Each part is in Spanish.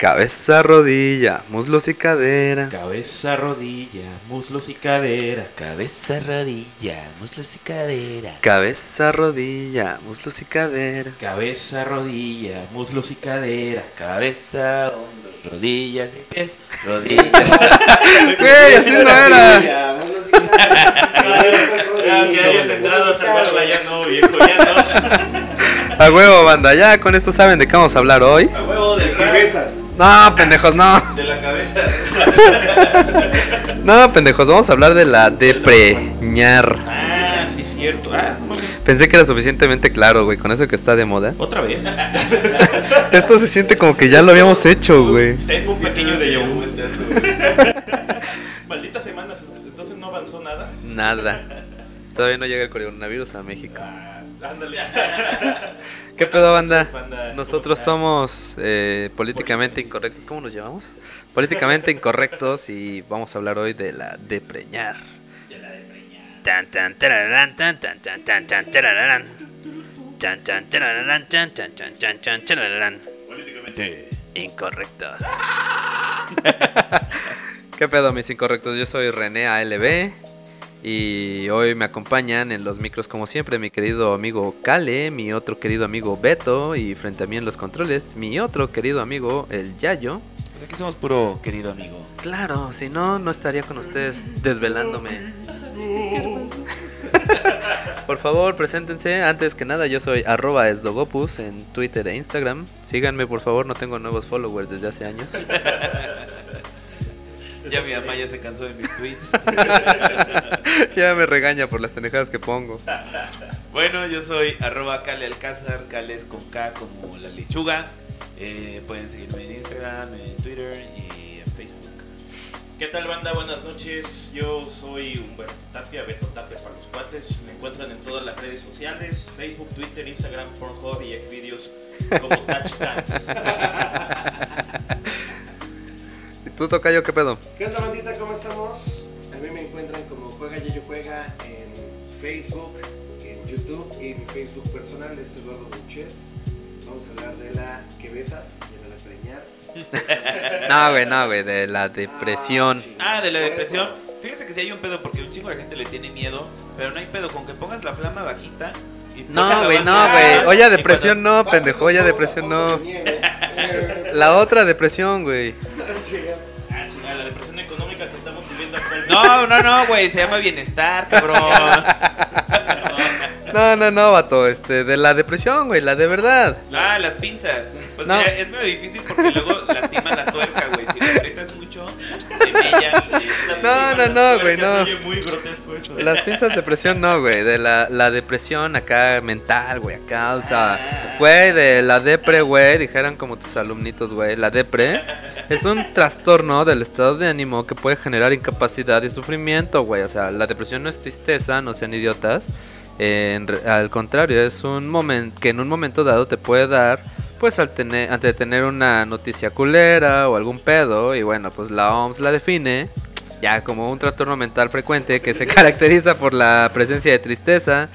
Cabeza, rodilla, muslos y cadera. Cabeza, rodilla, muslos y cadera. Cabeza, rodilla, muslos y cadera. Cabeza, rodilla, muslos y cadera. Cabeza, rodilla, muslos y cadera. Cabeza, hombros, rodillas y pies. Rodillas. Güey, así no era. Ya habías entrado a salvarla, ya no, viejo, ya no. A huevo, banda, ya con esto saben de qué vamos a hablar hoy. A huevo, de cabezas. No, pendejos, no. De la cabeza. No, pendejos, vamos a hablar de la depreñar. Ah, sí, cierto. Ah, bueno. Pensé que era suficientemente claro, güey, con eso que está de moda. ¿Otra vez? Esto se siente como que ya lo habíamos hecho, güey. Tengo un pequeño de yo. Malditas semanas, entonces no avanzó nada. Nada. Todavía no llega el coronavirus a México. Ah, ándale. ¿Qué pedo, banda? Nosotros somos políticamente incorrectos. ¿Cómo nos llevamos? Políticamente incorrectos, y vamos a hablar hoy de la depreñar. De la depreñar. Tan tan tararán, tan tan tan tan tan tararán. Tan tan tararán, tan tan tan tan tararán. Políticamente incorrectos. ¿Qué pedo, mis incorrectos? Yo soy René ALB. Y hoy me acompañan en los micros, como siempre, mi querido amigo Cale, mi otro querido amigo Beto, y frente a mí en los controles, mi otro querido amigo, el Yayo. Pues aquí somos puro querido amigo. Claro, si no, no estaría con ustedes desvelándome. Por favor, preséntense. Antes que nada, yo soy @esdogopus en Twitter e Instagram. Síganme, por favor, no tengo nuevos followers desde hace años. Ya mi mamá ya se cansó de mis tweets. Ya me regaña por las pendejadas que pongo. Bueno, yo soy @CaleAlcázar. Cale es con K como la lechuga. Pueden seguirme en Instagram, en Twitter y en Facebook. ¿Qué tal, banda? Buenas noches. Yo soy Humberto Tapia, Beto Tapia para los cuates. Me encuentran en todas las redes sociales: Facebook, Twitter, Instagram, Pornhub y Xvideos como Touchdance. ¿Tú, Tocayo, qué pedo? ¿Qué onda, bandita? ¿Cómo estamos? A mí me encuentran como Juega Yayo Juega en Facebook, en YouTube, y en mi Facebook personal es Eduardo Buches. Vamos a hablar de la que besas, de la depreñar. No, güey, no, güey, de la depresión. Ah, de la depresión. Fíjense que sí hay un pedo, porque un chingo de gente le tiene miedo, pero no hay pedo, con que pongas la flama bajita. No, güey, no, güey. Olla depresión no, pendejo, olla depresión no. La otra depresión, güey. La depresión económica que estamos viviendo actualmente. No, güey, se llama bienestar, cabrón. No, vato, de la depresión, güey, la de verdad. Ah, las pinzas. Pues no. Mira, es medio difícil porque luego lastiman la tuerca, güey. Si le aprietas mucho, se mellan. No, güey, no. Oye, muy grotesco eso. Las pinzas de presión, no, güey. De la depresión acá mental, güey, acá, o sea, güey, de la depre, güey, dijeran como tus alumnitos, güey. La depre es un trastorno del estado de ánimo que puede generar incapacidad y sufrimiento, güey. O sea, la depresión no es tristeza, no sean idiotas. Al contrario, es un momento que en un momento dado te puede dar, pues ante tener una noticia culera o algún pedo, y bueno, pues la OMS la define ya como un trastorno mental frecuente que se caracteriza por la presencia de tristeza,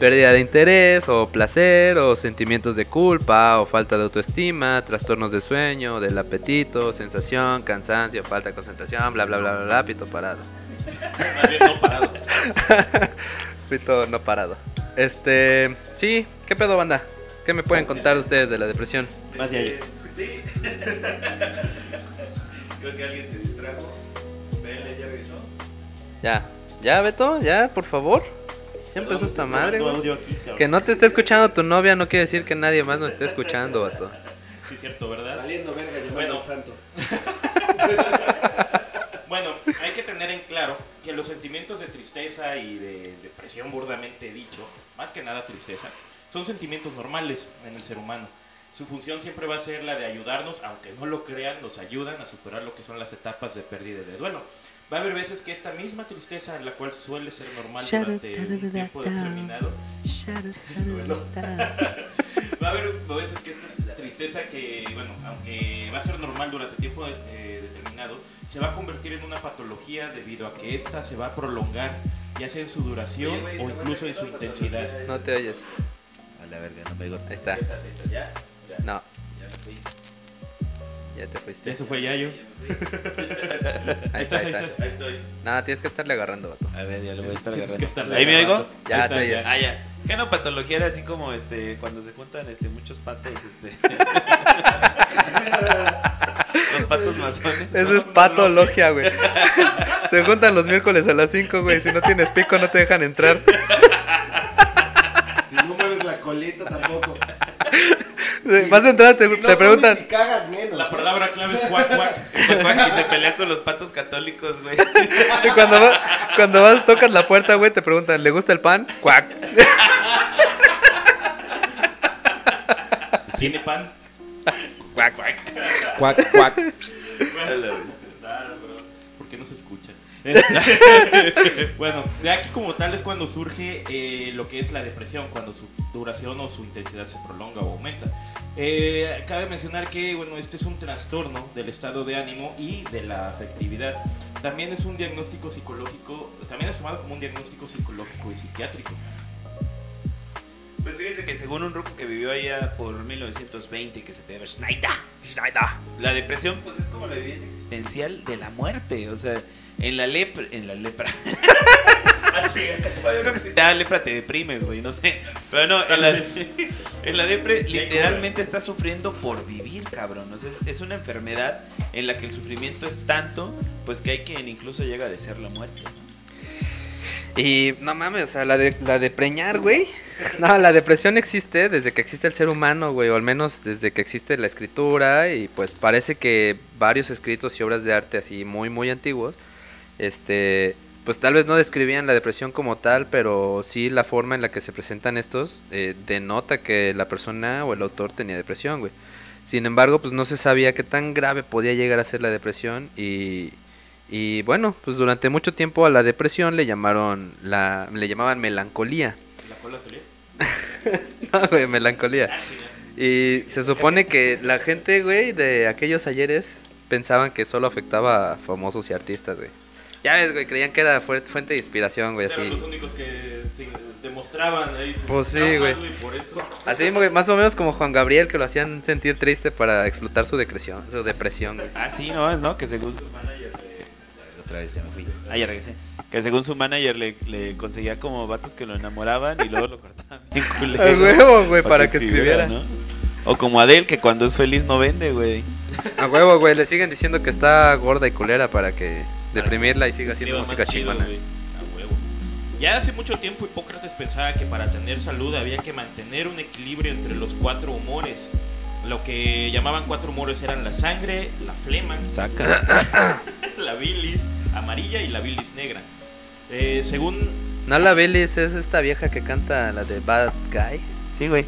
pérdida de interés o placer, o sentimientos de culpa o falta de autoestima, trastornos de sueño, del apetito, sensación, cansancio, falta de concentración, bla bla bla bla, bla, pito parado. No parado. Pito no parado. Sí, ¿qué pedo, banda? ¿Qué me pueden contar ustedes de la depresión? Más de ahí. Sí. Creo que alguien se distrajo. Vele, ya regresó. Ya, Beto, ya, por favor. Ya empezó esta madre. Aquí, que no te esté escuchando tu novia no quiere decir que nadie más nos esté escuchando, vato. Sí, cierto, ¿verdad? Valiendo verga, yo bueno, santo. Bueno, hay que tener en claro que los sentimientos de tristeza y de depresión, burdamente dicho, más que nada tristeza, son sentimientos normales en el ser humano. Su función siempre va a ser la de ayudarnos, aunque no lo crean, nos ayudan a superar lo que son las etapas de pérdida y de duelo. Va a haber veces que esta misma tristeza, la cual suele ser normal durante un tiempo determinado, bueno, va a haber veces que esta tristeza que, bueno, aunque va a ser normal durante tiempo determinado, se va a convertir en una patología debido a que esta se va a prolongar, ya sea en su duración o incluso en su intensidad. No te oyes. A la verga, no me digo. Ahí está. ¿Ya? No. Ya me fui. Ya te fuiste. Eso fue Yayo. Ahí estoy. Nada, tienes que estarle agarrando, vato. A ver, ya le voy a estar agarrando. ¿Ahí me oigo? Ya, te oyes. Ah, ya. ¿Qué no patología era así como cuando se juntan muchos patos? Los patos masones. Eso es patología, güey. Se juntan los miércoles a las 5, güey. Si no tienes pico, no te dejan entrar. Si no mueves la colita, tampoco. Vas a entrar, te preguntan. Si cagas menos, la palabra clave es cuac, cuac. Y se pelean con los patos católicos, güey. Y cuando vas, tocas la puerta, güey, te preguntan, ¿le gusta el pan? Cuac. ¿Tiene pan? Cuac, cuac. Cuac, cuac. ¿Por qué no se escucha? Bueno, de aquí como tal es cuando surge lo que es la depresión, cuando su duración o su intensidad se prolonga o aumenta. Cabe mencionar que bueno, este es un trastorno del estado de ánimo y de la afectividad. También es un diagnóstico psicológico, también es tomado como un diagnóstico psicológico y psiquiátrico. Pues fíjense que según un ruco que vivió allá por 1920, que se llama Schneider, la depresión pues es como la evidencia existencial de la muerte, o sea, en la lepra. Yo creo que si te da lepra te deprimes, güey, no sé. Pero no, en la depre literalmente estás sufriendo por vivir, cabrón. O sea, es una enfermedad en la que el sufrimiento es tanto, pues que hay quien incluso llega a desear la muerte, ¿no? Y no mames, o sea, la de preñar, güey. No, la depresión existe desde que existe el ser humano, güey, o al menos desde que existe la escritura. Y pues parece que varios escritos y obras de arte así muy, muy antiguos, pues tal vez no describían la depresión como tal, pero sí la forma en la que se presentan estos denota que la persona o el autor tenía depresión, güey. Sin embargo, pues no se sabía qué tan grave podía llegar a ser la depresión y bueno, pues durante mucho tiempo a la depresión le llamaban melancolía. ¿La colatelía? No, güey, melancolía. Y se supone que la gente, güey, de aquellos ayeres pensaban que solo afectaba a famosos y artistas, güey. Ya ves, güey, creían que era fuente de inspiración, güey, así. Eran los únicos que sí, demostraban ahí sus pues sí, güey. Por eso. Así, güey, más o menos como Juan Gabriel, que lo hacían sentir triste para explotar su depresión, güey. Ah, sí, no, es no, que se gusta. Otra vez ya me fui. Ah, ya regresé. Que según su manager le conseguía como vatos que lo enamoraban y luego lo cortaban bien culero. A huevo, güey, para que escribiera, ¿no? O como Adele, que cuando es feliz no vende, güey. A huevo, güey, le siguen diciendo que está gorda y culera para que deprimirla y siga haciendo música chingona. A huevo. Ya hace mucho tiempo Hipócrates pensaba que para tener salud había que mantener un equilibrio entre los 4 humores. Lo que llamaban 4 humores eran la sangre, la flema, saca, la bilis amarilla y la bilis negra. Según... No, la bilis es esta vieja que canta la de Bad Guy. Sí, güey.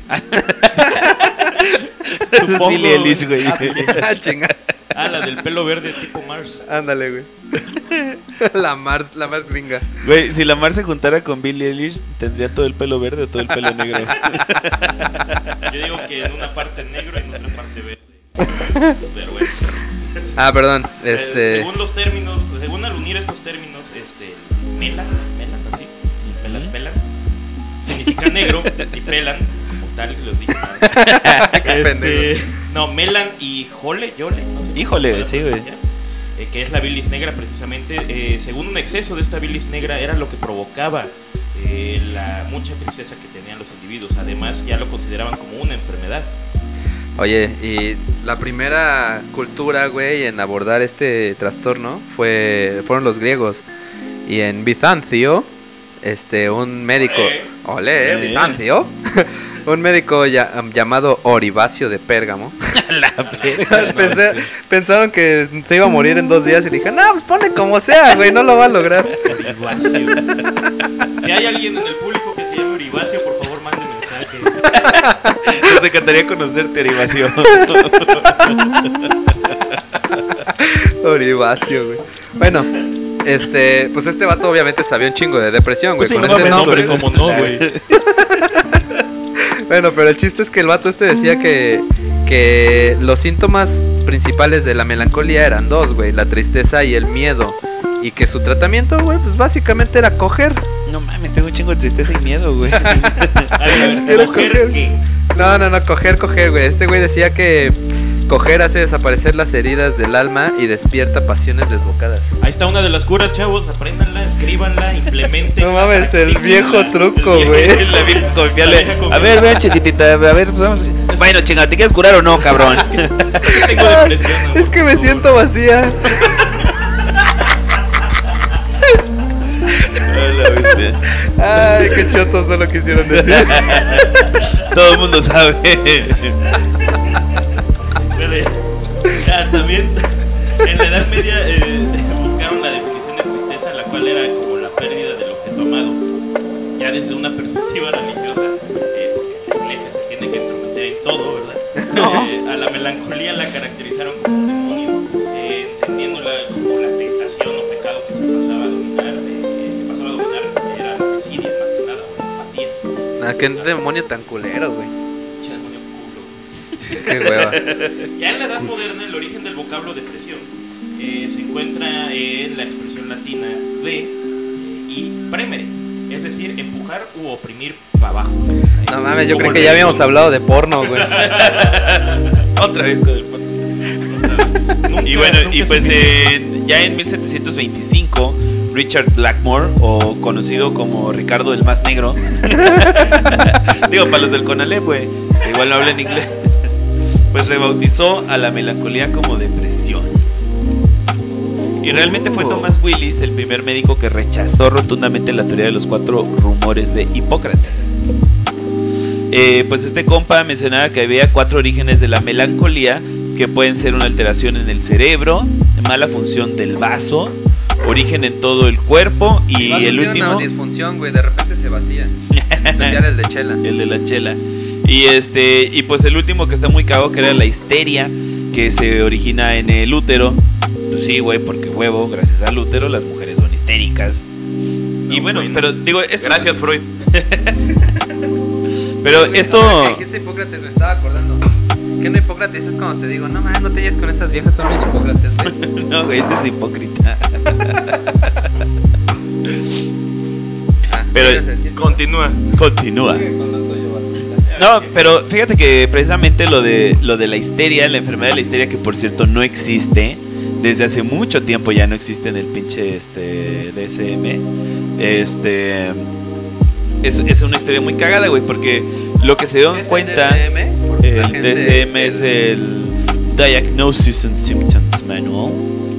Es Billie Eilish, güey. Ah, la del pelo verde tipo Mars. Ándale, güey. La Mars gringa. Güey, si la Mars se juntara con Billie Eilish, ¿tendría todo el pelo verde o todo el pelo negro? Yo digo que en una parte negro y en otra parte verde. Pero bueno. Ah, perdón. Según los términos, según al unir estos términos, melan, así, y pelan, significa negro, y pelan, como tal que los dije. No, melan y jole, no sé. Híjole, sí, güey. Que es la bilis negra, precisamente. Según un exceso de esta bilis negra era lo que provocaba la mucha tristeza que tenían los individuos. Además, ya lo consideraban como una enfermedad. Oye, y la primera cultura, güey, en abordar este trastorno fueron los griegos. Y en Bizancio, un médico... ¡Olé! ¡Bizancio! Un médico llamado Oribacio de Pérgamo. La verga, pensaron que se iba a morir en 2 días y le dijeron, no, pues ponle como sea, güey, no lo va a lograr. Oribacio. Si hay alguien en el público que se llame Oribacio, por favor, mande mensaje. Nos encantaría conocerte, Oribacio. Oribacio, güey. Bueno, pues este vato obviamente sabía un chingo de depresión, güey. Sí, con ese nombre, como no, güey. Bueno, pero el chiste es que el vato decía que los síntomas principales de la melancolía eran 2, güey, la tristeza y el miedo. Y que su tratamiento, güey, pues básicamente era coger. No mames, tengo un chingo de tristeza y miedo, güey. A ver, ¿coger qué? No, coger, güey. Este güey decía que Coger hace desaparecer las heridas del alma y despierta pasiones desbocadas. Ahí está una de las curas, chavos. Apréndanla, escríbanla, implementen. No mames, el viejo truco, güey. A ver, vean, chiquitita. A ver, pues vamos. Bueno, chinga, ¿te quieres curar o no, cabrón? Es que tengo depresión. No, es que me siento vacía. Ay, qué chotos, no lo quisieron decir. Todo el mundo sabe. También en la Edad Media buscaron la definición de tristeza, la cual era como la pérdida del objeto amado. Ya desde una perspectiva religiosa, porque la iglesia se tiene que entrometer en todo, ¿verdad? No. A la melancolía la caracterizaron como un demonio, entendiéndola como la tentación o pecado que se pasaba a dominar, era la desidia, más que nada, o la apatía. Nah, qué demonio tan culero, güey. Qué hueva. Ya en la edad moderna, el origen del vocablo depresión se encuentra en la expresión latina de y premere, es decir, empujar u oprimir para abajo. No mames, yo creo que ya habíamos hablado de porno, güey. Otra vez con el porno. Y bueno, y pues ya en 1725, Richard Blackmore, o conocido como Ricardo el Más Negro, digo, para los del Conalep, güey, que igual no hablan inglés, pues rebautizó a la melancolía como depresión. Y realmente fue Thomas Willis el primer médico que rechazó rotundamente la teoría de los 4 rumores de Hipócrates. Pues este compa mencionaba que había 4 orígenes de la melancolía, que pueden ser una alteración en el cerebro, mala función del vaso, origen en todo el cuerpo y el último, una disfunción, güey, de repente se vacía. En especial el de chela. El de la chela. Y y pues el último que está muy cagado, que era la histeria, que se origina en el útero. Pues sí, güey, porque huevo, gracias al útero las mujeres son histéricas. No, y bueno, pero digo, esto gracias es... Freud. Pero no, esto que dijiste Hipócrates, me estaba acordando. ¿Qué no Hipócrates? Es cuando te digo, no mames, no te lleves con esas viejas, son bien Hipócrates, güey. No, güey, ese es hipócrita. Pero continúa. No, pero fíjate que precisamente lo de la histeria, la enfermedad de la histeria, que por cierto no existe, desde hace mucho tiempo ya no existe en el pinche DSM. Es una historia muy cagada, güey, porque lo que se dio en cuenta, el DSM es el Diagnosis and Symptoms Manual.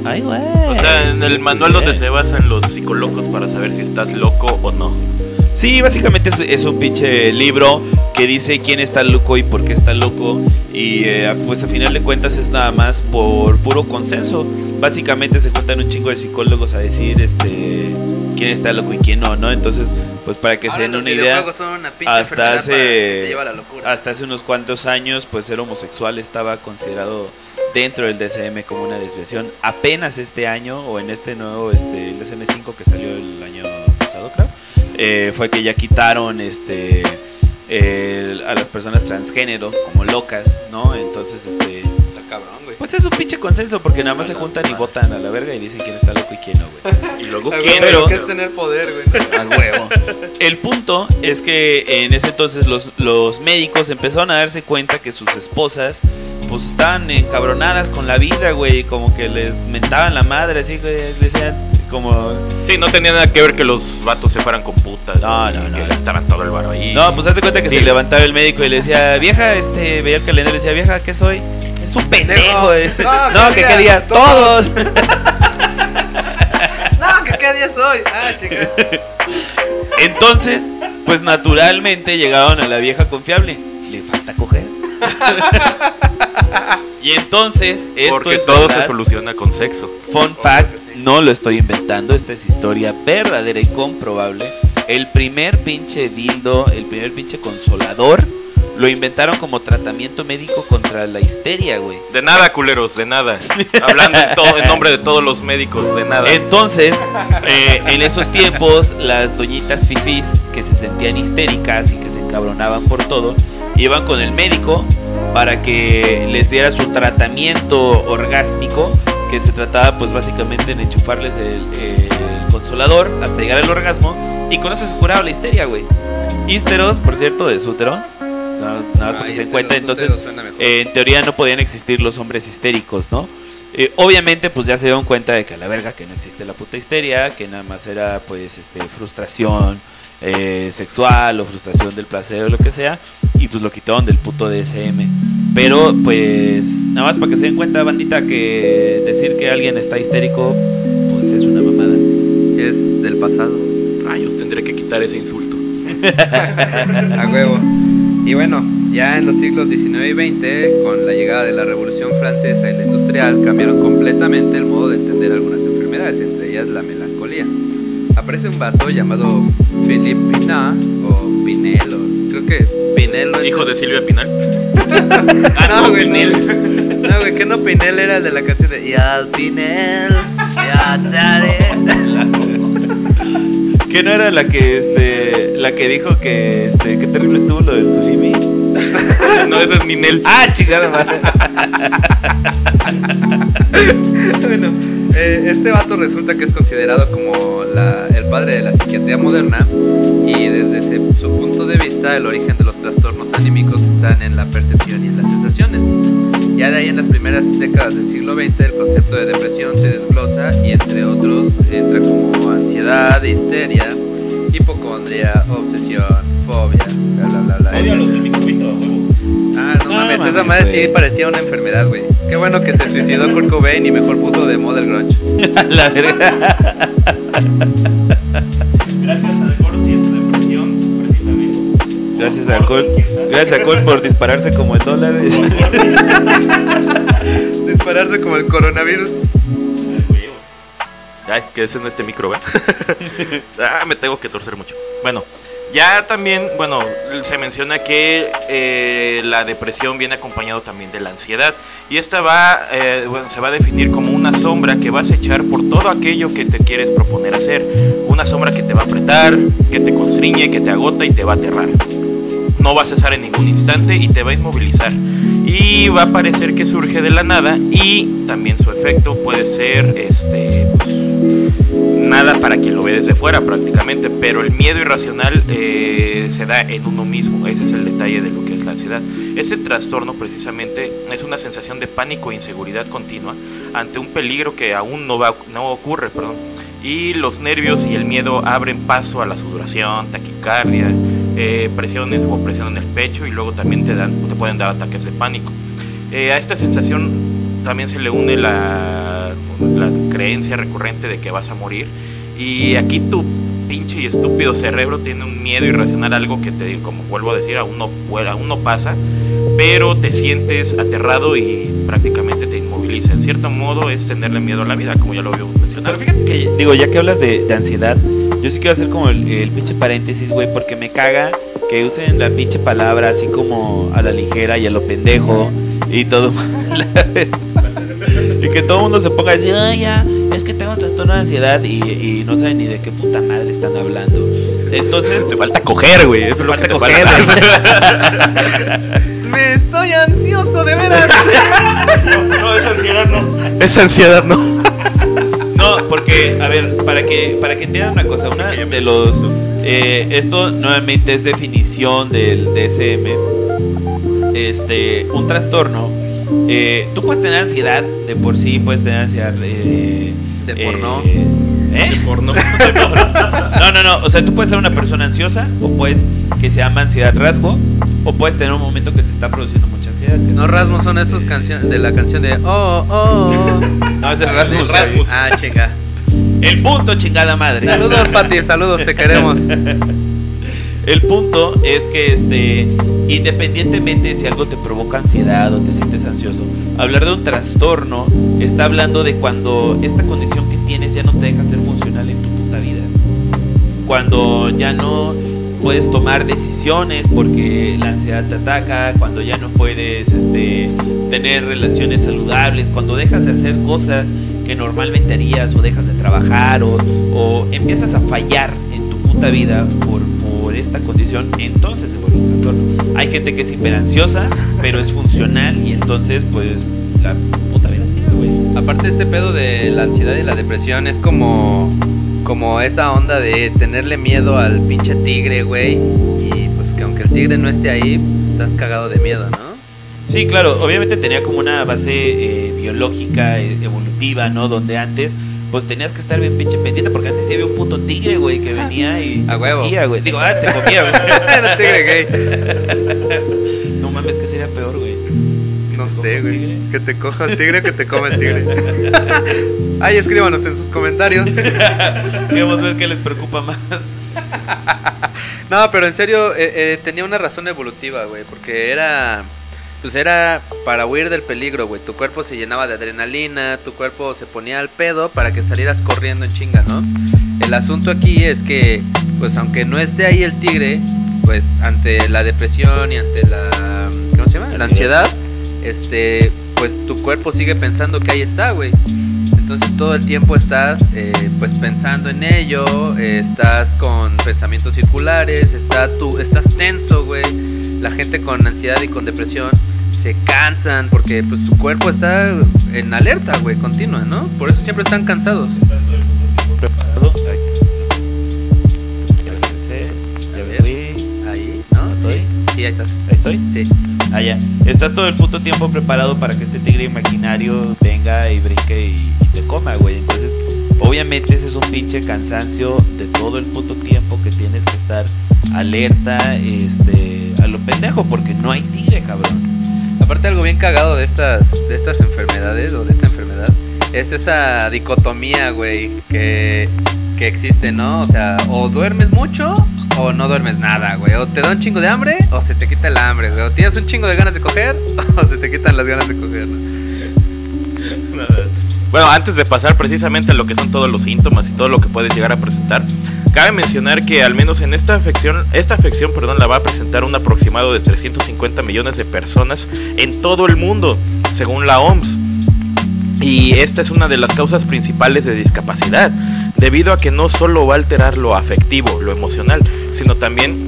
Ay, güey. O sea, en el manual donde se basan los psicólogos para saber si estás loco o no. Sí, básicamente es un pinche libro que dice quién está loco y por qué está loco. Y pues a final de cuentas es nada más por puro consenso. Básicamente se juntan un chingo de psicólogos a decir quién está loco y quién no, ¿no? Entonces, pues para que ahora se den una idea, una hasta hace unos cuantos años, pues ser homosexual estaba considerado dentro del DSM como una desviación. Apenas este año, o en este nuevo el DSM-5 que salió el año pasado, creo, fue que ya quitaron a las personas transgénero como locas, ¿no? Entonces, está cabrón, güey. Pues es un pinche consenso, porque nada más se juntan y votan a la verga y dicen quién está loco y quién no, güey. Y luego quién, pero es tener poder, güey. A huevo. El punto es que en ese entonces los médicos empezaron a darse cuenta que sus esposas pues estaban encabronadas con la vida, güey, como que les mentaban la madre, así, güey, les decían como... Sí, no tenía nada que ver que los vatos se fueran con putas. No. Que gastaran todo el varo ahí. No, pues hace cuenta que sí. Se levantaba el médico y le decía, vieja, veía el calendario y le decía, vieja, ¿qué soy? Es un pendejo. No, que qué día, todos. No, que qué día soy. Ah, chicas. Entonces, pues naturalmente llegaron a la vieja confiable. Le falta coger. Y entonces esto, porque es todo verdad, se soluciona con sexo. Fun fact, sí. No lo estoy inventando, esta es historia verdadera y comprobable. El primer pinche dildo, el primer pinche consolador, lo inventaron como tratamiento médico contra la histeria, güey. De nada, culeros, de nada. Hablando en nombre de todos los médicos, de nada. Entonces, en esos tiempos, las doñitas fifís que se sentían histéricas y que se encabronaban por todo, iban con el médico para que les diera su tratamiento orgásmico, que se trataba pues básicamente en enchufarles el consolador hasta llegar al orgasmo, y con eso se curaba la histeria, güey. Histeros, por cierto, es útero. Nada más para que se den cuenta. Entonces, en teoría no podían existir los hombres histéricos, ¿no? Obviamente, pues ya se dieron cuenta de que a la verga que no existe la puta histeria, que nada más era pues frustración sexual o frustración del placer o lo que sea, y pues lo quitaron del puto DSM. Pero pues nada más para que se den cuenta, bandita, que decir que alguien está histérico pues es una mamada, es del pasado. Rayos, tendré que quitar ese insulto. A huevo. Y bueno, ya en los siglos XIX y XX, con la llegada de la Revolución Francesa y la industrial, cambiaron completamente el modo de entender algunas enfermedades, entre ellas la melancolía. Aparece un vato llamado Philippe Pinel, o Pinel, creo que Pinel no es... ¿Hijo de Silvia Pinal? Ah, no, güey, Pinel. No, güey, que no, Pinel era el de la canción de Ya Pinel, ya Jared. ¿Que no era la que, la que dijo que, qué terrible estuvo lo del tsunami? No, eso es Ninel. Ah, chingada madre. Bueno, este vato resulta que es considerado como el padre de la psiquiatría moderna, y desde su punto de vista el origen de los trastornos anímicos están en la percepción y en las sensaciones. Ya de ahí, en las primeras décadas del siglo XX, el concepto de depresión se desglosa y entre otros entra como ansiedad, histeria, hipocondria, obsesión, fobia, bla bla bla bla. Odio los del microbito, huevo. Ah, no mames, esa madre sí parecía una enfermedad, güey. Qué bueno que se suicidó Kurt Cobain y mejor puso de moda el grunge. La verga. Gracias a Kurt y su depresión, precisamente. Gracias a Kurt. Gracias a Kurt por dispararse como el dólar. Dispararse como el coronavirus. Ay, que es en este micro, ¿verdad? Ah, me tengo que torcer mucho. Bueno, ya también, bueno, se menciona que la depresión viene acompañado también de la ansiedad. Y esta se va a definir como una sombra que vas a echar por todo aquello que te quieres proponer hacer. Una sombra que te va a apretar, que te constriñe, que te agota y te va a aterrar. No va a cesar en ningún instante y te va a inmovilizar. Y va a parecer que surge de la nada, y también su efecto puede ser nada para quien lo ve desde fuera prácticamente, pero el miedo irracional se da en uno mismo. Ese es el detalle de lo que es la ansiedad. Este trastorno precisamente es una sensación de pánico e inseguridad continua ante un peligro que aún no ocurre. Y los nervios y el miedo abren paso a la sudoración, taquicardia, presiones o presión en el pecho, y luego también te pueden dar ataques de pánico. A esta sensación también se le une la creencia recurrente de que vas a morir, y aquí tu pinche y estúpido cerebro tiene un miedo irracional, algo que te, como vuelvo a decir, aún no pasa, pero te sientes aterrado y prácticamente te inmoviliza. En cierto modo es tenerle miedo a la vida, como ya lo habíamos mencionado. Pero fíjate que, digo, ya que hablas de ansiedad, yo sí quiero hacer como el pinche paréntesis, güey, porque me caga que usen la pinche palabra así como a la ligera y a lo pendejo y todo. Y que todo el mundo se ponga a decir, ay, ya, es que tengo trastorno de ansiedad, y no saben ni de qué puta madre están hablando. Entonces te falta coger, güey. Eso es lo que te coger. Me estoy ansioso, de veras. No, es ansiedad, no. Es ansiedad, no. No, porque, a ver, para que entiendan una cosa, una de los... esto nuevamente es definición del DSM. Un trastorno. Tú puedes tener ansiedad de por sí, puedes tener ansiedad de porno. De porno. No. O sea, tú puedes ser una persona ansiosa, o puedes que se llama ansiedad rasgo, o puedes tener un momento que te está produciendo mucha ansiedad. No, rasgos son esos canciones de la canción de oh. No, es el rasgos. Ah, chinga. El punto, chingada madre. Saludos, Pati, saludos, te queremos. El punto es que independientemente de si algo te provoca ansiedad o te sientes ansioso, hablar de un trastorno está hablando de cuando esta condición que tienes ya no te deja ser funcional en tu puta vida, cuando ya no puedes tomar decisiones porque la ansiedad te ataca, cuando ya no puedes tener relaciones saludables, cuando dejas de hacer cosas que normalmente harías, o dejas de trabajar, o empiezas a fallar en tu puta vida por esta condición, entonces se vuelve un trastorno. Hay gente que es hiperansiosa, pero es funcional, y entonces pues la puta vida sigue, güey. Aparte, este pedo de la ansiedad y la depresión es como esa onda de tenerle miedo al pinche tigre, güey, y pues que aunque el tigre no esté ahí, estás cagado de miedo, ¿no? Sí, claro, obviamente tenía como una base biológica, evolutiva, ¿no? Donde antes, pues tenías que estar bien pinche pendiente, porque antes sí había un puto tigre, güey, que venía y... A huevo. Comía, güey. Digo, ah, te comía, güey. Era tigre gay. No mames, ¿qué sería peor, güey? No sé, güey. Que te coja el tigre o que te coma el tigre. Ahí escríbanos en sus comentarios. Queremos ver qué les preocupa más. No, pero en serio, tenía una razón evolutiva, güey, porque era... Pues era para huir del peligro, güey. Tu cuerpo se llenaba de adrenalina, tu cuerpo se ponía al pedo para que salieras corriendo en chinga, ¿no? El asunto aquí es que, pues aunque no esté ahí el tigre, pues ante la depresión y ante la... ¿Cómo se llama? La ansiedad, pues tu cuerpo sigue pensando que ahí está, güey. Entonces todo el tiempo estás pues pensando en ello, estás con pensamientos circulares, estás tenso, güey. La gente con ansiedad y con depresión se cansan porque pues su cuerpo está en alerta, güey, continua, ¿no? Por eso siempre están cansados. Ahí, ¿no? ¿Estoy? Sí, ahí estás. ¿Ahí estoy? Sí. Allá. Estás todo el puto tiempo preparado para que este tigre imaginario venga y brinque y te coma, güey. Entonces, obviamente ese es un pinche cansancio de todo el puto tiempo que tienes que estar alerta, a lo pendejo, porque no hay tigre, cabrón. Aparte, algo bien cagado de estas enfermedades o de esta enfermedad es esa dicotomía, güey, que existe, ¿no? O sea, o duermes mucho o no duermes nada, güey. O te da un chingo de hambre o se te quita el hambre, güey. O tienes un chingo de ganas de coger o se te quitan las ganas de coger, ¿no? Bueno, antes de pasar precisamente a lo que son todos los síntomas y todo lo que puedes llegar a presentar, cabe mencionar que al menos en esta afección, la va a presentar un aproximado de 350 millones de personas en todo el mundo, según la OMS. Y esta es una de las causas principales de discapacidad, debido a que no solo va a alterar lo afectivo, lo emocional, sino también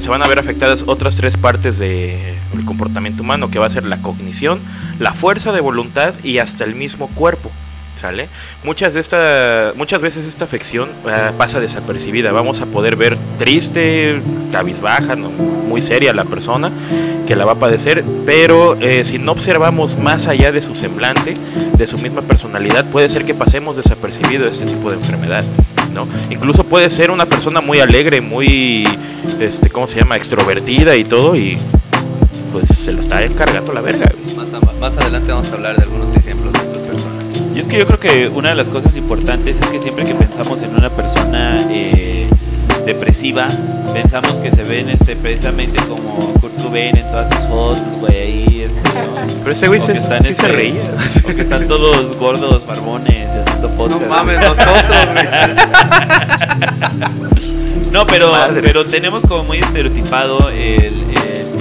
se van a ver afectadas otras tres partes del comportamiento humano, que va a ser la cognición, la fuerza de voluntad y hasta el mismo cuerpo. ¿Sale? Muchas veces esta afección pasa desapercibida. Vamos a poder ver triste, cabizbaja, no, muy seria la persona que la va a padecer, pero si no observamos más allá de su semblante, de su misma personalidad, puede ser que pasemos desapercibido este tipo de enfermedad, ¿no? Incluso puede ser una persona muy alegre, muy, extrovertida y todo, y pues se lo está encargando la verga. Más adelante vamos a hablar de algunos ejemplos de estas personas. Y es que yo creo que una de las cosas importantes es que siempre que pensamos en una persona depresiva, pensamos que se ven precisamente como Kurt Cobain en todas sus fotos, güey, ahí, Pero ese güey se reía. O que están todos gordos, barbones, haciendo podcast. No mames, nosotros. No, pero tenemos como muy estereotipado el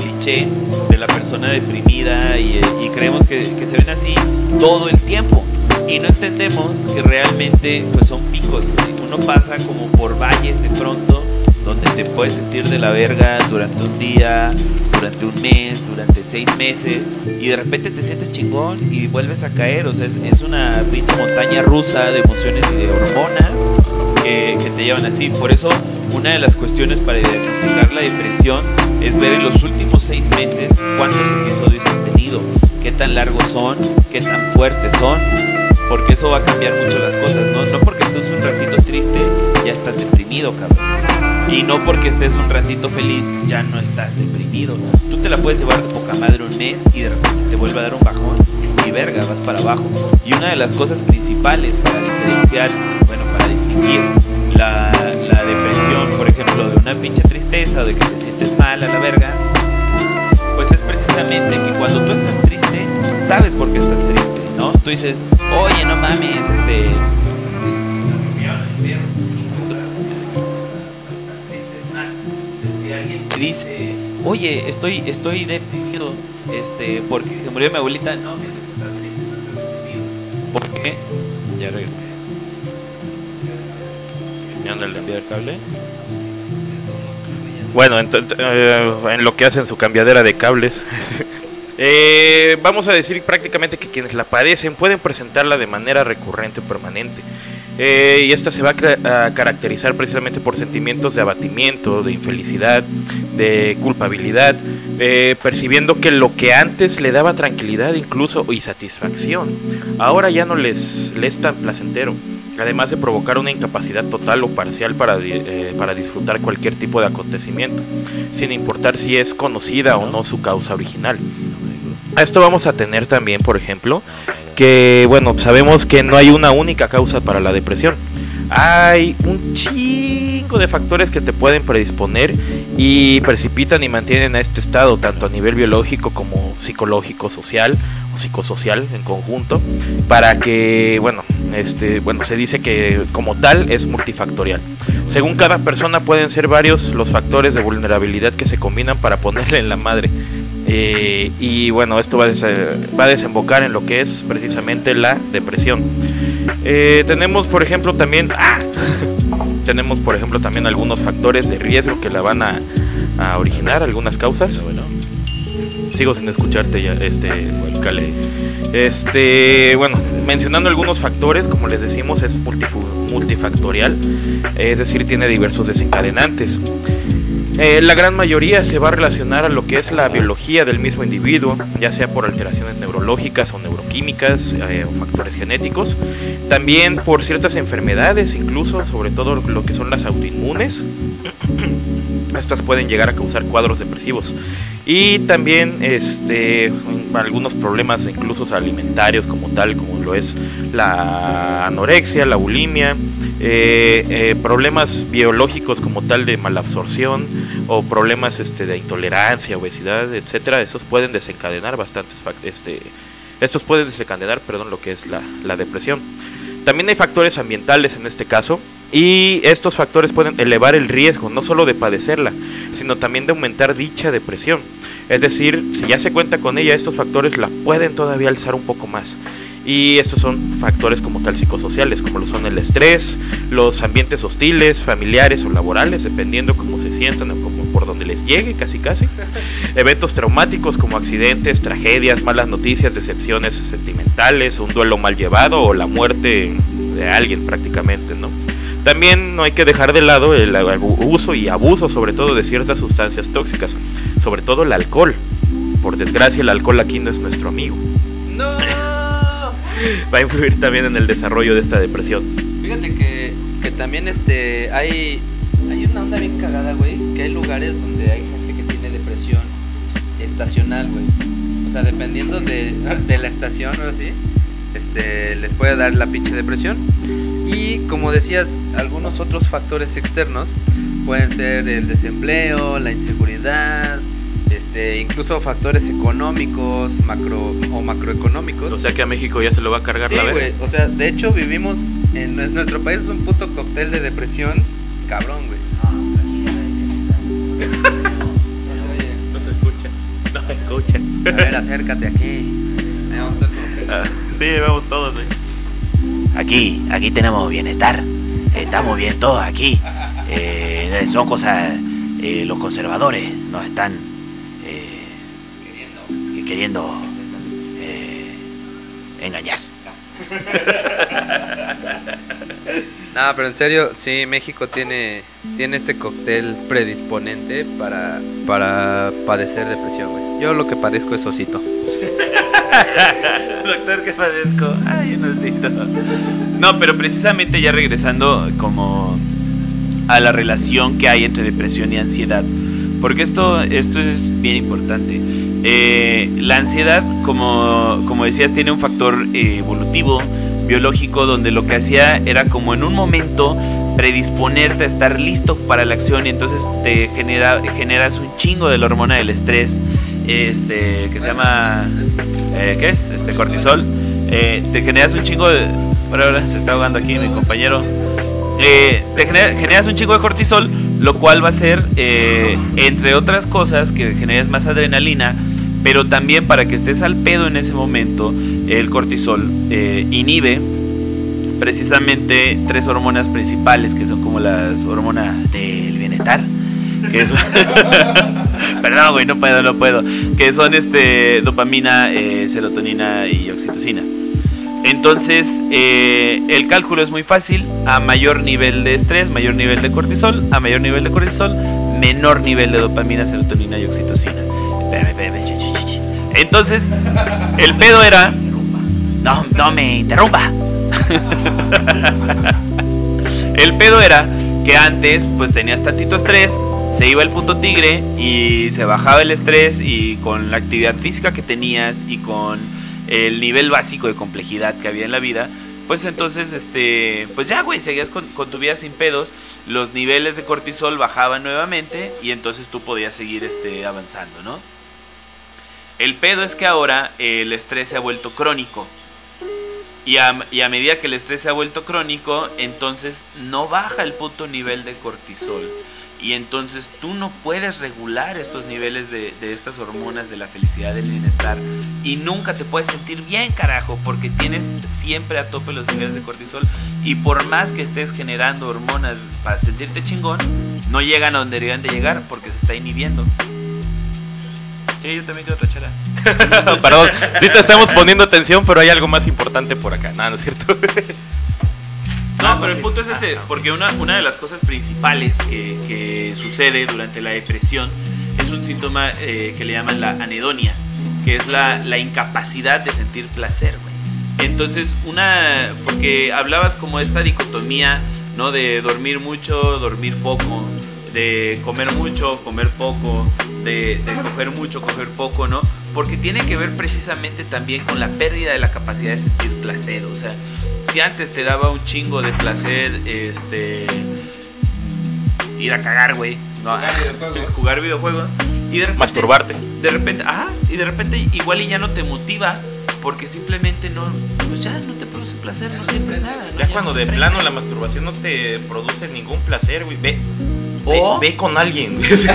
cliché de la persona deprimida y creemos que se ven así todo el tiempo. Y no entendemos que realmente pues son picos, güey. Uno pasa como por valles de pronto, donde te puedes sentir de la verga durante un día, durante un mes, durante 6 meses, y de repente te sientes chingón y vuelves a caer. O sea, es una pinche montaña rusa de emociones y de hormonas que te llevan así. Por eso, una de las cuestiones para diagnosticar la depresión es ver en los últimos 6 meses cuántos episodios has tenido, qué tan largos son, qué tan fuertes son, porque eso va a cambiar mucho las cosas, ¿no? No porque estés un ratito triste, ya estás deprimido, cabrón. Y no porque estés un ratito feliz, ya no estás deprimido, ¿no? Tú te la puedes llevar de poca madre un mes y de repente te vuelve a dar un bajón y verga, vas para abajo. Y una de las cosas principales para diferenciar, bueno, para distinguir la depresión, por ejemplo, de una pinche tristeza o de que te sientes mal a la verga, pues es precisamente que cuando tú estás triste, sabes por qué estás triste, ¿no? Tú dices, oye, no mames, si alguien te dice, oye, estoy deprimido, porque se murió mi abuelita, no, estás triste, no estás deprimido. ¿Por qué? Ya regresé. ¿Me anda el enviar cable? Bueno, en lo que hacen su cambiadera de cables. Vamos a decir prácticamente que quienes la padecen pueden presentarla de manera recurrente o permanente. Y esta se va a caracterizar precisamente por sentimientos de abatimiento, de infelicidad, de culpabilidad, percibiendo que lo que antes le daba tranquilidad incluso y satisfacción, ahora ya no les es tan placentero, además de provocar una incapacidad total o parcial para disfrutar cualquier tipo de acontecimiento, sin importar si es conocida o no su causa original. A esto vamos a tener también, por ejemplo, que bueno, sabemos que no hay una única causa para la depresión. Hay un chingo de factores que te pueden predisponer y precipitan y mantienen a este estado, tanto a nivel biológico como psicológico, social o psicosocial en conjunto, para que, bueno, se dice que como tal es multifactorial. Según cada persona pueden ser varios los factores de vulnerabilidad que se combinan para ponerle en la madre. Y bueno, esto va a desembocar en lo que es precisamente la depresión. Tenemos por ejemplo también algunos factores de riesgo que la van a originar, algunas causas. Sigo sin escucharte ya, mencionando algunos factores, como les decimos, es multifactorial, es decir, tiene diversos desencadenantes. La gran mayoría se va a relacionar a lo que es la biología del mismo individuo, ya sea por alteraciones neurológicas o neuroquímicas o factores genéticos, también por ciertas enfermedades, incluso sobre todo lo que son las autoinmunes. Estas pueden llegar a causar cuadros depresivos y también algunos problemas incluso alimentarios como tal, como lo es la anorexia, la bulimia, problemas biológicos como tal de malabsorción o problemas de intolerancia, obesidad, etcétera. Estos pueden desencadenar lo que es la depresión. También hay factores ambientales en este caso, y estos factores pueden elevar el riesgo no solo de padecerla, sino también de aumentar dicha depresión. Es decir, si ya se cuenta con ella, estos factores la pueden todavía alzar un poco más. Y estos son factores como tal psicosociales, como lo son el estrés, los ambientes hostiles, familiares o laborales, dependiendo cómo se sientan o por donde les llegue, casi. Eventos traumáticos como accidentes, tragedias, malas noticias, decepciones sentimentales, un duelo mal llevado o la muerte de alguien prácticamente, ¿no? También no hay que dejar de lado el uso y abuso, sobre todo de ciertas sustancias tóxicas, sobre todo el alcohol. Por desgracia, el alcohol aquí no es nuestro amigo. No. Va a influir también en el desarrollo de esta depresión. Fíjate que también hay una onda bien cagada, güey, que hay lugares donde hay gente que tiene depresión estacional, güey. O sea, dependiendo de la estación o así, les puede dar la pinche depresión. Y como decías, algunos otros factores externos pueden ser el desempleo, la inseguridad, incluso factores económicos, macroeconómicos. O sea que a México ya se lo va a cargar la verga. Sí, güey, o sea, de hecho vivimos en nuestro país es un puto cóctel de depresión, cabrón, güey. No se escucha. A ver, acércate aquí. Sí, vamos todos, güey. Aquí tenemos bienestar. Estamos bien todos aquí. Son cosas, los conservadores nos están queriendo engañar. No, pero en serio, sí, México tiene este cóctel predisponente para padecer depresión, güey. Yo lo que padezco es osito. Doctor, ¿qué padezco? Ay, un osito. No, pero precisamente ya regresando como a la relación que hay entre depresión y ansiedad, porque esto es bien importante. La ansiedad, como decías, tiene un factor evolutivo, biológico, donde lo que hacía era como en un momento predisponerte a estar listo para la acción, y entonces te generas un chingo de la hormona del estrés, que se llama ¿qué es? Cortisol. Te generas un chingo de... Ahora se está ahogando aquí mi compañero. Te generas un chingo de cortisol, lo cual va a ser, entre otras cosas, que generes más adrenalina, pero también para que estés al pedo en ese momento, el cortisol inhibe precisamente tres hormonas principales, que son como las hormonas del bienestar, que son... Perdón, güey, no puedo. Que son dopamina, serotonina y oxitocina. Entonces, el cálculo es muy fácil. A mayor nivel de estrés, mayor nivel de cortisol. A mayor nivel de cortisol, menor nivel de dopamina, serotonina y oxitocina. Entonces, el pedo era... No me interrumpa. El pedo era que antes pues tenías tantito estrés, se iba el puto tigre y se bajaba el estrés, y con la actividad física que tenías y con el nivel básico de complejidad que había en la vida, pues entonces pues ya, güey, seguías con tu vida sin pedos. Los niveles de cortisol bajaban nuevamente y entonces tú podías seguir avanzando, ¿no? El pedo es que ahora el estrés se ha vuelto crónico. Y a medida que el estrés se ha vuelto crónico, entonces no baja el puto nivel de cortisol. Y entonces tú no puedes regular estos niveles de estas hormonas de la felicidad, del bienestar. Y nunca te puedes sentir bien, carajo, porque tienes siempre a tope los niveles de cortisol. Y por más que estés generando hormonas para sentirte chingón, no llegan a donde deberían de llegar porque se está inhibiendo. Sí, yo también quiero otra chela. Perdón, sí te estamos poniendo atención, pero hay algo más importante por acá. No es cierto. No, pero el punto es ese, porque una de las cosas principales que sucede durante la depresión es un síntoma que le llaman la anedonia, que es la incapacidad de sentir placer, güey. Entonces, porque hablabas como esta dicotomía, ¿no? De dormir mucho, dormir poco, de comer mucho, comer poco, de coger mucho, coger poco, ¿no? Porque tiene que ver precisamente también con la pérdida de la capacidad de sentir placer. O sea, si antes te daba un chingo de placer ir a cagar, güey, no, jugar videojuegos y de repente, masturbarte, de repente igual y ya no te motiva, porque simplemente no, pues ya no te produce placer, no sientes nada, ¿no? Ya cuando de plano la masturbación no te produce ningún placer, güey, ve con alguien. O ve con alguien. Es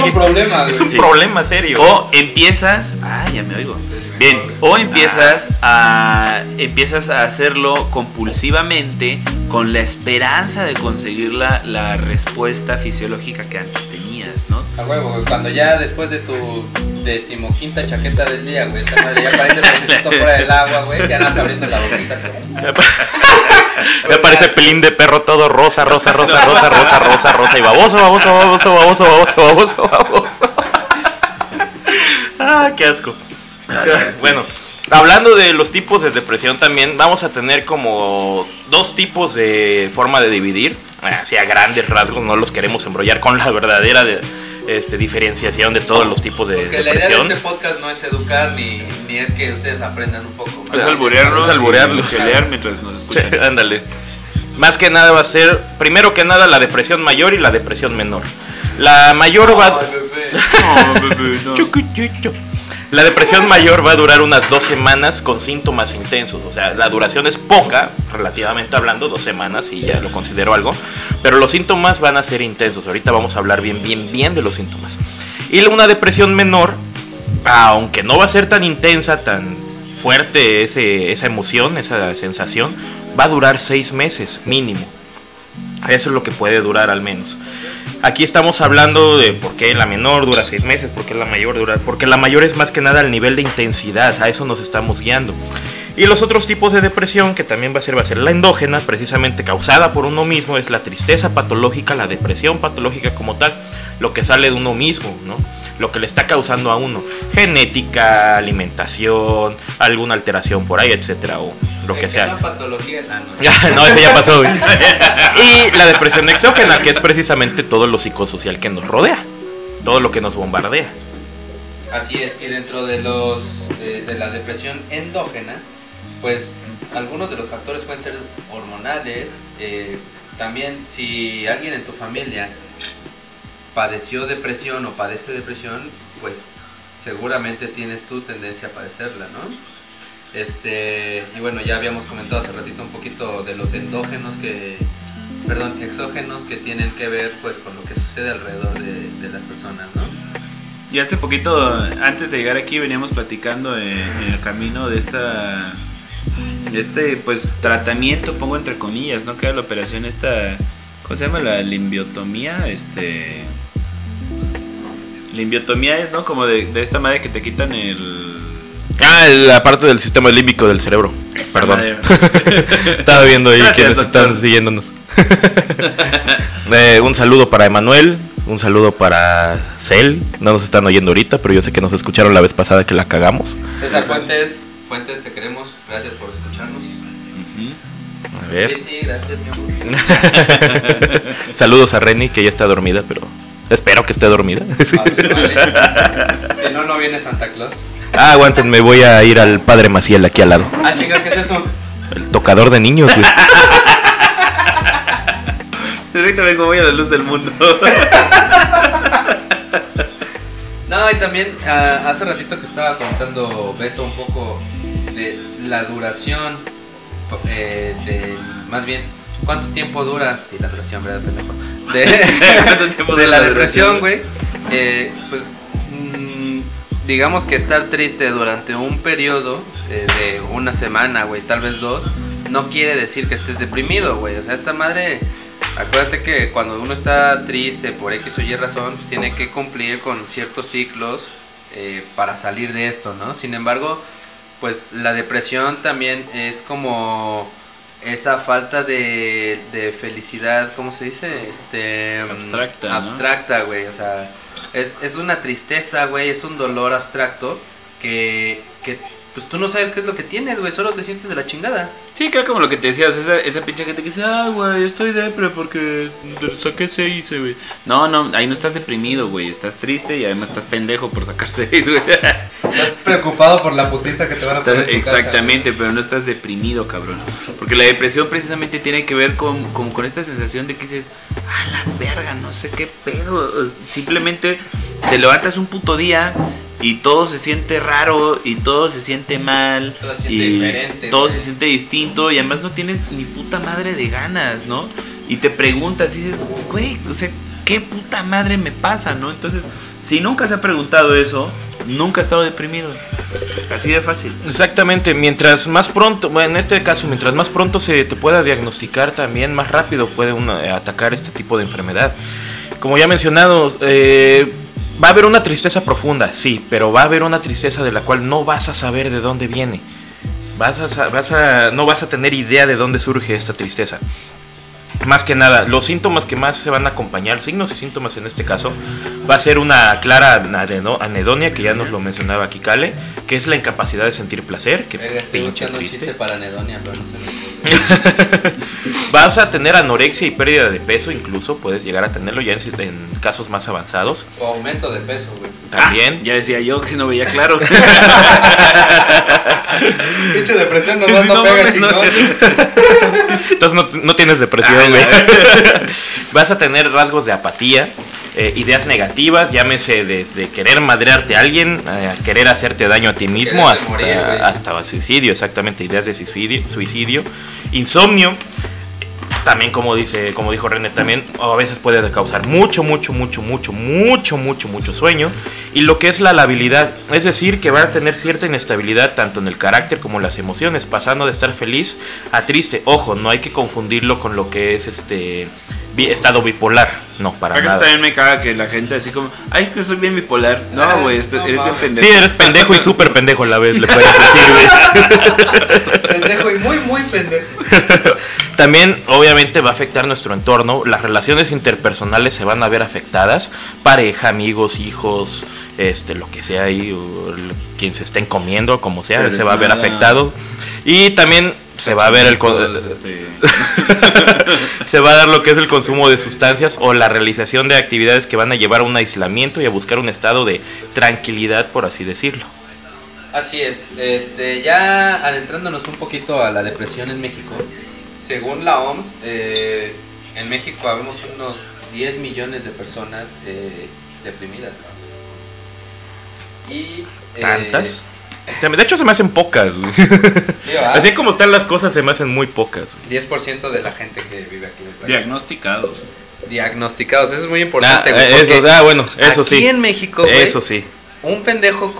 un problema, güey. Es un problema serio. O empiezas... Ah, ya me oigo. Bien. O empiezas a hacerlo compulsivamente con la esperanza de conseguir la respuesta fisiológica que antes tenías, ¿no? A huevo, cuando ya después de tu 15ª chaqueta del día, güey, esa madre ya parece pececito fuera del agua, güey, ya andas abriendo la boquita. Ya parece pelín de perro todo rosa y baboso. Ah, qué asco. Bueno, hablando de los tipos de depresión también, vamos a tener como dos tipos de forma de dividir, así a grandes rasgos, no los queremos embrollar con la verdadera diferenciación de todos los tipos de depresión. La idea de este podcast no es educar ni es que ustedes aprendan un poco más. Es alburearlo, chelear mientras nos escuchan. Sí, ándale. Más que nada va a ser, primero que nada, la depresión mayor y la depresión menor. La mayor La depresión mayor va a durar unas 2 semanas con síntomas intensos. O sea, la duración es poca, relativamente hablando, 2 semanas y ya lo considero algo. Pero los síntomas van a ser intensos. Ahorita vamos a hablar bien de los síntomas. Y una depresión menor, aunque no va a ser tan intensa, tan fuerte esa emoción, esa sensación, va a durar 6 meses mínimo. Eso es lo que puede durar al menos. Aquí estamos hablando de por qué la menor dura 6 meses, por qué la mayor dura... Porque la mayor es más que nada el nivel de intensidad, a eso nos estamos guiando. Y los otros tipos de depresión, que también va a ser la endógena, precisamente causada por uno mismo, es la tristeza patológica, la depresión patológica como tal, lo que sale de uno mismo, ¿no? Lo que le está causando a uno, genética, alimentación, alguna alteración por ahí, etcétera, o lo que sea. Patología, no, eso ya pasó. Y la depresión exógena, que es precisamente todo lo psicosocial que nos rodea, todo lo que nos bombardea. Así es, y dentro de de la depresión endógena, pues algunos de los factores pueden ser hormonales. También si alguien en tu familia padeció depresión o padece depresión, pues seguramente tienes tu tendencia a padecerla, ¿no? Y bueno, ya habíamos comentado hace ratito un poquito de los exógenos que tienen que ver pues con lo que sucede alrededor de las personas, ¿no? Y hace poquito, antes de llegar aquí, veníamos platicando en el camino de pues tratamiento, pongo entre comillas, ¿no? Que era la operación esta, ¿cómo se llama? La limbiotomía, Limbiotomía es, ¿no? Como de esta madre que te quitan el... Ah, la parte del sistema límbico del cerebro. Esa perdón. Estaba viendo ahí quienes están siguiéndonos. Un saludo para Emanuel, un saludo para Cel. No nos están oyendo ahorita, pero yo sé que nos escucharon la vez pasada que la cagamos. César Fuentes, Fuentes, te queremos. Gracias por escucharnos. A ver. Sí, sí, gracias, mi amor. Saludos a Reni, que ya está dormida, pero espero que esté dormida. Vale, vale. Si no, no viene Santa Claus. Ah, aguanten, me voy a ir al Padre Maciel aquí al lado. Ah, chica, ¿qué es eso? El tocador de niños, güey. Directamente como voy a la luz del mundo. No, y también hace ratito que estaba contando Beto un poco de la duración, más bien, ¿cuánto tiempo dura? Sí, la duración, ¿verdad? ¿Cuánto tiempo dura la depresión, güey? Pues... digamos que estar triste durante un periodo de una semana, güey, tal vez dos, no quiere decir que estés deprimido, güey. O sea, esta madre, acuérdate que cuando uno está triste por X o Y razón, pues tiene que cumplir con ciertos ciclos para salir de esto, ¿no? Sin embargo, pues la depresión también es como esa falta de felicidad, ¿cómo se dice? Abstracta, ¿no? Abstracta, güey, o sea... Es una tristeza, güey, es un dolor abstracto que pues tú no sabes qué es lo que tienes, güey, solo te sientes de la chingada. Sí, creo como lo que te decías, esa pinche gente que dice, ah, güey, estoy depre porque saqué 6, güey. No, no, ahí no estás deprimido, güey, estás triste y además estás pendejo por sacar 6, güey. Estás preocupado por la putiza que te van a poner. Exactamente, casa, pero no estás deprimido, cabrón. Porque la depresión precisamente tiene que ver con esta sensación de que dices, ah, la verga, no sé qué pedo. Simplemente te levantas un puto día... y todo se siente raro, y todo se siente mal, todo se siente diferente, todo se siente distinto, y además no tienes ni puta madre de ganas, ¿no? Y te preguntas, y dices, güey, o sea, ¿qué puta madre me pasa, no? Entonces, si nunca se ha preguntado eso, nunca ha estado deprimido. Así de fácil. Exactamente, mientras más pronto, bueno, en este caso, mientras más pronto se te pueda diagnosticar también, más rápido puede uno atacar este tipo de enfermedad. Como ya mencionados, va a haber una tristeza profunda, sí, pero va a haber una tristeza de la cual no vas a saber de dónde viene. No vas a tener idea de dónde surge esta tristeza. Más que nada, los síntomas que más se van a acompañar, signos y síntomas en este caso, va a ser una clara anedonia, que ya nos lo mencionaba aquí Cale, que es la incapacidad de sentir placer, que pinche triste. Para anedonia, pero no se vas a tener anorexia y pérdida de peso, incluso puedes llegar a tenerlo ya en casos más avanzados. O aumento de peso, güey. También. Ah, ya decía yo que no veía claro. Pinche depresión nomás no pega, chingón. Entonces no tienes depresión, güey. Vas a tener rasgos de apatía, ideas negativas, llámese desde querer madrearte a alguien, querer hacerte daño a ti mismo, hasta suicidio, exactamente, ideas de suicidio, insomnio. También como dijo René, también a veces puede causar mucho sueño. Y lo que es la labilidad, es decir, que va a tener cierta inestabilidad tanto en el carácter como en las emociones, pasando de estar feliz a triste. Ojo, no hay que confundirlo con lo que es estado bipolar, no, para nada. Acá también me caga que la gente así como, ay, es que soy bien bipolar. No, güey, no, eres bien pendejo. Sí, eres pendejo y súper pendejo a la vez, le puedes decir. Pendejo y muy pendejo. También, obviamente, va a afectar nuestro entorno. Las relaciones interpersonales se van a ver afectadas. Pareja, amigos, hijos, lo que sea ahí, quien se estén comiendo, como sea, pero se va a ver afectado. Y también se va a ver se va a dar lo que es el consumo de sustancias o la realización de actividades que van a llevar a un aislamiento y a buscar un estado de tranquilidad, por así decirlo. Así es. Ya adentrándonos un poquito a la depresión en México. Según la OMS, en México habemos unos 10 millones de personas deprimidas. Y, ¿tantas? De hecho se me hacen pocas, güey. Sí, así como están las cosas se me hacen muy pocas, güey. 10% de la gente que vive aquí en el país. Diagnosticados, eso es muy importante, güey, bueno, eso aquí sí. Aquí en México, güey, eso sí. Un pendejo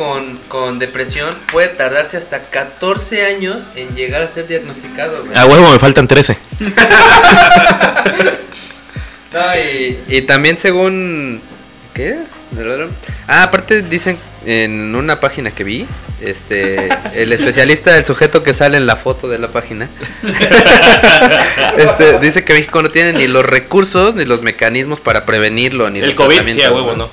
con depresión puede tardarse hasta 14 años en llegar a ser diagnosticado, güey. A huevo, me faltan 13. No, y también según... ¿qué? ¿Del otro? Ah, aparte dicen en una página que vi, el especialista del sujeto que sale en la foto de la página dice que México no tiene ni los recursos ni los mecanismos para prevenirlo ni el COVID, sí, a huevo, ¿no? O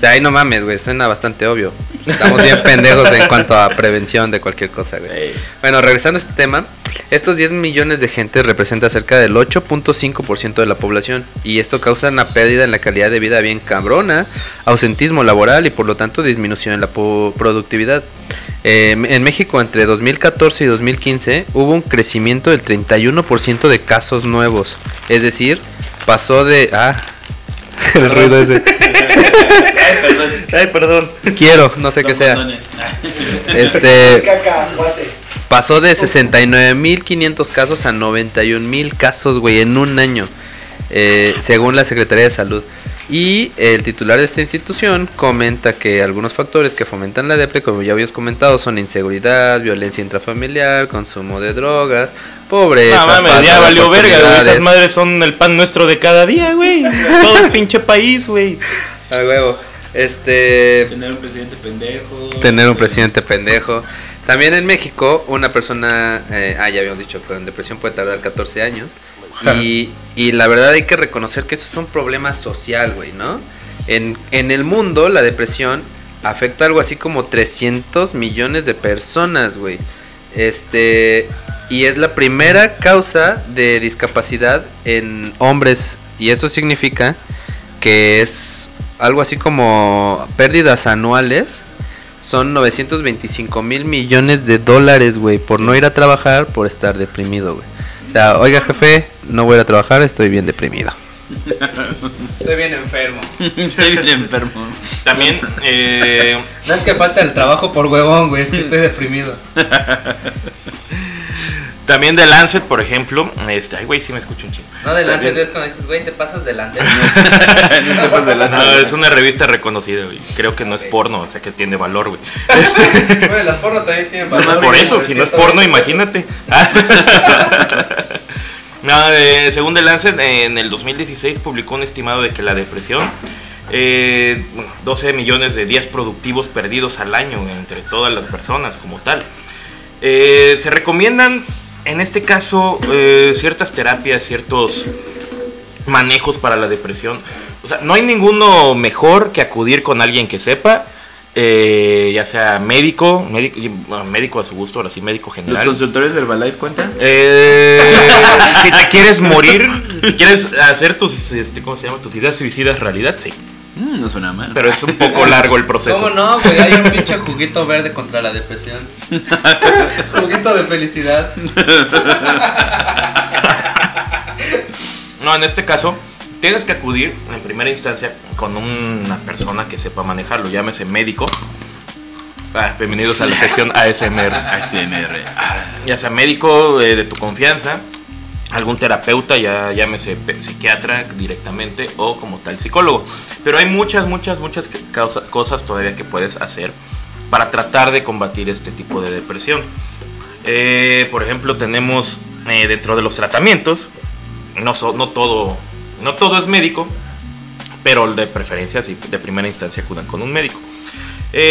sea, ahí no mames, güey, suena bastante obvio. Estamos bien pendejos en cuanto a prevención de cualquier cosa, güey. Hey. Bueno, regresando a este tema, estos 10 millones de gente representa cerca del 8.5% de la población y esto causa una pérdida en la calidad de vida bien cabrona, ausentismo laboral y por lo tanto disminución en la productividad. En México entre 2014 y 2015 hubo un crecimiento del 31% de casos nuevos, es decir, pasó de... Ah, el ruido ese. Ay, perdón. Quiero, no sé qué sea. Pasó de 69.500 casos a 91.000 casos, güey, en un año, según la Secretaría de Salud. Y el titular de esta institución comenta que algunos factores que fomentan la depresión, como ya habías comentado, son inseguridad, violencia intrafamiliar, consumo de drogas, pobreza. No mames, ya valió verga, güey. Esas madres son el pan nuestro de cada día, güey. Todo el pinche país, güey. A huevo. Tener un presidente pendejo. También en México, una persona, ya habíamos dicho, con depresión puede tardar 14 años. Y la verdad hay que reconocer que eso es un problema social, güey, ¿no? En el mundo la depresión afecta algo así como 300 millones de personas, güey. Y es la primera causa de discapacidad en hombres. Y eso significa que es algo así como pérdidas anuales. Son 925 mil millones de dólares, güey, por no ir a trabajar, por estar deprimido, güey. O sea, oiga jefe, no voy a trabajar, estoy bien deprimido. Estoy bien enfermo. También, no es que falta el trabajo por huevón, güey, es que estoy deprimido. También de Lancet, por ejemplo, ay, güey, sí me escucho un chingo. No, de Lancet es cuando dices, güey, te pasas de Lancet. No te pasas de Lancet. No, es una revista reconocida, güey. Creo que no es porno, o sea que tiene valor, güey. Güey, las porno también tienen valor. No, por eso, si no es porno, imagínate. No, según The Lancet, en el 2016 publicó un estimado de que la depresión... 12 millones de días productivos perdidos al año entre todas las personas como tal. Se recomiendan... En este caso, ciertas terapias, ciertos manejos para la depresión. O sea, no hay ninguno mejor que acudir con alguien que sepa, ya sea médico a su gusto, ahora sí, médico general. ¿Los consultores del Herbalife cuentan? Si te quieres morir, si quieres hacer tus, tus ideas suicidas realidad, sí. No suena mal. Pero es un poco largo el proceso. ¿Cómo no, güey? Hay un pinche juguito verde contra la depresión. Juguito de felicidad. No, en este caso, tienes que acudir en primera instancia con una persona que sepa manejarlo, llámese médico. Bienvenidos a la sección ASMR. Ya sea médico de tu confianza, algún terapeuta, ya llámese psiquiatra directamente o como tal psicólogo. Pero hay muchas cosas todavía que puedes hacer para tratar de combatir este tipo de depresión. Por ejemplo, tenemos dentro de los tratamientos, no todo es médico, pero de preferencia, sí, de primera instancia acudan con un médico.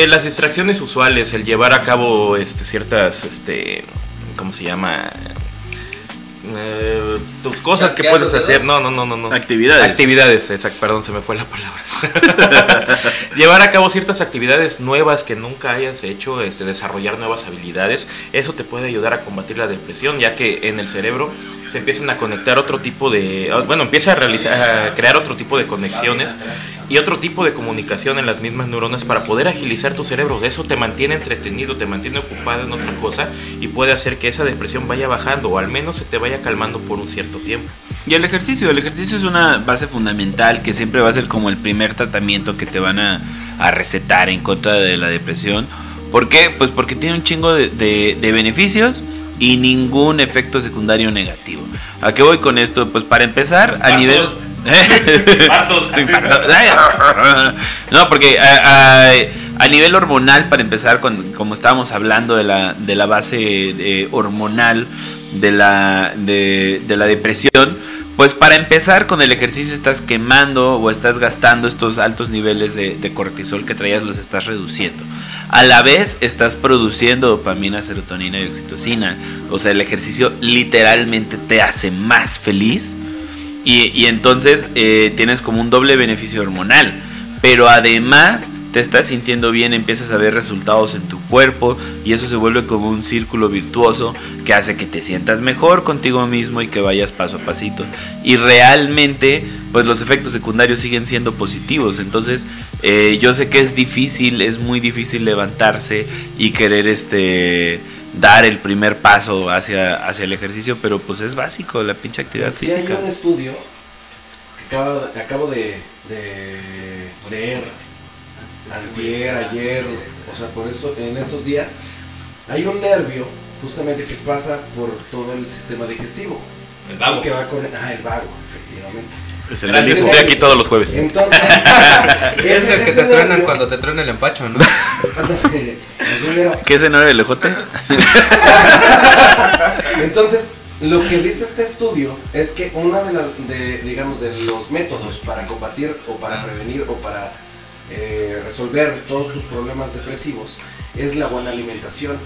Las distracciones usuales, el llevar a cabo ciertas, ¿cómo se llama? Tus cosas que puedes hacer, no. Actividades, exacto, perdón, se me fue la palabra. Llevar a cabo ciertas actividades nuevas que nunca hayas hecho, desarrollar nuevas habilidades, eso te puede ayudar a combatir la depresión, ya que en el cerebro se empiezan a conectar otro tipo de, empieza a crear otro tipo de conexiones y otro tipo de comunicación en las mismas neuronas para poder agilizar tu cerebro. Eso te mantiene entretenido, te mantiene ocupado en otra cosa y puede hacer que esa depresión vaya bajando o al menos se te vaya calmando por un cierto tiempo. Y el ejercicio es una base fundamental que siempre va a ser como el primer tratamiento que te van a recetar en contra de la depresión. ¿Por qué? Pues porque tiene un chingo de beneficios y ningún efecto secundario negativo. ¿A qué voy con esto? Pues para empezar, infartos. A nivel... No, porque a nivel hormonal, para empezar, como estábamos hablando de la base hormonal de la depresión, Pues para empezar con el ejercicio estás quemando o estás gastando estos altos niveles de cortisol que traías, los estás reduciendo. A la vez estás produciendo dopamina, serotonina y oxitocina. O sea, el ejercicio literalmente te hace más feliz y entonces tienes como un doble beneficio hormonal. Pero además te estás sintiendo bien, empiezas a ver resultados en tu cuerpo y eso se vuelve como un círculo virtuoso que hace que te sientas mejor contigo mismo y que vayas paso a pasito. Y realmente pues los efectos secundarios siguen siendo positivos. Entonces yo sé que es difícil, es muy difícil levantarse y querer dar el primer paso hacia el ejercicio, pero pues es básico la pinche actividad física. Sí, hay un estudio que acabo de leer ayer, o sea, por eso en estos días hay un nervio justamente que pasa por todo el sistema digestivo. El vago. Que va con el vago, efectivamente. Es el nervio que estoy aquí todos los jueves. Entonces, es el que te truenan cuando te truena el empacho, ¿no? ¿Qué es el nervio del ejote? Sí. Entonces, lo que dice este estudio es que una de las, digamos, de los métodos para combatir o para prevenir o para resolver todos sus problemas depresivos es la buena alimentación.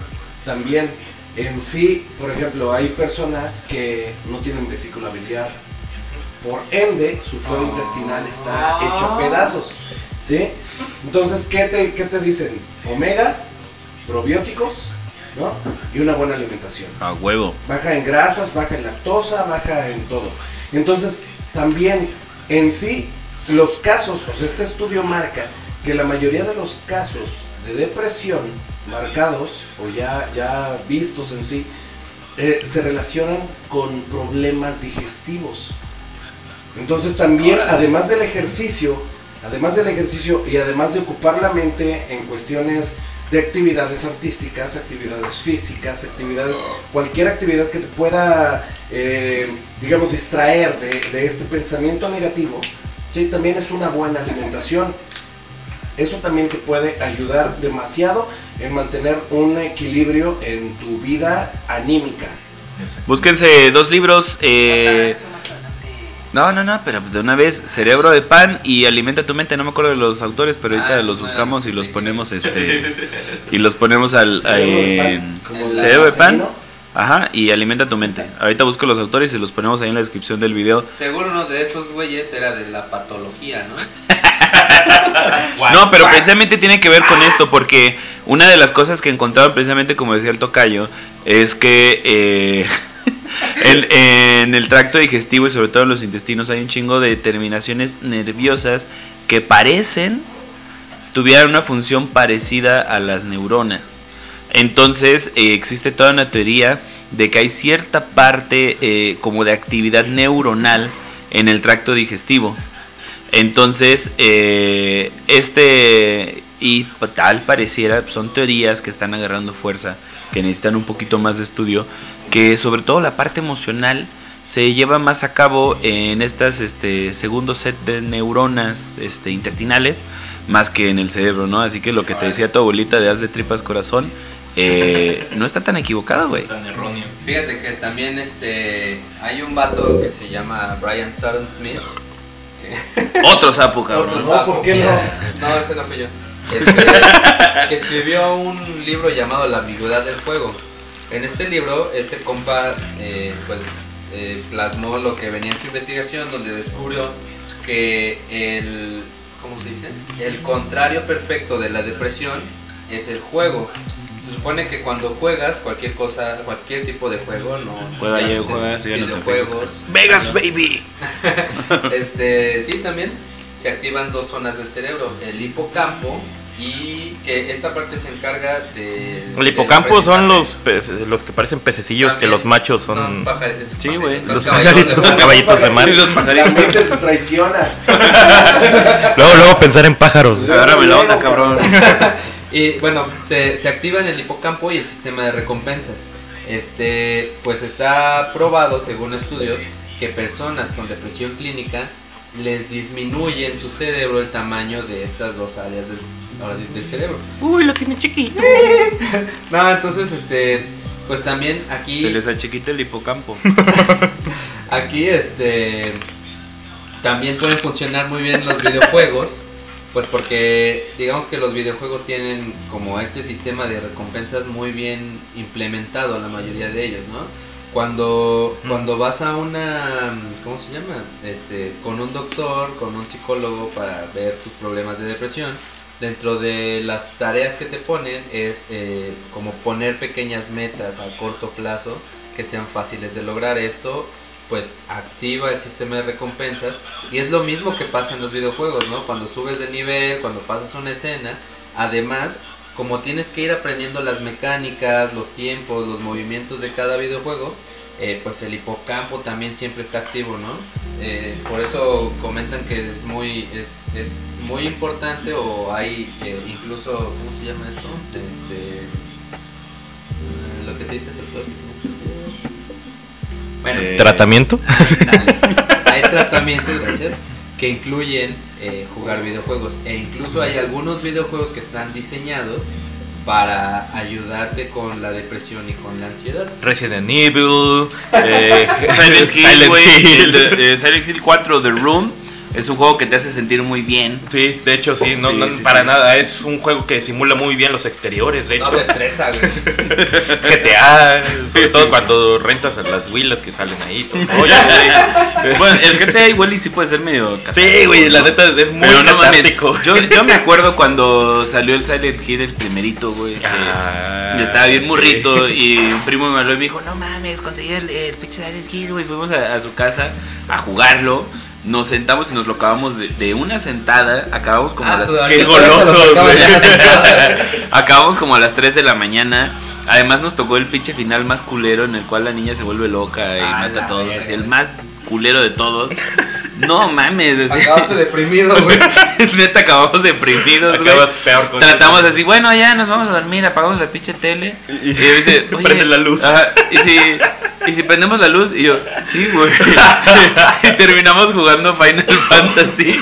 También en sí, por ejemplo, hay personas que no tienen vesícula biliar, por ende su flora intestinal está hecho pedazos, ¿sí? Entonces, ¿qué te dicen? Omega, probióticos, ¿no? Y una buena alimentación. A huevo. Baja en grasas, baja en lactosa, baja en todo. Entonces, también en sí los casos, o sea, este estudio marca que la mayoría de los casos de depresión marcados o ya vistos en sí, se relacionan con problemas digestivos. Entonces también, además del ejercicio y además de ocupar la mente en cuestiones de actividades artísticas, actividades físicas, cualquier actividad que te pueda, digamos, distraer de este pensamiento negativo, sí, también es una buena alimentación. Eso también te puede ayudar demasiado en mantener un equilibrio en tu vida anímica. Búsquense 2 libros. No, pero de una vez, Cerebro de Pan y Alimenta tu Mente. No me acuerdo de los autores, pero ahorita los buscamos y los ponemos y los ponemos al Cerebro de Pan. Ajá, y Alimenta tu Mente. Ahorita busco los autores y los ponemos ahí en la descripción del video. Seguro uno de esos güeyes era de la patología, ¿no? No, pero precisamente tiene que ver con esto, porque una de las cosas que encontraron precisamente, como decía el tocayo, es que en el tracto digestivo y sobre todo en los intestinos hay un chingo de terminaciones nerviosas que parecen tuvieran una función parecida a las neuronas. Entonces existe toda una teoría de que hay cierta parte como de actividad neuronal en el tracto digestivo. Entonces y tal pareciera, son teorías que están agarrando fuerza, que necesitan un poquito más de estudio, que sobre todo la parte emocional se lleva más a cabo en estas segundo set de neuronas intestinales, más que en el cerebro, ¿no? Así que lo que te decía tu abuelita de haz de tripas corazón, no está tan equivocado, güey. Tan erróneo. Fíjate que también hay un vato que se llama Brian Sutton Smith. Otro sapo, cabrón. Otro sapo. ¿Por qué no? No, ese no fui yo. Que escribió un libro llamado La ambigüedad del juego. En este libro, este compa plasmó lo que venía en su investigación, donde descubrió que el... ¿Cómo se dice? El contrario perfecto de la depresión es el juego. Se supone que cuando juegas cualquier cosa, cualquier tipo de juego, no juega yo, juegas videojuegos, Vegas, baby. Sí, también se activan 2 zonas del cerebro, el hipocampo y que esta parte se encarga de... El hipocampo son los que parecen pececillos, también, que los machos son... Sí, güey, los pajaritos, son caballitos de mar. Y los pajaritos te traicionan. Luego pensar en pájaros. Agárrame la onda, cabrón. Y bueno, se activan el hipocampo y el sistema de recompensas. Pues está probado, según estudios, que personas con depresión clínica les disminuye en su cerebro el tamaño de estas 2 áreas del cerebro. Uy, lo tiene chiquito. No, entonces, pues también aquí... Se les achiquita el hipocampo. Aquí también pueden funcionar muy bien los videojuegos, pues porque digamos que los videojuegos tienen como este sistema de recompensas muy bien implementado, la mayoría de ellos, ¿no? Cuando vas a una, ¿cómo se llama? Con un doctor, con un psicólogo para ver tus problemas de depresión, dentro de las tareas que te ponen es como poner pequeñas metas a corto plazo que sean fáciles de lograr. Esto pues activa el sistema de recompensas, y es lo mismo que pasa en los videojuegos, ¿no? Cuando subes de nivel, cuando pasas una escena, además, como tienes que ir aprendiendo las mecánicas, los tiempos, los movimientos de cada videojuego, pues el hipocampo también siempre está activo, ¿no? Por eso comentan que es muy importante, o hay incluso, ¿cómo se llama esto? Lo que te dice el doctor que tienes que hacer. Bueno, ¿tratamiento? Hay tratamientos, gracias, que incluyen jugar videojuegos, e incluso hay algunos videojuegos que están diseñados para ayudarte con la depresión y con la ansiedad. Resident Evil, Silent Hill 4, The Room. Es un juego que te hace sentir muy bien. Sí, de hecho sí, nada. Es un juego que simula muy bien los exteriores, de hecho. No te estresa, güey. GTA, sobre todo cuando rentas a las huilas que salen ahí. Bueno, el GTA igual y sí puede ser medio catártico. Sí, güey, la neta es muy catártico. Yo me acuerdo cuando salió el Silent Hill, el primerito, güey. Yo estaba bien murrito y un primo me habló y me dijo, no mames, conseguí el pinche Silent Hill, güey. Fuimos a su casa a jugarlo. Nos sentamos y nos lo acabamos de una sentada. Acabamos como ¡qué goloso, güey! Acabamos como a las 3 de la mañana. Además nos tocó el pinche final más culero, en el cual la niña se vuelve loca y mata a todos, así, el más culero de todos. No mames, acabaste deprimido, güey. Neta, acabamos deprimidos, güey. Tratamos así, bueno, ya nos vamos a dormir, apagamos la pinche tele. Y yo dice, oye, prende la luz. Ajá, y si prendemos la luz, y yo, sí, güey. Y terminamos jugando Final Fantasy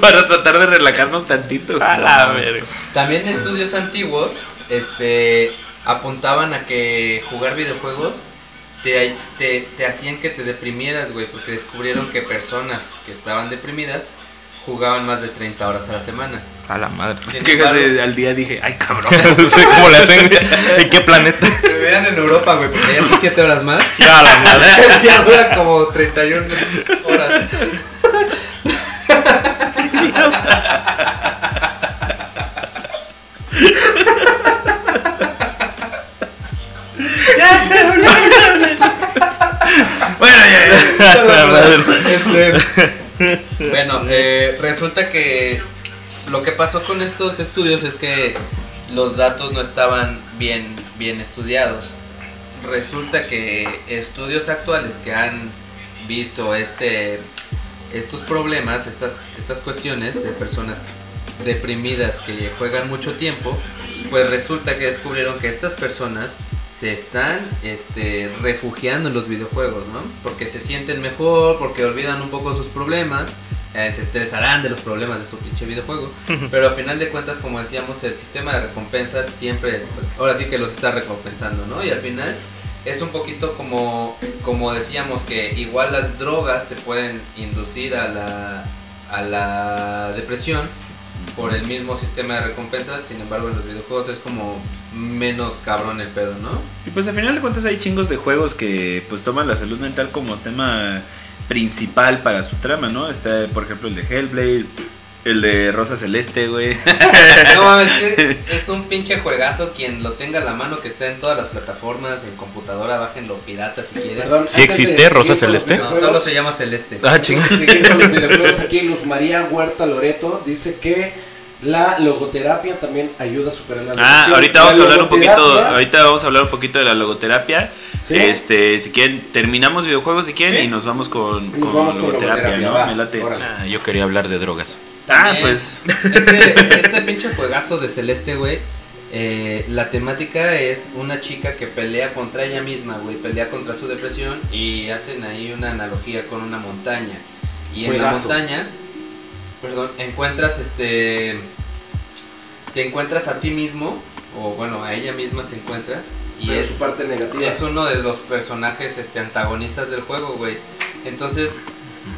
para tratar de relajarnos tantito. A la verga. También estudios antiguos apuntaban a que jugar videojuegos te hacían que te deprimieras, güey, porque descubrieron que personas que estaban deprimidas jugaban más de 30 horas a la semana. A la madre. Fíjate, al día dije, ay, cabrón, no sé cómo le hacen, en qué planeta. Que vean en Europa, güey, porque ya son 7 horas más. Ya, la madre. Ya dura como 31 horas. Bueno, bueno, resulta que lo que pasó con estos estudios es que los datos no estaban bien estudiados. Resulta que estudios actuales que han visto estos problemas, estas cuestiones de personas deprimidas que juegan mucho tiempo, pues resulta que descubrieron que estas personas se están refugiando en los videojuegos, ¿no? Porque se sienten mejor, porque olvidan un poco sus problemas, se estresarán de los problemas de su pinche videojuego, pero al final de cuentas, como decíamos, el sistema de recompensas siempre, pues, ahora sí que los está recompensando, ¿no? Y al final es un poquito como decíamos, que igual las drogas te pueden inducir a la depresión por el mismo sistema de recompensas. Sin embargo, en los videojuegos es como menos cabrón el pedo, ¿no? Y pues al final de cuentas hay chingos de juegos que pues toman la salud mental como tema principal para su trama, ¿no? Está, por ejemplo, el de Hellblade, el de Rosa Celeste, güey. No mames, es un pinche juegazo. Quien lo tenga a la mano, que está en todas las plataformas, en computadora, bájenlo pirata si quieren. Perdón, ¿sí existe Rosa Celeste? No, solo se llama Celeste. Ah, chingón. Aquí Luz María Huerta Loreto dice que la logoterapia también ayuda a superar la depresión. Ahorita vamos a hablar un poquito de la logoterapia. ¿Sí? Si quieren, terminamos videojuegos si quieren, ¿sí? Y nos vamos con logoterapia, ¿no? Va, me late. Yo quería hablar de drogas. También, pues este pinche juegazo de Celeste, güey, la temática es una chica que pelea contra ella misma, güey, pelea contra su depresión, y hacen ahí una analogía con una montaña. Y en la montaña, perdón, te encuentras a ti mismo, o bueno, a ella misma se encuentra, Y es su parte negativa. Es uno de los personajes antagonistas del juego, güey. Entonces,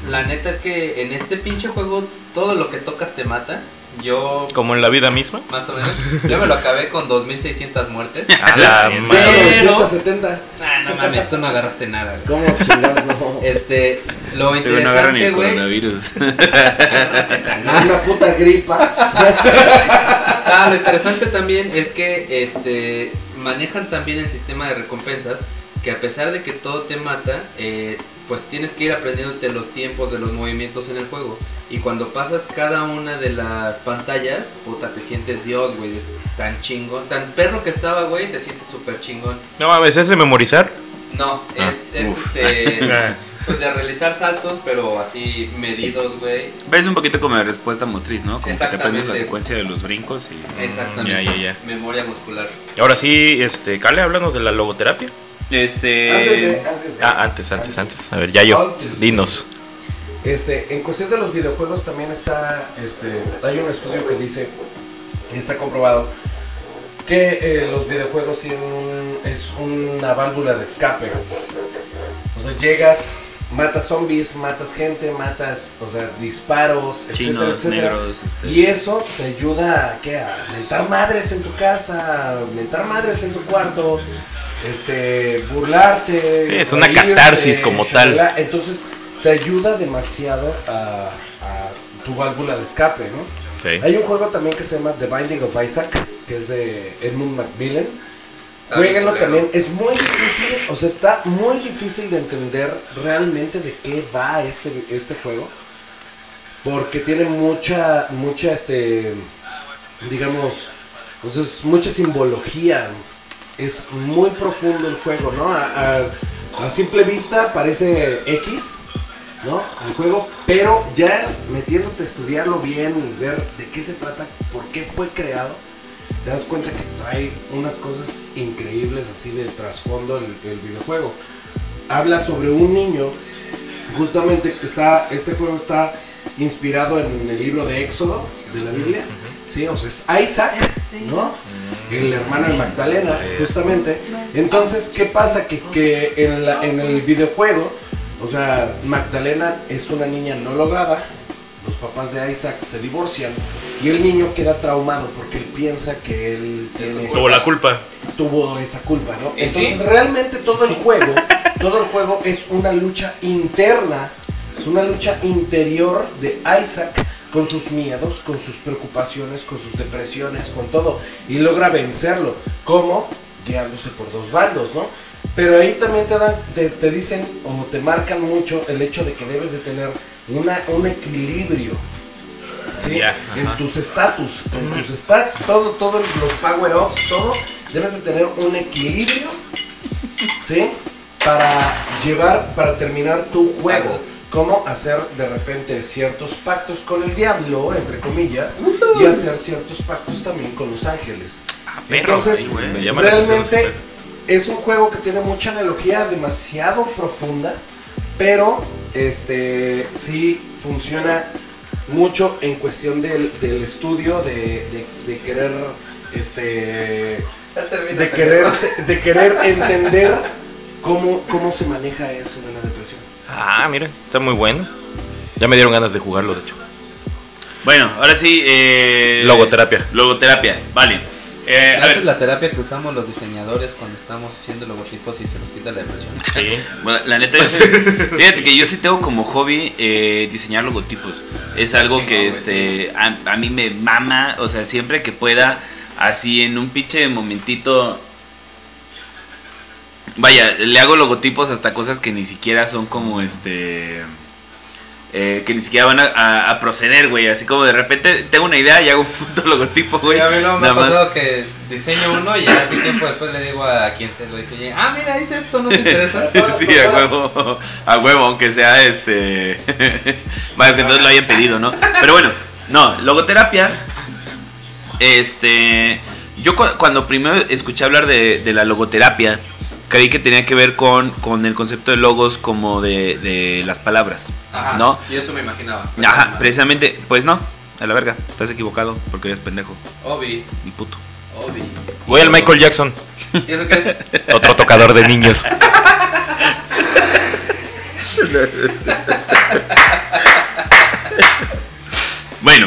la neta es que en este pinche juego todo lo que tocas te mata. Yo... ¿Como en la vida misma? Más o menos. Yo me lo acabé con 2.600 muertes. ¡A la madre! Pero... Ah, no mames, tú no agarraste nada, güey. ¿Cómo chingados no? Lo interesante, güey... coronavirus. Una puta gripa. Lo interesante también es que manejan también el sistema de recompensas, que a pesar de que todo te mata, pues tienes que ir aprendiéndote los tiempos de los movimientos en el juego. Y cuando pasas cada una de las pantallas, puta, te sientes Dios, güey. Es tan chingón, tan perro que estaba, güey, te sientes súper chingón. No, a veces de memorizar. No, pues de realizar saltos, pero así medidos, güey. Ves un poquito como de respuesta motriz, ¿no? Como que te aprendes la secuencia de los brincos y... Exactamente, ya. Memoria muscular. Y ahora sí, Cale, háblanos de la logoterapia. Antes. A ver, Yayo, dinos. En cuestión de los videojuegos también está, hay un estudio que dice, y está comprobado, que los videojuegos tienen una válvula de escape. O sea, llegas, matas zombies, matas gente, matas, o sea, disparos, chinos, etcétera. Negros, Y eso te ayuda a, ¿qué? A mentar madres en tu casa, a mentar madres en tu cuarto, burlarte. Sí, es una catarsis como tal. Entonces te ayuda demasiado a tu válvula de escape, ¿no? Okay. Hay un juego también que se llama The Binding of Isaac, que es de Edmund Macmillan. Jueguenlo también, es muy difícil, o sea, está muy difícil de entender realmente de qué va este juego, porque tiene mucha, digamos, entonces mucha simbología. Es muy profundo el juego, ¿no? A simple vista parece X, ¿no? El juego, pero ya metiéndote a estudiarlo bien y ver de qué se trata, por qué fue creado, te das cuenta que trae unas cosas increíbles así de trasfondo el videojuego. Habla sobre un niño, justamente este juego está inspirado en el libro de Éxodo de la Biblia, ¿sí? O sea, es Isaac, ¿no? El hermano de Magdalena, justamente. Entonces, ¿qué pasa? Que en el videojuego, o sea, Magdalena es una niña no lograda. Los papás de Isaac se divorcian y el niño queda traumado porque él piensa que él tuvo la culpa. Tuvo esa culpa, ¿no? Entonces realmente todo el juego es una lucha interna, es una lucha interior de Isaac con sus miedos, con sus preocupaciones, con sus depresiones, con todo, y logra vencerlo, como guiándose por dos bandos, ¿no? Pero ahí también te dicen o te marcan mucho el hecho de que debes de tener un equilibrio, ¿sí? Yeah, en tus estatus, en tus stats, todos los power ups, todo, debes de tener un equilibrio, ¿sí? Para terminar tu juego. Cómo hacer de repente ciertos pactos con el diablo, entre comillas, y hacer ciertos pactos también con los ángeles. Entonces, realmente es un juego que tiene mucha analogía demasiado profunda, pero sí funciona mucho en cuestión del estudio de querer de querer entender cómo se maneja eso de la depresión. Ah, mira, está muy bueno. Ya me dieron ganas de jugarlo, de hecho. Bueno, ahora sí, Logoterapia, vale. Esa es la terapia que usamos los diseñadores cuando estamos haciendo logotipos y se nos quita la depresión. Sí. Bueno, la neta, fíjate que yo sí tengo como hobby diseñar logotipos. Es algo que a mí me mama, o sea, siempre que pueda, así en un pinche momentito... Vaya, le hago logotipos hasta cosas que ni siquiera son como que ni siquiera van a proceder, güey. Así como de repente tengo una idea y hago un puto logotipo, güey. Sí, a mí no me ha pasado que diseño uno y así tiempo después le digo a quien se lo diseñe: ah, mira, hice esto, ¿no te interesa? Sí, a huevo, aunque sea vaya, que todos lo hayan pedido, ¿no? Pero bueno, no, logoterapia. Yo cuando primero escuché hablar de la logoterapia, creí que tenía que ver con el concepto de logos como de las palabras. Ajá, ¿no? Yo eso me imaginaba. Ajá, precisamente, pues no, a la verga, estás equivocado porque eres pendejo. Obi. Y puto. Voy al Michael Jackson. ¿Y eso qué es? Otro tocador de niños. Bueno,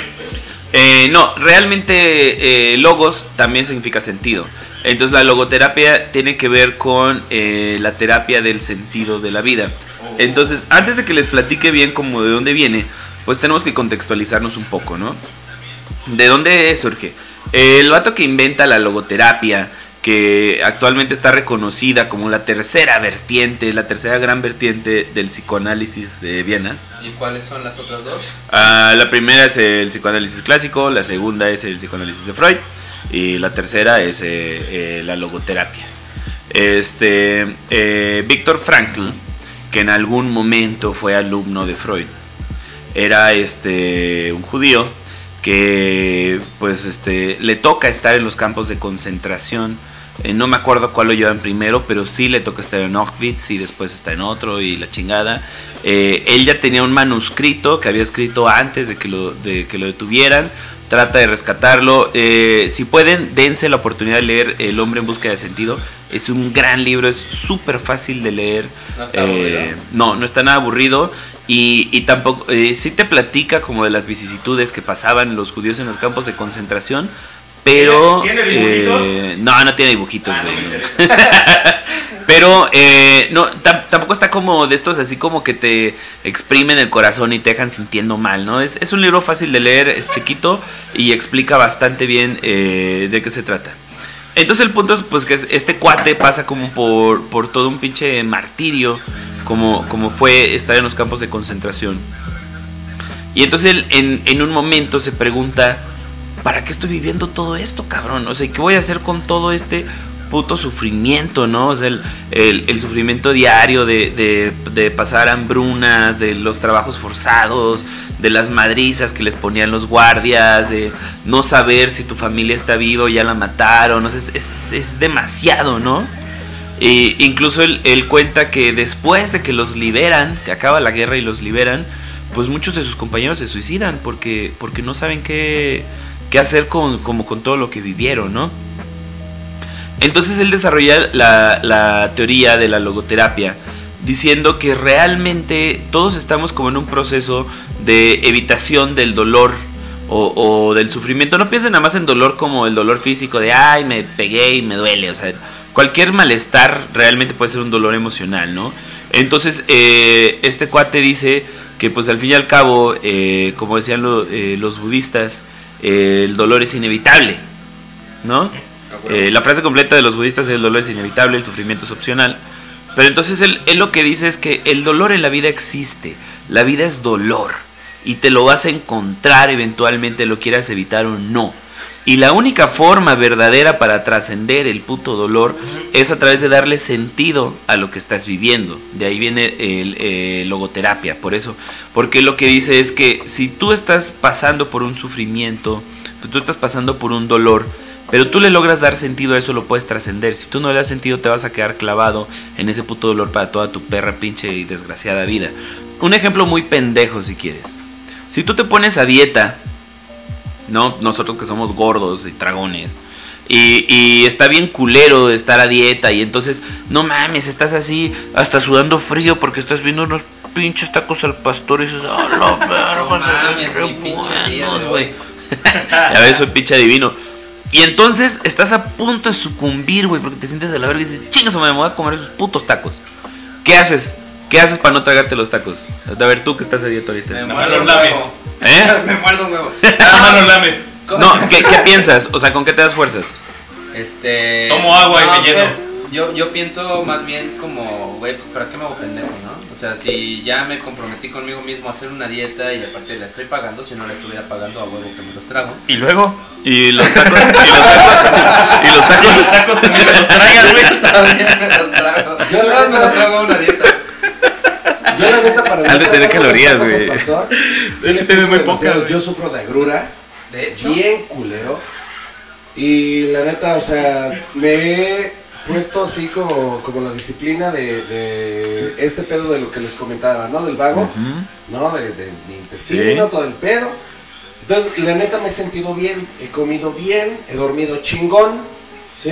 no, realmente logos también significa sentido. Entonces la logoterapia tiene que ver con la terapia del sentido de la vida. Entonces, antes de que les platique bien como de dónde viene, pues tenemos que contextualizarnos un poco, ¿no? ¿De dónde surge? El vato que inventa la logoterapia, que actualmente está reconocida como la tercera vertiente, la tercera gran vertiente del psicoanálisis de Viena. ¿Y cuáles son las otras dos? Ah, la primera es el psicoanálisis clásico, la segunda es el psicoanálisis de Freud y la tercera es la logoterapia. Víctor Frankl, que en algún momento fue alumno de Freud, era un judío que pues le toca estar en los campos de concentración. No me acuerdo cuál lo llevan primero, pero sí le toca estar en Auschwitz y después está en otro y la chingada. Él ya tenía un manuscrito que había escrito antes de que lo detuvieran. Trata de rescatarlo. Si pueden, dense la oportunidad de leer El hombre en búsqueda de sentido. Es un gran libro, es súper fácil de leer. No está aburrido. No está nada aburrido. Y tampoco, sí te platica como de las vicisitudes que pasaban los judíos en los campos de concentración, pero... ¿Tiene dibujitos? No tiene dibujitos. No. Pero no, tampoco está como de estos así como que te exprimen el corazón y te dejan sintiendo mal, ¿no? Es un libro fácil de leer, es chiquito y explica bastante bien de qué se trata. Entonces el punto es pues que este cuate pasa como por todo un pinche martirio, como fue estar en los campos de concentración. Y entonces él en un momento se pregunta, ¿para qué estoy viviendo todo esto, cabrón? O sea, ¿qué voy a hacer con todo este puto sufrimiento, no? O sea, el sufrimiento diario de pasar hambrunas, de los trabajos forzados, de las madrizas que les ponían los guardias, de no saber si tu familia está viva o ya la mataron. O sea, es demasiado, ¿no? E incluso él cuenta que después de que los liberan, que acaba la guerra y los liberan, pues muchos de sus compañeros se suicidan porque no saben qué hacer con todo lo que vivieron, ¿no? Entonces él desarrolla la teoría de la logoterapia, diciendo que realmente todos estamos como en un proceso de evitación del dolor o del sufrimiento. No piensen nada más en dolor como el dolor físico de ay, me pegué y me duele, o sea... Cualquier malestar realmente puede ser un dolor emocional, ¿no? Entonces, este cuate dice que, pues, al fin y al cabo, como decían los budistas, el dolor es inevitable, ¿no? La frase completa de los budistas es el dolor es inevitable, el sufrimiento es opcional. Pero entonces él lo que dice es que el dolor en la vida existe, la vida es dolor y te lo vas a encontrar eventualmente, lo quieras evitar o no. Y la única forma verdadera para trascender el puto dolor es a través de darle sentido a lo que estás viviendo. De ahí viene logoterapia, por eso. Porque lo que dice es que si tú estás pasando por un sufrimiento, tú estás pasando por un dolor, pero tú le logras dar sentido a eso, lo puedes trascender. Si tú no le das sentido, te vas a quedar clavado en ese puto dolor para toda tu perra pinche y desgraciada vida. Un ejemplo muy pendejo, si quieres. Si tú te pones a dieta... ¿no? Nosotros que somos gordos y tragones y está bien culero de estar a dieta y entonces no mames, estás así hasta sudando frío porque estás viendo unos pinches tacos al pastor y dices, oh, la verga, güey. A ver, soy pinche divino. Y entonces estás a punto de sucumbir, güey, porque te sientes a la verga y dices, chingas, me voy a comer esos putos tacos. ¿Qué haces? ¿Qué haces para no tragarte los tacos? A ver, tú que estás a dieta ahorita. Me muerdo un huevo. Me muerdo un huevo. No los lames. No, ¿qué piensas? O sea, ¿con qué te das fuerzas? Tomo agua y me lleno. Yo pienso más bien como, güey, pues ¿para qué me hago pendejo, no? O sea, si ya me comprometí conmigo mismo a hacer una dieta y aparte la estoy pagando, si no la estuviera pagando a huevo que me los trago. ¿Y luego? ¿Y los tacos? ¿Y los tacos también me los tragas, güey? También me los trago. Yo nada más me los trago a una dieta. Yo la neta para mí... Han de tener calorías, güey. De hecho, tienes muy poca. Yo sufro de agrura, bien culero. Y la neta, o sea, me he puesto así como la disciplina de este pedo de lo que les comentaba, ¿no? Del vago, ¿no? De mi intestino, todo el pedo. Entonces, la neta me he sentido bien, he comido bien, he dormido chingón, ¿sí?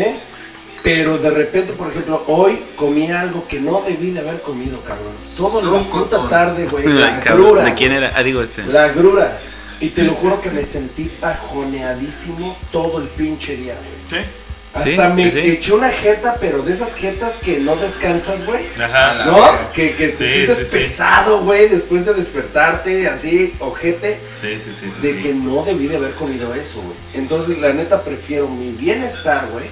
Pero de repente, por ejemplo, hoy comí algo que no debí de haber comido, cabrón. Todo la puta tarde, güey. La grura. ¿De quién era? Ah, digo este. La grura. Y te lo juro que me sentí pajoneadísimo todo el pinche día, güey. Sí. Hasta sí, me eché una jeta, pero de esas jetas que no descansas, güey. Ajá. ¿No? Verga. Que te sientes pesado, güey, después de despertarte, así, ojete. Sí. De que no debí de haber comido eso, güey. Entonces, la neta, prefiero mi bienestar, güey,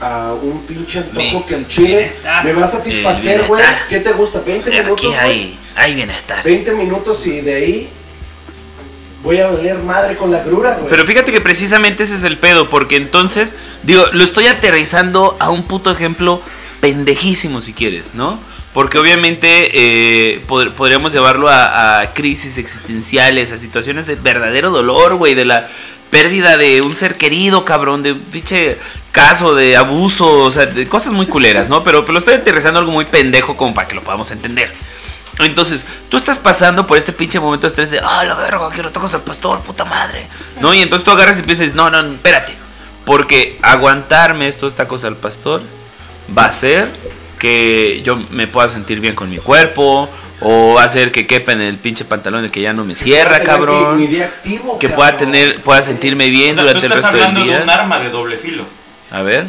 a un pinche antojo que el chile bienestar. Me va a satisfacer, güey. ¿Qué te gusta? 20 pero minutos, aquí hay bienestar. 20 minutos y de ahí voy a valer madre con la grura, güey. Pero fíjate que precisamente ese es el pedo, porque entonces, digo, lo estoy aterrizando a un puto ejemplo pendejísimo, si quieres, ¿no? Porque obviamente podríamos llevarlo a crisis existenciales, a situaciones de verdadero dolor, güey, de la pérdida de un ser querido, cabrón, de un pinche caso de abuso, o sea, de cosas muy culeras, ¿no? Pero lo estoy aterrizando a algo muy pendejo como para que lo podamos entender. Entonces, tú estás pasando por este pinche momento de estrés de, ah, la verga, quiero tacos al pastor, puta madre, ¿no? Y entonces tú agarras y empiezas, no, espérate, porque aguantarme estos tacos al pastor va a hacer que yo me pueda sentir bien con mi cuerpo, o hacer que quepa en el pinche pantalón el que ya no me cierra, cabrón, que pueda tener, pueda sentirme bien durante el resto del día. Tú estás hablando de un arma de doble filo. A ver.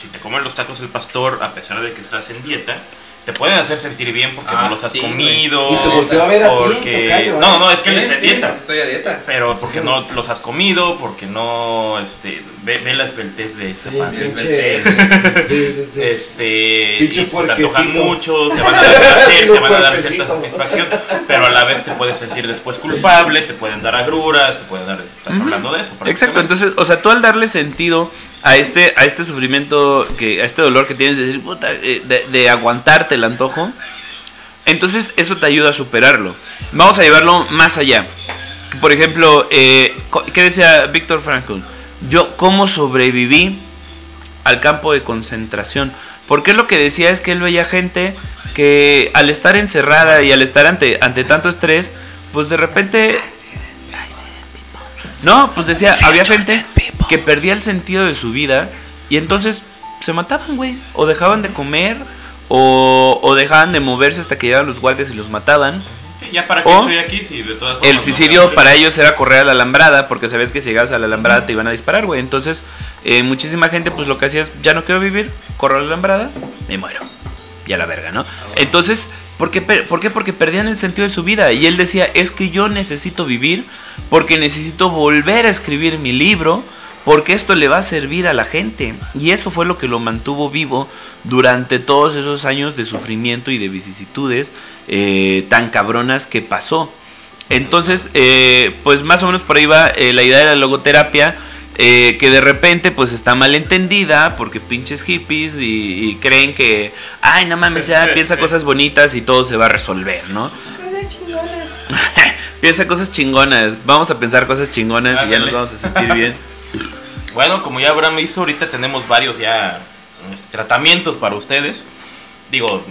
Si te comes los tacos al pastor, a pesar de que estás en dieta, te pueden hacer sentir bien porque no los has comido. Y te volvió a ver porque... a ti, tocayo, no, es que él está a dieta. Estoy a dieta. Pero porque no los has comido, porque no... Ve la esbeltez de ese pan. Sí. Te antojan mucho, te van a dar placer, te van a dar cierta satisfacción, pero a la vez te puedes sentir después culpable, te pueden dar agruras, te pueden dar... Estás hablando de eso. Exacto, entonces, o sea, tú al darle sentido a este sufrimiento, a este dolor que tienes de decir, puta, de aguantarte el antojo, entonces eso te ayuda a superarlo. Vamos a llevarlo más allá. Por ejemplo, ¿qué decía Víctor Frankl? Yo, ¿cómo sobreviví al campo de concentración? Porque lo que decía es que él veía gente que al estar encerrada y al estar ante tanto estrés, pues de repente... No, pues decía, había gente que perdía el sentido de su vida y entonces se mataban, güey. O dejaban de comer, o dejaban de moverse hasta que llegaban los guardias y los mataban. ¿Ya para qué estoy aquí? Si de todas formas el suicidio para ellos era correr a la alambrada, porque sabías que si llegabas a la alambrada te iban a disparar, güey. Entonces, muchísima gente, pues lo que hacía es, ya no quiero vivir, corro a la alambrada, me muero. Y a la verga, ¿no? Entonces... ¿Por qué? Porque perdían el sentido de su vida. Y él decía, es que yo necesito vivir porque necesito volver a escribir mi libro, porque esto le va a servir a la gente. Y eso fue lo que lo mantuvo vivo durante todos esos años de sufrimiento y de vicisitudes tan cabronas que pasó. Entonces, pues más o menos por ahí va la idea de la logoterapia, que de repente pues está mal entendida porque pinches hippies y creen que, ay, no mames, ya piensa cosas bonitas y todo se va a resolver, ¿no? Cosas chingonas. Piensa cosas chingonas, vamos a pensar cosas chingonas y ya nos vamos a sentir bien. Bueno, como ya habrán visto, ahorita tenemos varios ya tratamientos para ustedes. Digo,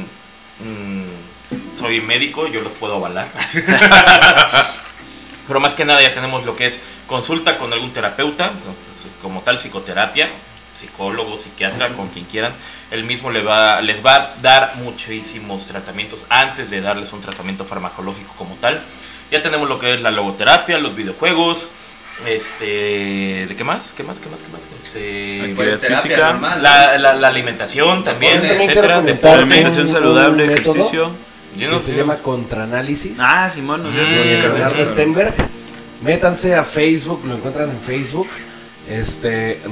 soy médico, yo los puedo avalar. Pero más que nada ya tenemos lo que es consulta con algún terapeuta, como tal psicoterapia, psicólogo, psiquiatra, con quien quieran. Él mismo les va a dar muchísimos tratamientos antes de darles un tratamiento farmacológico como tal. Ya tenemos lo que es la logoterapia, los videojuegos, ¿de qué más? ¿Qué más? Actividad física, normal, la alimentación también, etcétera, alimentación saludable, ejercicio. Se llama Contraanálisis. Ah, Simón, no sé. Leonardo Stenberg. Métanse a Facebook, lo encuentran en Facebook.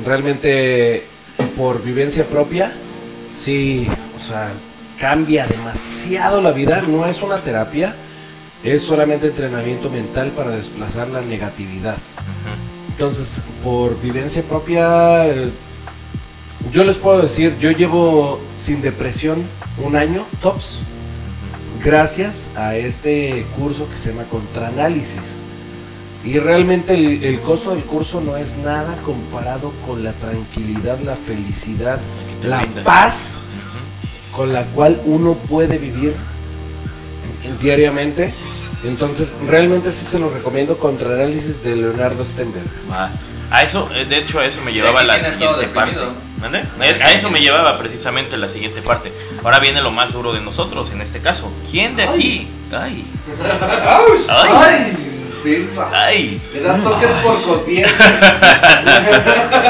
Realmente por vivencia propia, sí, o sea, cambia demasiado la vida. No es una terapia, es solamente entrenamiento mental para desplazar la negatividad. Entonces, por vivencia propia, yo les puedo decir, yo llevo sin depresión un año, tops. Gracias a este curso que se llama Contraanálisis. Y realmente el costo del curso no es nada comparado con la tranquilidad, la felicidad, la paz con la cual uno puede vivir diariamente. Entonces realmente sí se los recomiendo, Contraanálisis de Leonardo Stenberg. A eso, de hecho, a eso me llevaba la siguiente parte. A eso me llevaba precisamente la siguiente parte. Ahora viene lo más duro de nosotros, en este caso. ¿Quién de aquí? ¡Ay! ¡Ay! ¡Ay! Le das toques por cociente.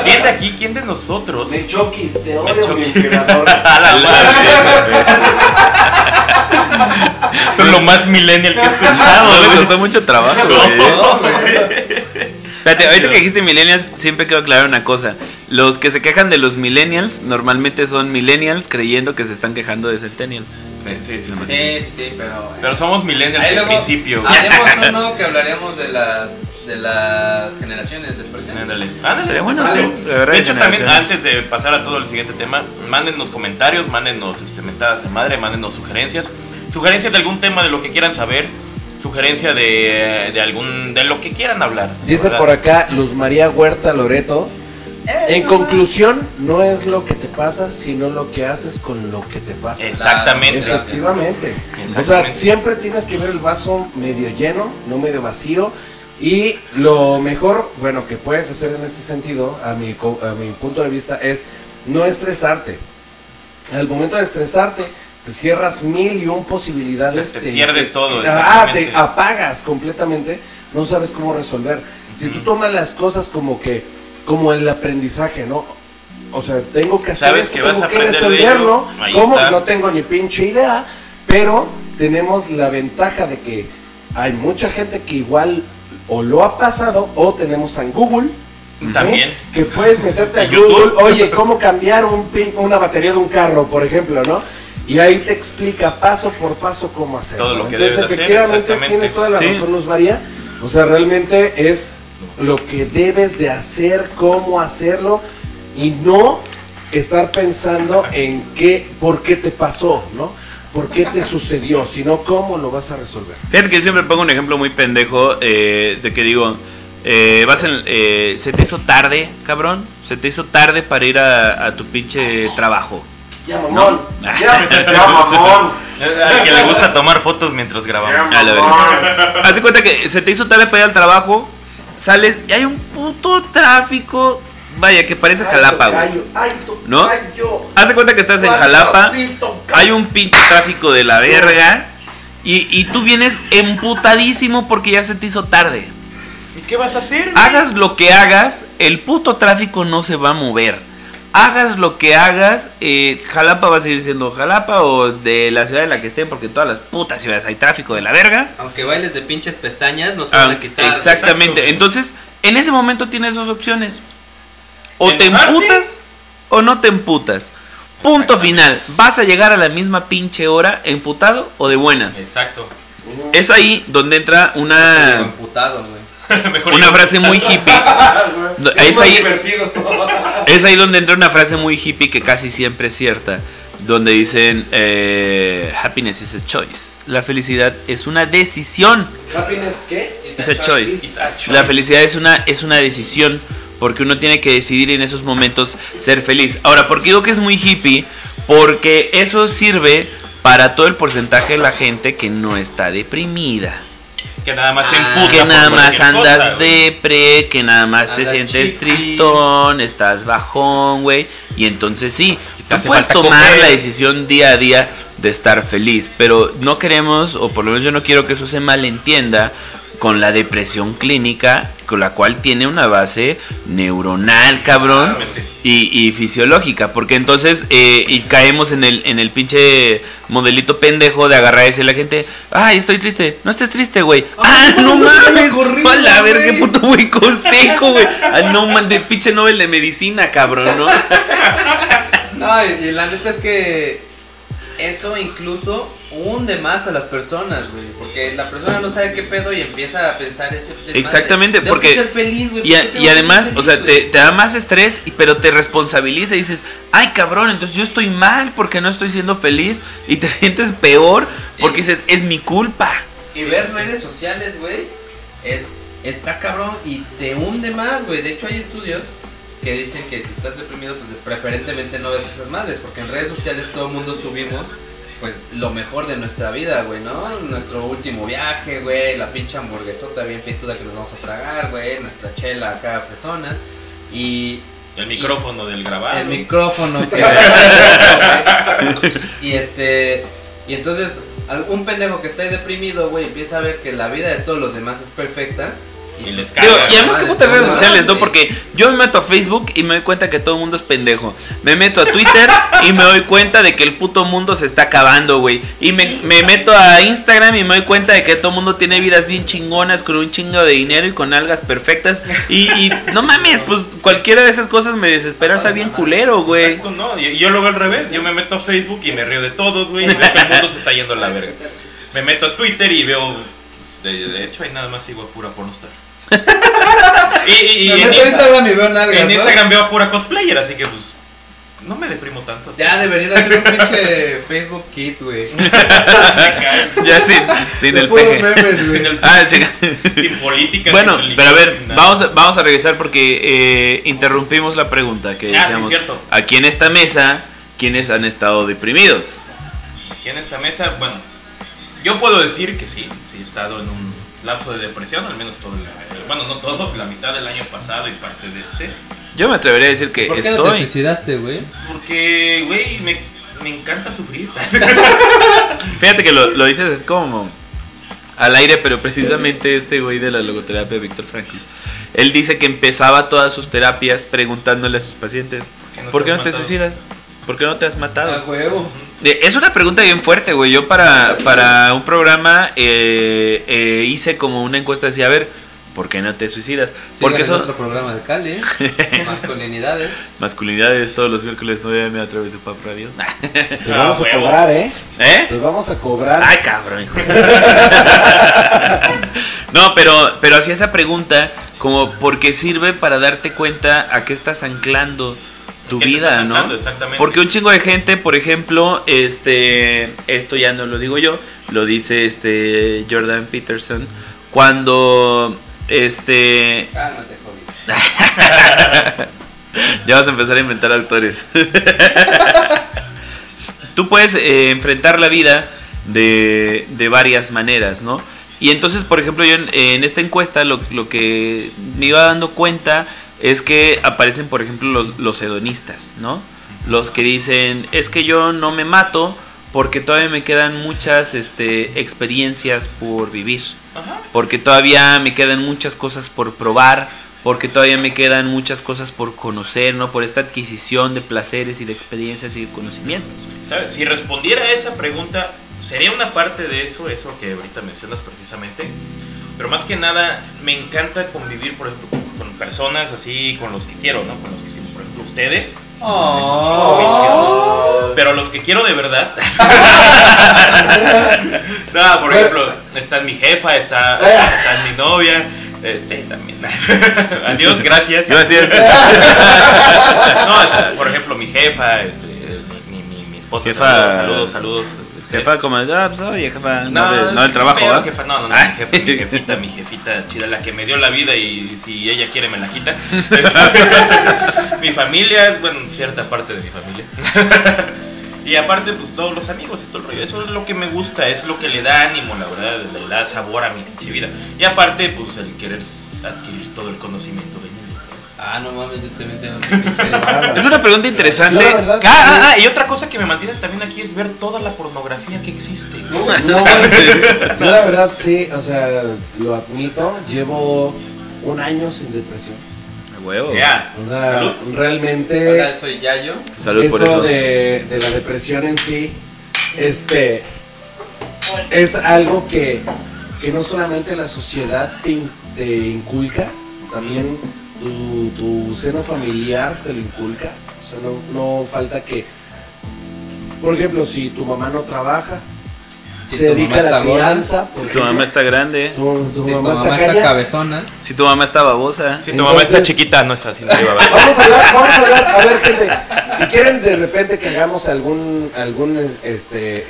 ¿Quién de aquí? ¿Quién de nosotros? Me choquis, te odio, mi emperador. Son lo más millennial que he escuchado. No, me costó mucho trabajo, güey. Espérate, ahorita que dijiste millennials, siempre quiero aclarar una cosa. Los que se quejan de los millennials normalmente son millennials creyendo que se están quejando de centennials. Sí, pero somos millennials al principio. Haremos uno que hablaremos de las generaciones después. Estaría bueno. De hecho, también antes de pasar a todo el siguiente tema, mándennos comentarios, mándennos experimentadas de madre, mándennos sugerencias. Sugerencias de algún tema de lo que quieran saber. Sugerencia de lo que quieran hablar. Dice, ¿verdad?, por acá Luz María Huerta Loreto: en conclusión, no es lo que te pasa, sino lo que haces con lo que te pasa. Exactamente. Efectivamente. Exactamente. O sea, siempre tienes que ver el vaso medio lleno, no medio vacío. Y lo mejor, bueno, que puedes hacer en este sentido, a mi punto de vista, es no estresarte. Al momento de estresarte, te cierras 1,001 posibilidades. O sea, te pierde todo. Exactamente. Te apagas completamente, no sabes cómo resolver. Si tú tomas las cosas como el aprendizaje, ¿no? O sea, tengo que hacer esto, tengo que resolverlo. ¿Cómo? No tengo ni pinche idea, pero tenemos la ventaja de que hay mucha gente que igual o lo ha pasado, o tenemos San Google. También. ¿Sí? Que puedes meterte a YouTube. Google, oye, ¿cómo cambiar una batería de un carro, por ejemplo, ¿no? Y ahí te explica paso por paso cómo hacerlo. Todo lo que debes hacer, efectivamente, tienes toda la razón, Luz María. O sea, realmente es lo que debes de hacer, cómo hacerlo, y no estar pensando en qué, por qué te pasó, ¿no? ¿Por qué te sucedió? Sino cómo lo vas a resolver. Fíjate que yo siempre pongo un ejemplo muy pendejo, de que digo, se te hizo tarde, cabrón, se te hizo tarde para ir a tu pinche trabajo. Ya mamón, ya mamón. Al que le gusta tomar fotos mientras grabamos. Ya, haz de cuenta que se te hizo tarde para ir al trabajo, sales y hay un puto tráfico, vaya, que parece Jalapa, güey. ¿No? Haz de cuenta que estás en Jalapa, hay un pinche tráfico de la verga, y tú vienes emputadísimo porque ya se te hizo tarde. ¿Y qué vas a hacer? Hagas lo que hagas, el puto tráfico no se va a mover. Hagas lo que hagas, Jalapa va a seguir siendo Jalapa, o de la ciudad en la que estén, porque en todas las putas ciudades hay tráfico de la verga. Aunque bailes de pinches pestañas, no se van a quitar. Exactamente. Exacto. Entonces, en ese momento tienes dos opciones: o te emputas o no te emputas. Punto final. Vas a llegar a la misma pinche hora emputado o de buenas. Exacto. Es ahí donde entra una... Emputado, güey. Una frase muy hippie. Es ahí donde entra una frase muy hippie que casi siempre es cierta, donde dicen, happiness is a choice. La felicidad es una decisión. ¿Happiness qué? Is a choice. La felicidad es una decisión, porque uno tiene que decidir en esos momentos ser feliz. Ahora, ¿por qué digo que es muy hippie? Porque eso sirve para todo el porcentaje de la gente que no está deprimida. Que nada más se emputa, que nada más andas depre, que nada más andas, te sientes tristón, estás bajón, güey. Y entonces sí, tú puedes tomar la decisión día a día de estar feliz, pero no queremos, o por lo menos yo no quiero que eso se malentienda con la depresión clínica, con la cual tiene una base neuronal, cabrón, y fisiológica, porque entonces y caemos en el pinche modelito pendejo de agarrar y decirle a la gente, ay, estoy triste. No estés triste, güey. Ah, no mames, a ver qué puto güey consejo, güey. Ah, no mames, pinche Nobel de medicina, cabrón, ¿no? No, y la neta es que eso incluso hunde más a las personas, güey, porque la persona no sabe qué pedo y empieza a pensar ese... Exactamente, porque... Tengo que ser feliz, güey. Y además, feliz, o sea, te da más estrés, pero te responsabiliza y dices, ay, cabrón, entonces yo estoy mal porque no estoy siendo feliz, y te sientes peor porque dices, es mi culpa. Y ver redes sociales, güey, está cabrón y te hunde más, güey. De hecho, hay estudios que dicen que si estás deprimido, pues preferentemente no ves esas madres, porque en redes sociales todo el mundo subimos pues lo mejor de nuestra vida, güey, ¿no? Nuestro último viaje, güey, la pinche hamburguesota bien pituda que nos vamos a tragar, güey, nuestra chela a cada persona y... el micrófono del grabado. El micrófono que... y y entonces un pendejo que está ahí deprimido, güey, empieza a ver que la vida de todos los demás es perfecta. Y les caga, digo, y además que putas redes sociales, ¿no? Porque yo me meto a Facebook y me doy cuenta que todo el mundo es pendejo. Me meto a Twitter y me doy cuenta de que el puto mundo se está acabando, güey. Y me meto a Instagram y me doy cuenta de que todo el mundo tiene vidas bien chingonas, con un chingo de dinero y con algas perfectas. Y no mames, pues cualquiera de esas cosas me desespera, está bien culero, güey. No, yo lo veo al revés, yo me meto a Facebook y me río de todos, güey, y veo que el mundo se está yendo a la verga. Me meto a Twitter y veo, de hecho ahí nada más sigo a pura pornstar. Y en Instagram veo nalgas, en Instagram veo a pura cosplayer, así que pues no me deprimo tanto. Ya deberían hacer un pinche Facebook Kids, güey. Ya sin el peje. Memes, sin el sin política. Bueno, sin pero a ver, vamos a regresar porque interrumpimos la pregunta que decíamos, sí, aquí en esta mesa, ¿quiénes han estado deprimidos? Aquí en esta mesa, bueno, yo puedo decir que sí he estado en un lapso de depresión, al menos todo la mitad del año pasado y parte de este. Yo me atrevería a decir que ¿por qué no te suicidaste, güey? Porque, güey, me encanta sufrir. Fíjate que lo dices, es como al aire, pero precisamente este güey de la logoterapia, Víctor Frankl, él dice que empezaba todas sus terapias preguntándole a sus pacientes, ¿por qué no te suicidas? ¿Por qué no te has matado? A huevo. Es una pregunta bien fuerte, güey. Yo para un programa hice como una encuesta, decía, a ver, ¿por qué no te suicidas? Porque es otro programa de Cali, masculinidades. Masculinidades todos los miércoles 9 AM a través de Papa Radio. Te vamos a cobrar, ¿eh? Te vamos a cobrar. Ay, cabrón, hijo. No, pero hacía esa pregunta como porque sirve para darte cuenta a qué estás anclando tu vida, ¿no? Porque un chingo de gente, por ejemplo, esto ya no lo digo yo, lo dice Jordan Peterson, cuando cálmate, COVID. Ya vas a empezar a inventar autores. Tú puedes enfrentar la vida de varias maneras, ¿no? Y entonces, por ejemplo, yo en esta encuesta lo que me iba dando cuenta es que aparecen, por ejemplo, los hedonistas, ¿no? Los que dicen, es que yo no me mato porque todavía me quedan muchas experiencias por vivir. Ajá. Porque todavía me quedan muchas cosas por probar, porque todavía me quedan muchas cosas por conocer, ¿no? Por esta adquisición de placeres y de experiencias y de conocimientos. ¿Sabes? Si respondiera a esa pregunta, sería una parte de eso que ahorita mencionas precisamente. Pero más que nada, me encanta convivir, por ejemplo, con personas así, con los que quiero, ¿no? Con los que quiero, por ejemplo, ustedes. Oh. Pero los que quiero de verdad. No, por ejemplo, está mi jefa, está mi novia. Sí, también. Adiós, gracias. No, por ejemplo, mi jefa, mi esposa. Jefa. Saludos. Jefa, como, oye, jefa, no del trabajo, ¿verdad? Jefa, no, jefa, mi jefita chida, la que me dio la vida y si ella quiere me la quita. Mi familia es, bueno, cierta parte de mi familia. Y aparte, pues, todos los amigos y todo el rollo. Eso es lo que me gusta, es lo que le da ánimo, la verdad, le da sabor a mi vida. Y aparte, pues, el querer adquirir todo el conocimiento de mí. Ah, no mames, yo también tengo que... Es una pregunta interesante. Y otra cosa que me mantiene también aquí es ver toda la pornografía que existe. Yo la verdad sí, o sea, lo admito, llevo un año sin depresión. A huevo. Ya. O sea, salud. Realmente. Hola, soy Yayo. Salud eso por eso. De la depresión en sí, es algo que no solamente la sociedad te inculca, también tu seno familiar te lo inculca. O sea, no falta que, por ejemplo, si tu mamá no trabaja, si se dedica a la crianza, si tu mamá está grande, si tu mamá está cabezona, si tu mamá está babosa, si tu mamá está chiquita, no está así. Vamos a hablar, a ver, gente, si quieren de repente que hagamos algún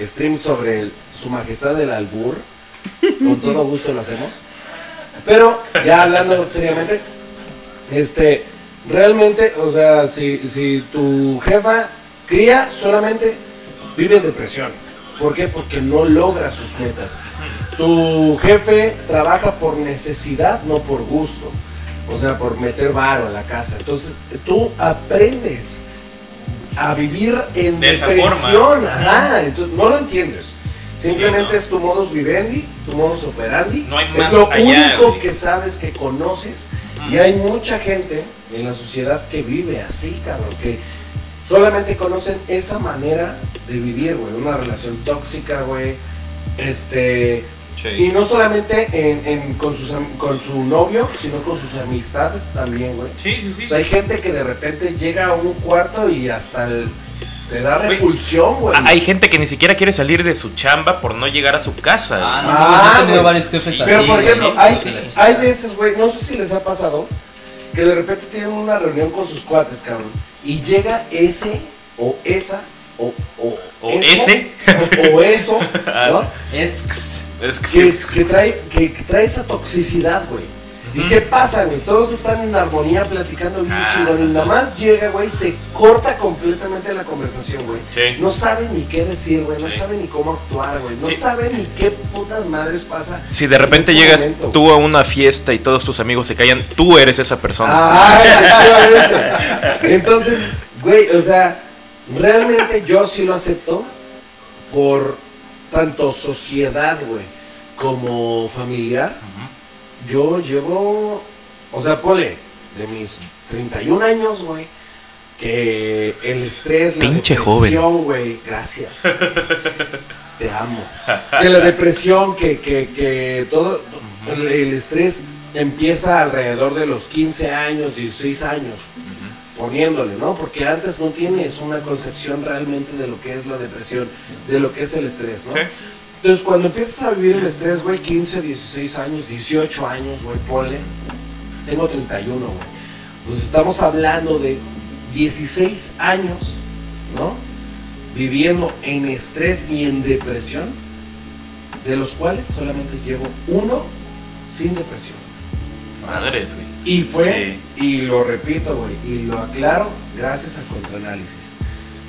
stream sobre su majestad del albur, con todo gusto lo hacemos. Pero ya hablando seriamente, realmente, o sea, si tu jefa cría, solamente vive en depresión. ¿Por qué? Porque no logra sus metas. Tu jefe trabaja por necesidad, no por gusto. O sea, por meter varo a la casa. Entonces, tú aprendes a vivir en de depresión. Ajá, entonces no lo entiendes. Simplemente sí, no. Es tu modus vivendi, tu modus operandi. No hay más. Es lo allá, único que sabes, que conoces. Y hay mucha gente en la sociedad que vive así, cabrón, que solamente conocen esa manera de vivir, güey, una relación tóxica, güey, sí. Y no solamente con su novio, sino con sus amistades también, güey. Sí. O sea, hay gente que de repente llega a un cuarto y hasta te da repulsión, güey. Hay gente que ni siquiera quiere salir de su chamba por no llegar a su casa. Yo he tenido varios jefes así. Pero por ejemplo, hay veces, güey, no sé si les ha pasado, que de repente tienen una reunión con sus cuates, cabrón, y llega ese o esa o eso, ¿no? Que trae esa toxicidad, güey. ¿Y qué pasa, güey? Todos están en armonía platicando bien chingón. Y nada más llega, güey, se corta completamente la conversación, güey. Sí. No saben ni qué decir, güey. No saben ni cómo actuar, güey. No saben ni qué putas madres pasa. Si de repente llegas tú a una fiesta y todos tus amigos se callan, tú eres esa persona. Entonces, güey, o sea, realmente yo sí lo acepto por tanto sociedad, güey, como familiar. Yo llevo, o sea, ponle, de mis 31 años, güey, que el estrés, pinche la depresión, güey, gracias, te amo, que la depresión, que todo, el estrés empieza alrededor de los 15 años, 16 años, poniéndole, ¿no? Porque antes no tienes una concepción realmente de lo que es la depresión, de lo que es el estrés, ¿no? Sí. Entonces, cuando empiezas a vivir el estrés, güey, 15, 16 años, 18 años, güey, ponle, tengo 31, güey, pues estamos hablando de 16 años, ¿no? Viviendo en estrés y en depresión, de los cuales solamente llevo uno sin depresión. Madres, güey. Y fue, y lo repito, güey, y lo aclaro, gracias a Contraanálisis.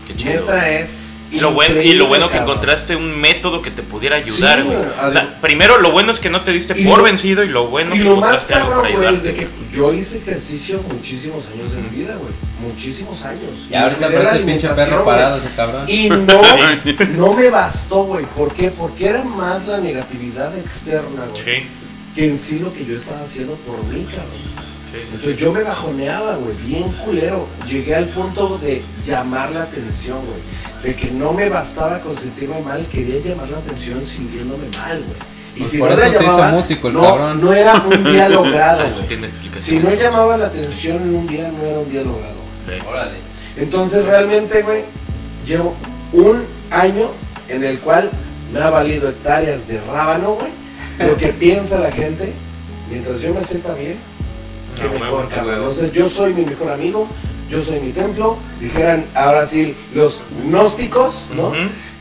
Qué chido. Neta es... Y lo bueno que encontraste un método que te pudiera ayudar, güey. O sea, primero lo bueno es que no te diste por vencido, y lo bueno que encontraste algo para ayudarte. Es de que yo hice ejercicio muchísimos años de mi vida, güey. Muchísimos años. Y ahorita parece el pinche perro parado, ese cabrón. Y no me bastó, güey. ¿Por qué? Porque era más la negatividad externa, güey, que en sí lo que yo estaba haciendo por mí, cabrón. Entonces yo me bajoneaba, güey, bien culero. Llegué al punto de llamar la atención, güey. De que no me bastaba con sentirme mal, quería llamar la atención sintiéndome mal, güey. Y pues si por no eso llamaba, se hizo músico el cabrón. No era un día logrado, güey. Si no llamaba la atención en un día, no era un día logrado. Órale. Entonces realmente, güey, llevo un año en el cual me ha valido hectáreas de rábano, güey. Lo que piensa la gente, mientras yo me sienta bien. Entonces yo soy mi mejor amigo, yo soy mi templo, dijeran ahora sí los gnósticos, ¿no?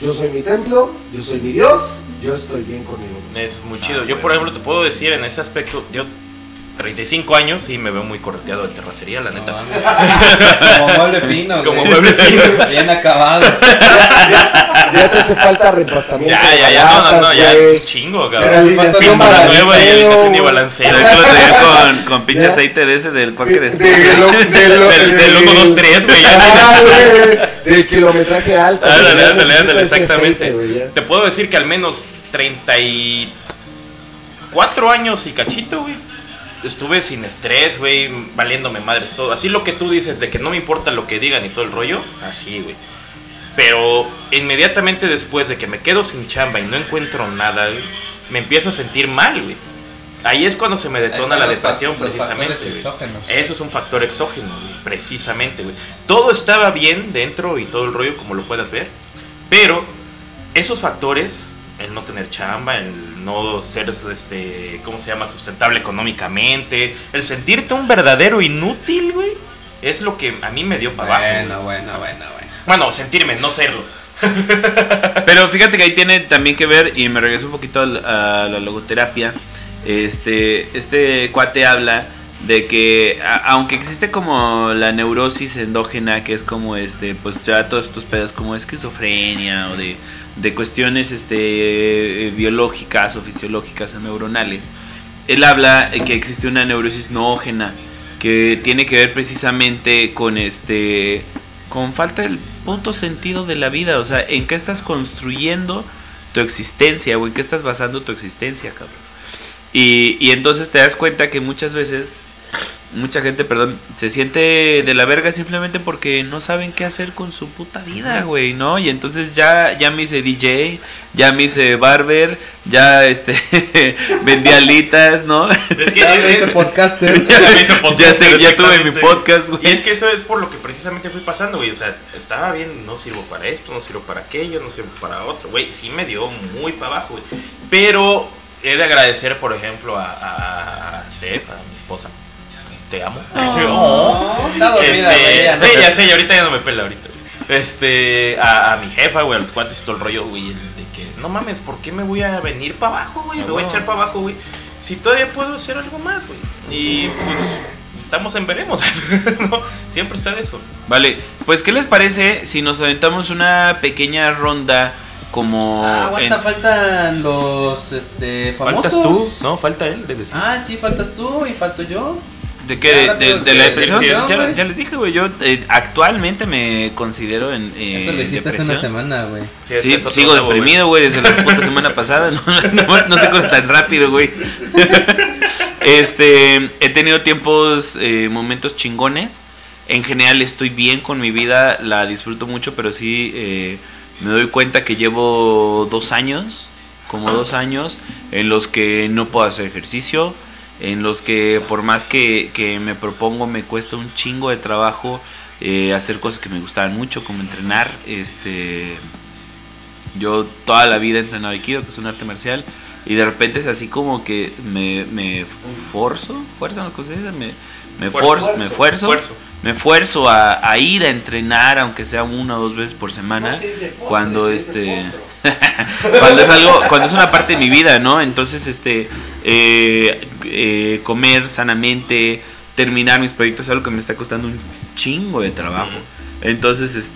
Yo soy mi templo, yo soy mi Dios, yo estoy bien conmigo. Es muy chido. Yo por ejemplo te puedo decir en ese aspecto, yo 35 años y me veo muy correteado de terracería, la neta. Como mueble fino. Bien acabado. Ya te hace falta repastamiento. Ya, chingo, cabrón. Pintura nueva y aplicación de balanceo. Yo lo tenía con pinche aceite de ese del cuaque de este. Del 123, güey. De kilometraje alto. Ándale, exactamente. Te puedo decir que al menos 34 años y cachito, güey, estuve sin estrés, güey, valiéndome madres todo. Así lo que tú dices, de que no me importa lo que digan y todo el rollo, así, güey. Pero inmediatamente después de que me quedo sin chamba y no encuentro nada, güey, me empiezo a sentir mal, güey. Ahí es cuando se me detona la depresión, precisamente. Eso es un factor exógeno, güey, precisamente, güey. Todo estaba bien dentro y todo el rollo, como lo puedas ver, pero esos factores, el no tener chamba, el no ser, sustentable económicamente, el sentirte un verdadero inútil, güey, es lo que a mí me dio para abajo. Bueno, sentirme, no serlo. Pero fíjate que ahí tiene también que ver, y me regreso un poquito a la logoterapia, este cuate habla de que aunque existe como la neurosis endógena, que es como pues ya todos estos pedos como esquizofrenia o de cuestiones biológicas o fisiológicas o neuronales, él habla que existe una neurosis noógena que tiene que ver precisamente con con falta del punto sentido de la vida, o sea, en qué estás construyendo tu existencia o en qué estás basando tu existencia, cabrón. Y entonces te das cuenta que muchas veces, mucha gente, perdón, se siente de la verga simplemente porque no saben qué hacer con su puta vida, güey, ¿no? Y entonces ya me hice DJ, ya me hice barber, ya vendí alitas, ¿no? Es que ya me hice podcaster. Ya tuve mi podcast, güey. Y es que eso es por lo que precisamente fui pasando, güey. O sea, estaba bien, no sirvo para esto, no sirvo para aquello, no sirvo para otro, güey. Sí me dio muy para abajo, güey. Pero he de agradecer, por ejemplo, a Steph, a mi esposa. Te amo. Oh, está dormida, no, ya sé, ahorita ya no me pela ahorita. A mi jefa, güey, a los cuates y todo el rollo, güey, de que no mames, ¿por qué me voy a venir para abajo, güey? Me voy a echar para abajo, güey. Si todavía puedo hacer algo más, güey. Y pues estamos en veremos, ¿no? Siempre está de eso. Vale, pues ¿qué les parece si nos aventamos una pequeña ronda como aguanta, faltan los famosos? Faltas tú, no, falta él de decir. Ah, sí, faltas tú y falto yo. ¿De qué? ¿De la depresión? Ya les dije, güey, yo actualmente me considero en eso lo dijiste depresión. Hace una semana, güey. Sí, sigo deprimido, güey, desde la puta semana pasada. No se corta tan rápido, güey. He tenido momentos chingones. En general estoy bien con mi vida, la disfruto mucho, pero sí me doy cuenta que llevo 2 años, como 2 años, en los que no puedo hacer ejercicio, en los que por más que me propongo me cuesta un chingo de trabajo hacer cosas que me gustaban mucho, como entrenar. Yo toda la vida he entrenado aikido, que es un arte marcial, y de repente es así como que me esfuerzo a ir a entrenar, aunque sea 1 o 2 veces por semana, no, sí, postre, cuando cuando es algo, cuando es una parte de mi vida, ¿no? Entonces, comer sanamente, terminar mis proyectos es algo que me está costando un chingo de trabajo. Entonces,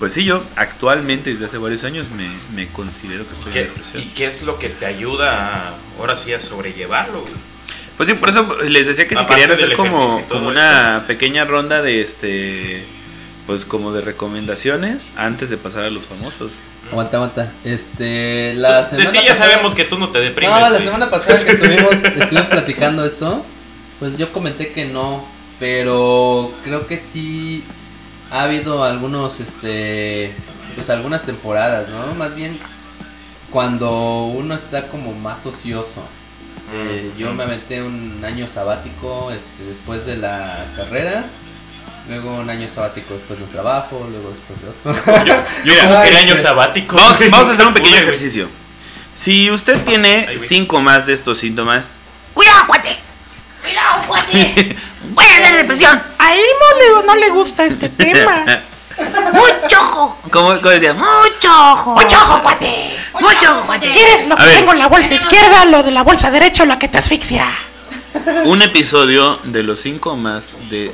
pues sí, yo actualmente desde hace varios años me considero que estoy en depresión. ¿Y qué es lo que te ayuda ahora sí a sobrellevarlo? Pues sí, por eso les decía que si querían hacer como una pequeña ronda de pues como de recomendaciones antes de pasar a los famosos. Aguanta. La semana pasada, ya sabemos que tú no te deprimes. No, la semana pasada que estuvimos platicando esto, pues yo comenté que no, pero creo que sí ha habido algunos pues algunas temporadas, ¿no? Más bien cuando uno está como más ocioso. Yo me aventé un año sabático después de la carrera. Luego un año sabático después de un trabajo, luego después de otro. Yo como que el año sabático. Vamos a hacer un pequeño ejercicio. Si usted tiene 5 más de estos síntomas, ¡Cuidado, cuate! ¡Voy a hacer depresión! A él no le gusta este tema. ¡Mucho ojo! ¿Cómo decía? ¡Mucho ojo! ¡Mucho ojo, cuate! ¡Mucho ojo, cuate! ¿Quieres lo que tengo en la bolsa izquierda, lo de la bolsa derecha o la que te asfixia? Un episodio de los 5 más de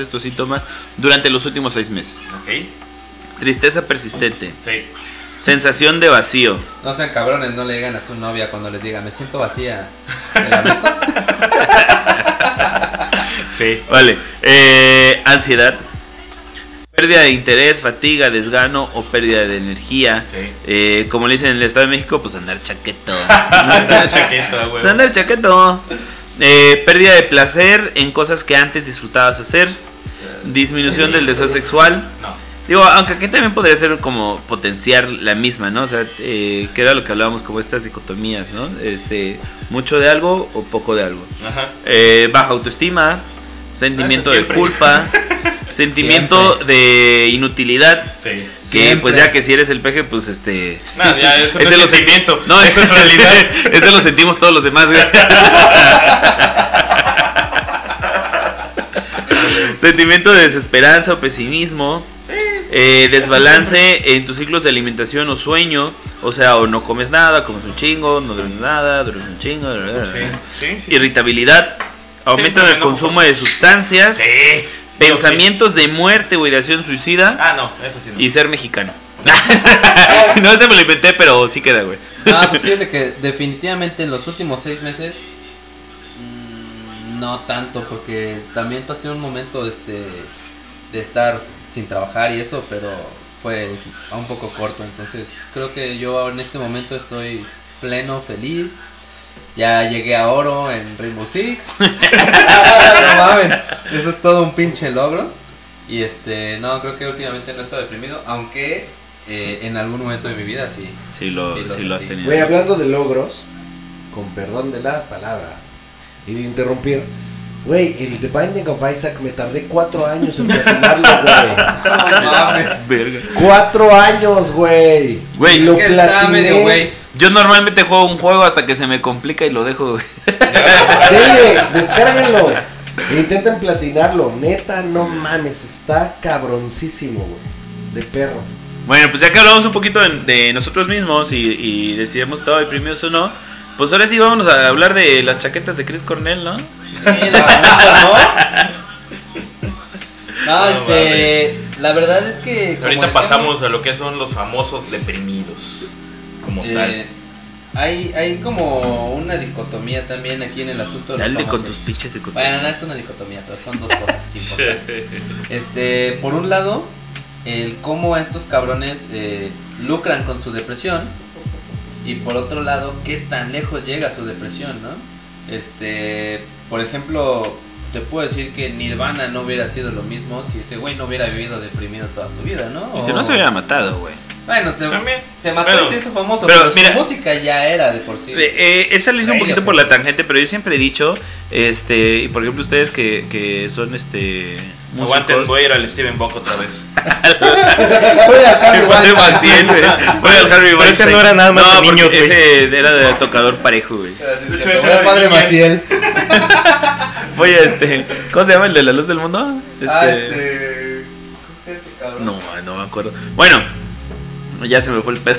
estos síntomas durante los últimos 6 meses. Okay. Tristeza persistente. Sí. Sensación de vacío. No sean cabrones, no le digan a su novia cuando les diga me siento vacía. Sí. Vale. Ansiedad. Pérdida de interés, fatiga, desgano o pérdida de energía. Sí. Como le dicen en el Estado de México, pues andar chaqueto. Andar chaqueto. Pérdida de placer en cosas que antes disfrutabas hacer. Disminución del deseo sexual. Digo, aunque aquí también podría ser como potenciar la misma, ¿no? O sea, que era lo que hablábamos como estas dicotomías, ¿no? Mucho de algo o poco de algo. Ajá. Baja autoestima. Sentimiento de culpa. Sentimiento de inutilidad. Sí. Que pues ya que si eres el peje, pues ya, eso ese no es sentimiento. No, eso es realidad. Ese lo sentimos todos los demás, güey. Sentimiento de desesperanza o pesimismo. Sí. Desbalance en tus ciclos de alimentación o sueño. O sea, o no comes nada, comes un chingo, no duermes nada, duermes un chingo. Sí. Irritabilidad. aumento del consumo de sustancias, sí, pensamientos de muerte o ideación suicida. Ah, no, eso sí no. Y ser mexicano. No, se me lo inventé, pero sí queda, güey. No, pues fíjate que definitivamente en los últimos 6 meses no tanto, porque también pasé un momento de estar sin trabajar y eso, pero fue un poco corto. Entonces creo que yo en este momento estoy pleno, feliz. Ya llegué a oro en Rainbow Six. No mames, eso es todo un pinche logro. Y no, creo que últimamente no he estado deprimido, aunque en algún momento de mi vida sí. Sí lo has tenido. Güey, hablando de logros, con perdón de la palabra y de interrumpir, güey, el The Binding of Isaac me tardé 4 años en terminarlo, güey. No mames, verga. 4 años, güey. Güey, lo que está medio, güey. Yo normalmente juego un juego hasta que se me complica y lo dejo, güey. Dele, descárguenlo. E intenten platinarlo. Neta, no mames, está cabroncísimo, güey. De perro. Bueno, pues ya que hablamos un poquito de nosotros mismos y de si hemos estado deprimidos o no, pues ahora sí vamos a hablar de las chaquetas de Chris Cornell, ¿no? Sí, la famosa, ¿no? No, la verdad es que... Ahorita pasamos a lo que son los famosos deprimidos. Hay como una dicotomía también aquí en el asunto de los famosos. Dale con tus pinches dicotomías. Bueno, no es una dicotomía, pero son dos cosas importantes. Por un lado, el cómo estos cabrones lucran con su depresión, y por otro lado, qué tan lejos llega su depresión, ¿no? Por ejemplo, te puedo decir que Nirvana no hubiera sido lo mismo si ese güey no hubiera vivido deprimido toda su vida, ¿no? Y si no se hubiera matado, güey. Bueno, se mató, pero se hizo famoso, pero mira, su música ya era de por sí. Esa le hizo un poquito por la tangente, pero yo siempre he dicho, y por ejemplo ustedes que son músicos, aguanten, voy a ir al Steven Buck otra vez. Voy a dejar Harvey Weinstein. Pero ese no era nada más de niños, güey. Ese era de tocador parejo, güey. Voy padre Maciel. Voy a ¿cómo se llama el de la luz del mundo? ¿Cómo se llama ese cabrón? No me acuerdo. Bueno, ya se me fue el pedo.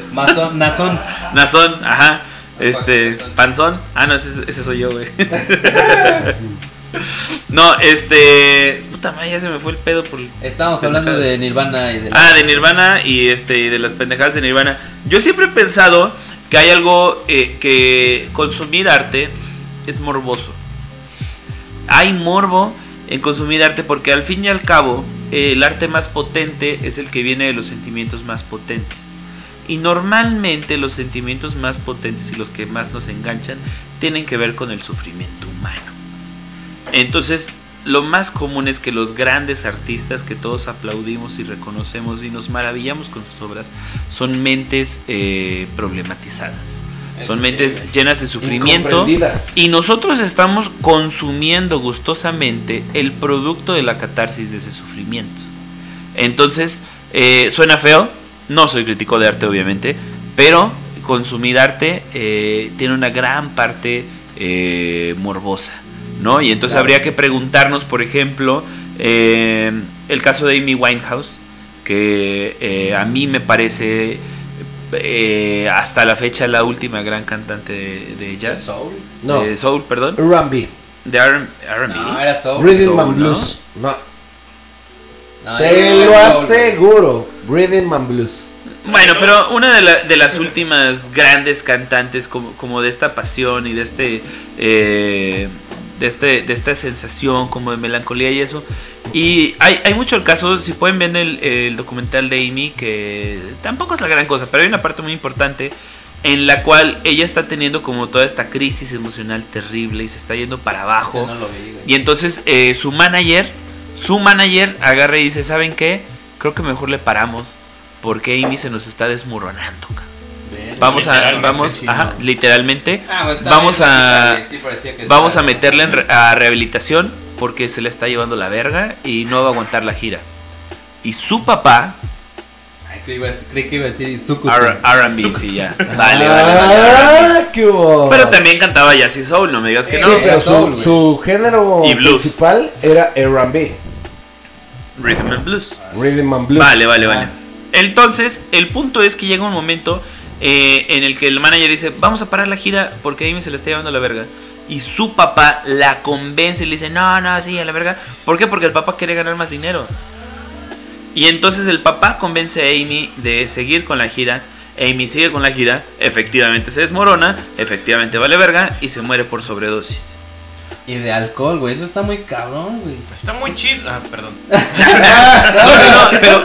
Nazón, ajá. Panzón. Ah, no, ese soy yo, güey. No, puta madre, ya se me fue el pedo por... Estábamos hablando de Nirvana y de... de Nirvana y de las pendejadas de Nirvana. Yo siempre he pensado que hay algo que consumir arte es morboso. Hay morbo en consumir arte porque al fin y al cabo el arte más potente es el que viene de los sentimientos más potentes. Y normalmente los sentimientos más potentes y los que más nos enganchan tienen que ver con el sufrimiento humano. Entonces, lo más común es que los grandes artistas que todos aplaudimos y reconocemos y nos maravillamos con sus obras son mentes problematizadas. Son mentes llenas de sufrimiento y nosotros estamos consumiendo gustosamente el producto de la catarsis de ese sufrimiento. Entonces, suena feo, no soy crítico de arte obviamente, pero consumir arte tiene una gran parte morbosa, ¿no? Y entonces habría que preguntarnos, por ejemplo, el caso de Amy Winehouse, que a mí me parece... hasta la fecha la última gran cantante de jazz. De soul, R&B. De R&B. No, era soul. Rhythm and Blues. No. Te lo aseguro, Rhythm and Blues. Bueno, pero una de las últimas grandes cantantes como de esta pasión y de esta sensación como de melancolía y eso. Y hay mucho el caso, si pueden ver el documental de Amy, que tampoco es la gran cosa, pero hay una parte muy importante en la cual ella está teniendo como toda esta crisis emocional terrible y se está yendo para abajo. No lo vi, y entonces su manager agarra y dice, ¿saben qué? Creo que mejor le paramos porque Amy se nos está desmoronando, cabrón. Vamos a meterle a rehabilitación porque se le está llevando la verga y no va a aguantar la gira. Y su papá, creí que iba a decir R&B, sí, ya. Vale. Pero también cantaba jazz y soul, no me digas que no. Sí, pero su género principal era R&B. Rhythm and Blues. Vale. Entonces, el punto es que llega un momento en el que el manager dice, vamos a parar la gira porque Amy se la está llevando la verga. y su papá la convence y le dice, no, no, sí, a la verga. ¿Por qué? Porque el papá quiere ganar más dinero. Y entonces el papá convence a Amy de seguir con la gira. Amy sigue con la gira, efectivamente se desmorona, efectivamente vale verga y se muere por sobredosis. Y de alcohol, güey, eso está muy cabrón, güey. Está muy chido. Ah, perdón. No, pero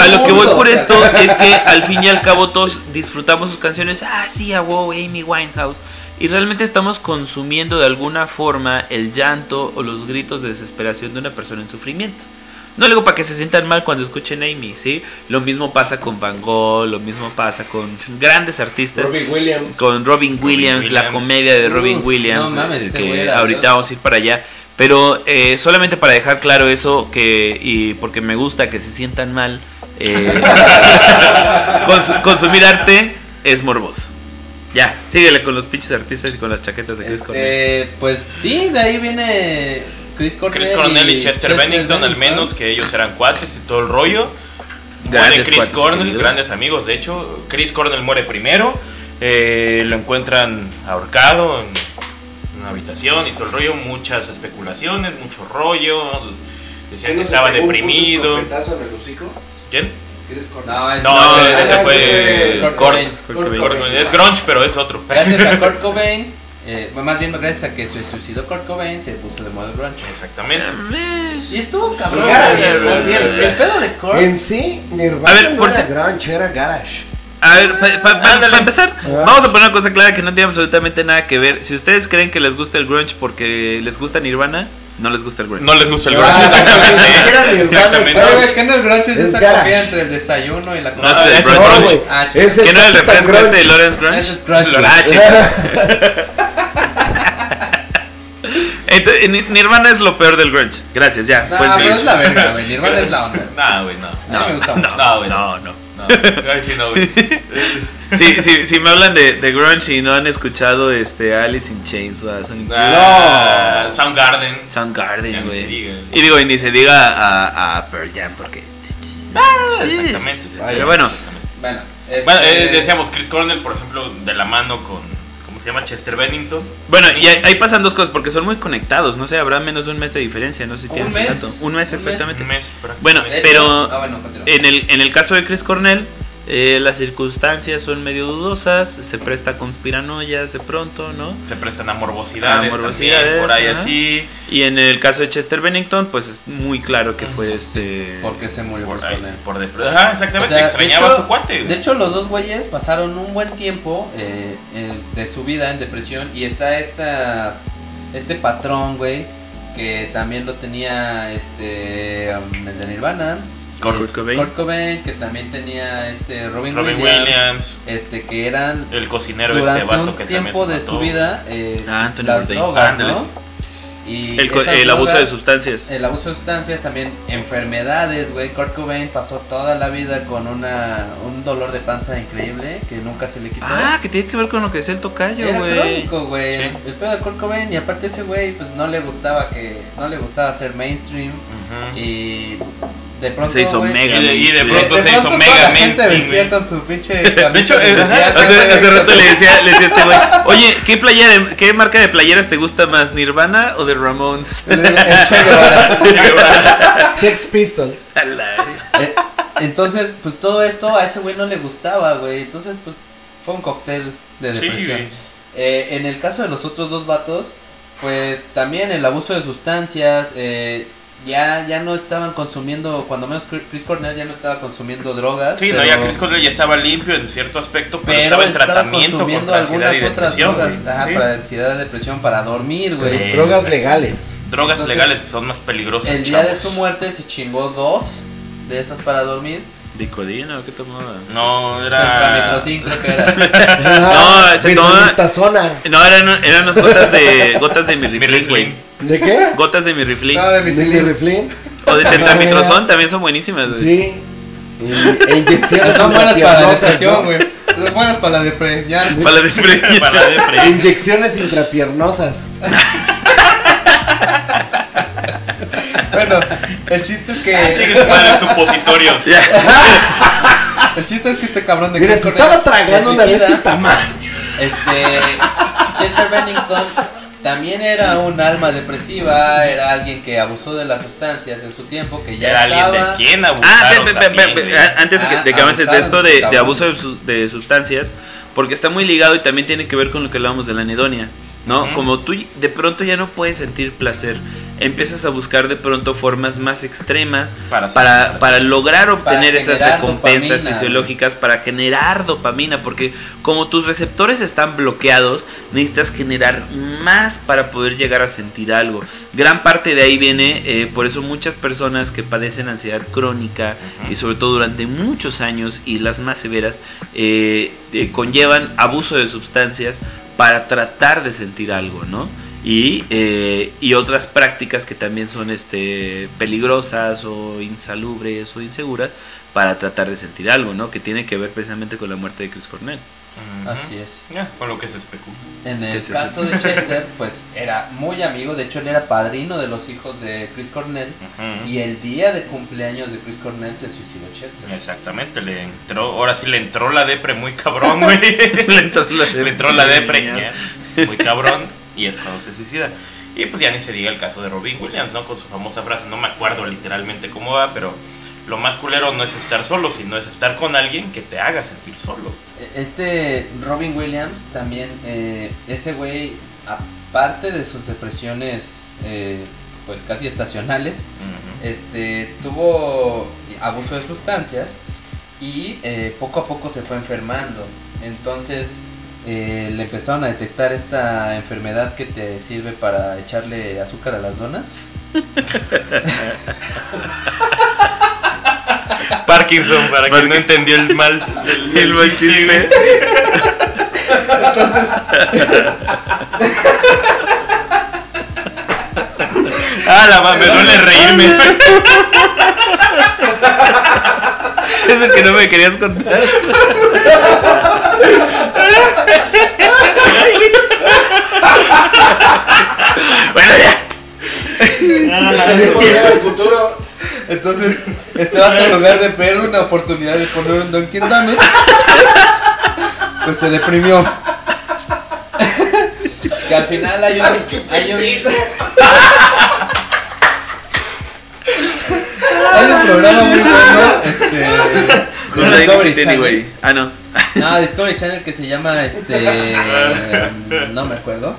a lo que voy por esto es que al fin y al cabo todos disfrutamos sus canciones. Ah, sí, a wow, Amy Winehouse. Y realmente estamos consumiendo de alguna forma el llanto o los gritos de desesperación de una persona en sufrimiento. No le digo para que se sientan mal cuando escuchen a Amy, ¿sí? Lo mismo pasa con Van Gogh, lo mismo pasa con grandes artistas. Robin Williams, la comedia de Robin Williams, no mames, que ahorita vamos a ir para allá. Pero solamente para dejar claro eso, que y porque me gusta que se sientan mal, consumir arte es morboso. Ya, síguele con los pinches artistas y con las chaquetas de Chris Cornell. Pues sí, de ahí viene... Chris Cornell y Chester Bennington, al menos, que ellos eran cuates y todo el rollo. Chris Cornell, grandes amigos, de hecho. Chris Cornell muere primero, lo encuentran ahorcado en una habitación y todo el rollo. Muchas especulaciones, mucho rollo. Decían que estaba deprimido. ¿Quién? Chris Cornell. No, ese fue Kurt Cobain. Es grunge, pero es otro. Gracias a Kurt Cobain. Más bien gracias a que se suicidó Kurt Cobain, se puso de moda el grunge. Exactamente. Y estuvo cabrón. El pedo de Kurt. En sí, Nirvana era grunge, era garage. A ver, para empezar, vamos a poner una cosa clara que no tiene absolutamente nada que ver. Si ustedes creen que les gusta el grunge porque les gusta Nirvana, no les gusta el grunge. No les gusta el grunge, exactamente. Pero que no, el grunge es esa comida entre el desayuno y la comida. No, es el grunge. ¿Qué no es el refresco este de Lawrence Grunge? Eso es grunge. Entonces, Nirvana es lo peor del grunge. Gracias, ya. No, pero es la verga, güey. Nirvana es la onda. No, güey, no. No me gusta mucho. No. Si me hablan de grunge y no han escuchado Alice in Chains, Soundgarden, güey. Y digo, y ni se diga a Pearl Jam porque. Exactamente. Pero bueno. Bueno, decíamos Chris Cornell, por ejemplo, de la mano con. Se llama Chester Bennington. Bueno, y ahí pasan dos cosas porque son muy conectados. No sé, habrá menos de un mes de diferencia. No sé si tienes tanto. Un mes exactamente. Bueno, pero en el caso de Chris Cornell, las circunstancias son medio dudosas. Se presta a conspiranoias de pronto, ¿no? Se prestan a morbosidades también, por ahí, ¿no? Así. Y en el caso de Chester Bennington, pues es muy claro que fue porque se murió por ahí, por depresión. Ajá, exactamente. O sea, extrañaba a su cuate. De hecho, los dos güeyes pasaron un buen tiempo de su vida en depresión. Y está este patrón, güey, que también lo tenía el de Nirvana. Kurt Cobain, que también tenía Robin Williams, que eran el cocinero vato que también tiempo de su vida las drogas, ¿no? Y el abuso de sustancias. El abuso de sustancias, también enfermedades, güey. Kurt Cobain pasó toda la vida con un dolor de panza increíble que nunca se le quitó. Ah, que tiene que ver con lo que es el tocayo, güey. Era crónico, güey. Sí. El pedo de Kurt Cobain, y aparte ese güey pues no le gustaba ser mainstream. Uh-huh. Y de pronto se hizo mega. Y de pronto se hizo mega mainstream. Se vestía con su pinche camisa. De hecho, hace rato le decía a este güey, oye, ¿qué marca de playeras te gusta más, Nirvana o de Ramones? El Che Guevara. Sex Pistols. Entonces, pues todo esto a ese güey no le gustaba, güey. Entonces, pues fue un cóctel de depresión. Sí, en el caso de los otros dos vatos, pues también el abuso de sustancias, Ya no estaban consumiendo, cuando menos Chris Cornell ya no estaba consumiendo drogas. Sí, ya Chris Cornell ya estaba limpio en cierto aspecto, pero estaba en tratamiento consumiendo algunas otras drogas, para ansiedad, depresión, para dormir, güey. Drogas legales. Legales son más peligrosas. El día de su muerte se chingó 2 de esas para dormir. ¿Dicodina o qué tomaba? No, era... que era. No, se tomaba... No, eran unas gotas de mirriflín, güey. ¿De qué? Gotas de mirriflín. No, de mirriflín. O de tetramitrozón, también son buenísimas, güey. Sí. E inyecciones son buenas para la depresión, güey. Son buenas para la depresión. Inyecciones intrapiernosas. Bueno, el chiste es que... El chiste es que este cabrón de Chris Cornell estaba tragando una de este tamaño. Chester Bennington también era un alma depresiva, era alguien que abusó de las sustancias en su tiempo, que ya era estaba... alguien de quien abusaron antes de que avances de esto de abuso de sustancias, porque está muy ligado y también tiene que ver con lo que hablábamos de la anedonia, ¿no? Como tú de pronto ya no puedes sentir placer, empiezas a buscar de pronto formas más extremas para lograr obtener esas recompensas fisiológicas, para generar dopamina, porque como tus receptores están bloqueados, necesitas generar más para poder llegar a sentir algo. Gran parte de ahí viene, por eso muchas personas que padecen ansiedad crónica, y sobre todo durante muchos años, y las más severas, conllevan abuso de sustancias para tratar de sentir algo, ¿no? Y otras prácticas que también son peligrosas o insalubres o inseguras para tratar de sentir algo, ¿no? Que tiene que ver precisamente con la muerte de Chris Cornell. Así es. Por lo que se especula. En el caso de Chester, pues era muy amigo, de hecho él era padrino de los hijos de Chris Cornell, y el día de cumpleaños de Chris Cornell se suicidó Chester. Exactamente, le entró la depre muy cabrón, güey. Muy cabrón. Y es cuando se suicida. Y pues ya ni se diga el caso de Robin Williams, ¿no? Con su famosa frase, no me acuerdo literalmente cómo va, pero lo más culero no es estar solo, sino es estar con alguien que te haga sentir solo. Robin Williams también, ese güey, aparte de sus depresiones pues casi estacionales, tuvo abuso de sustancias y poco a poco se fue enfermando. Entonces le empezaron a detectar esta enfermedad que te sirve para echarle azúcar a las donas. Parkinson, para quien no entendió el mal chisme. Entonces la mames, duele reírme. Eso que no me querías contar. Bueno, ya. Entonces, en lugar de ver una oportunidad de poner un Dunkin' Donuts, pues se deprimió. Que al final hay un programa muy bueno, no sé Discovery Channel, güey. No, Discovery Channel, que se llama no me acuerdo.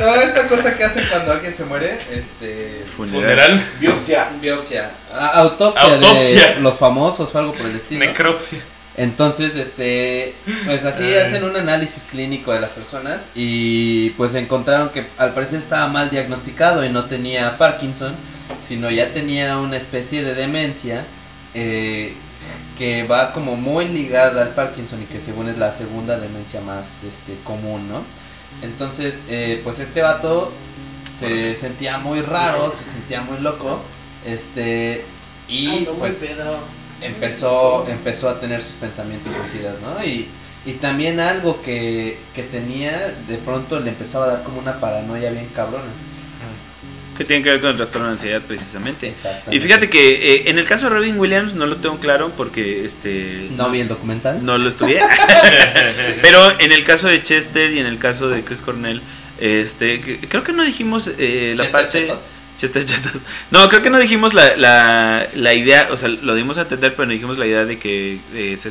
No, esta cosa que hacen cuando alguien se muere, funeral, biopsia, autopsia de los famosos o algo por el estilo. Necropsia. Entonces, pues así hacen un análisis clínico de las personas y pues encontraron que al parecer estaba mal diagnosticado y no tenía Parkinson, sino ya tenía una especie de demencia que va como muy ligada al Parkinson y que según es la segunda demencia más común, ¿no? Entonces, pues este vato se sentía muy raro, se sentía muy loco, y pues empezó a tener sus pensamientos suicidas, ¿no? Y también algo que tenía, de pronto le empezaba a dar como una paranoia bien cabrona. Que tiene que ver con el trastorno de ansiedad precisamente. Y fíjate que en el caso de Robin Williams no lo tengo claro porque no vi el documental, no lo estudié. Pero en el caso de Chester y en el caso de Chris Cornell, creo que no dijimos la parte Chester Chetos. No, creo que no dijimos la idea, o sea, lo dimos a entender, pero no dijimos la idea de que se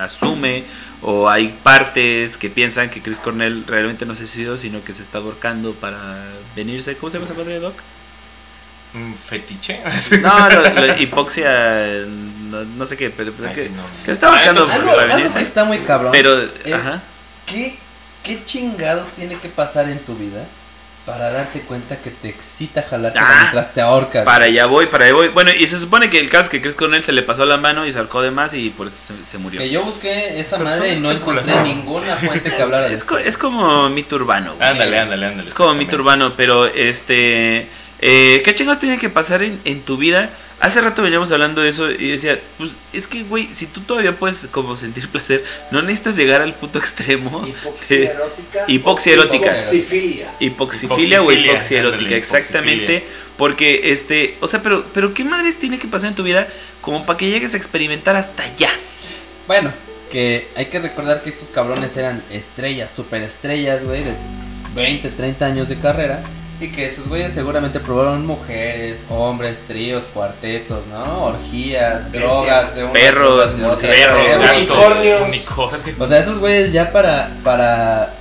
asume, o hay partes que piensan que Chris Cornell realmente no se suicidó, sino que se está ahorcando para venirse. ¿Cómo se llama esa madre de Doc? ¿Fetiche? No, hipoxia, no sé qué, pero ay, que, no. Que está ahorcando para venirse. Algo que está muy cabrón, pero ¿qué chingados tiene que pasar en tu vida para darte cuenta que te excita jalarte mientras te ahorcas? Para allá voy. Bueno, y se supone que el caso es que Chris Cornell se le pasó la mano y se ahorcó de más y por eso se murió. Que yo busqué esa madre y no encontré ninguna fuente que hablara de eso. Es como mito urbano, güey. Ándale. Es como mito urbano, pero ¿qué chingados tiene que pasar en tu vida? Hace rato veníamos hablando de eso y decía, pues es que, güey, si tú todavía puedes como sentir placer, no necesitas llegar al puto extremo. Hipoxia erótica. Hipoxifilia o hipoxia erótica, exactamente. Porque, o sea, pero ¿qué madres tiene que pasar en tu vida como para que llegues a experimentar hasta allá? Bueno, que hay que recordar que estos cabrones eran estrellas, superestrellas, güey, de 20, 30 años de carrera. Y que esos güeyes seguramente probaron mujeres, hombres, tríos, cuartetos, ¿no? Orgías, drogas, de perros, gatos, unicornios. O sea, esos güeyes ya para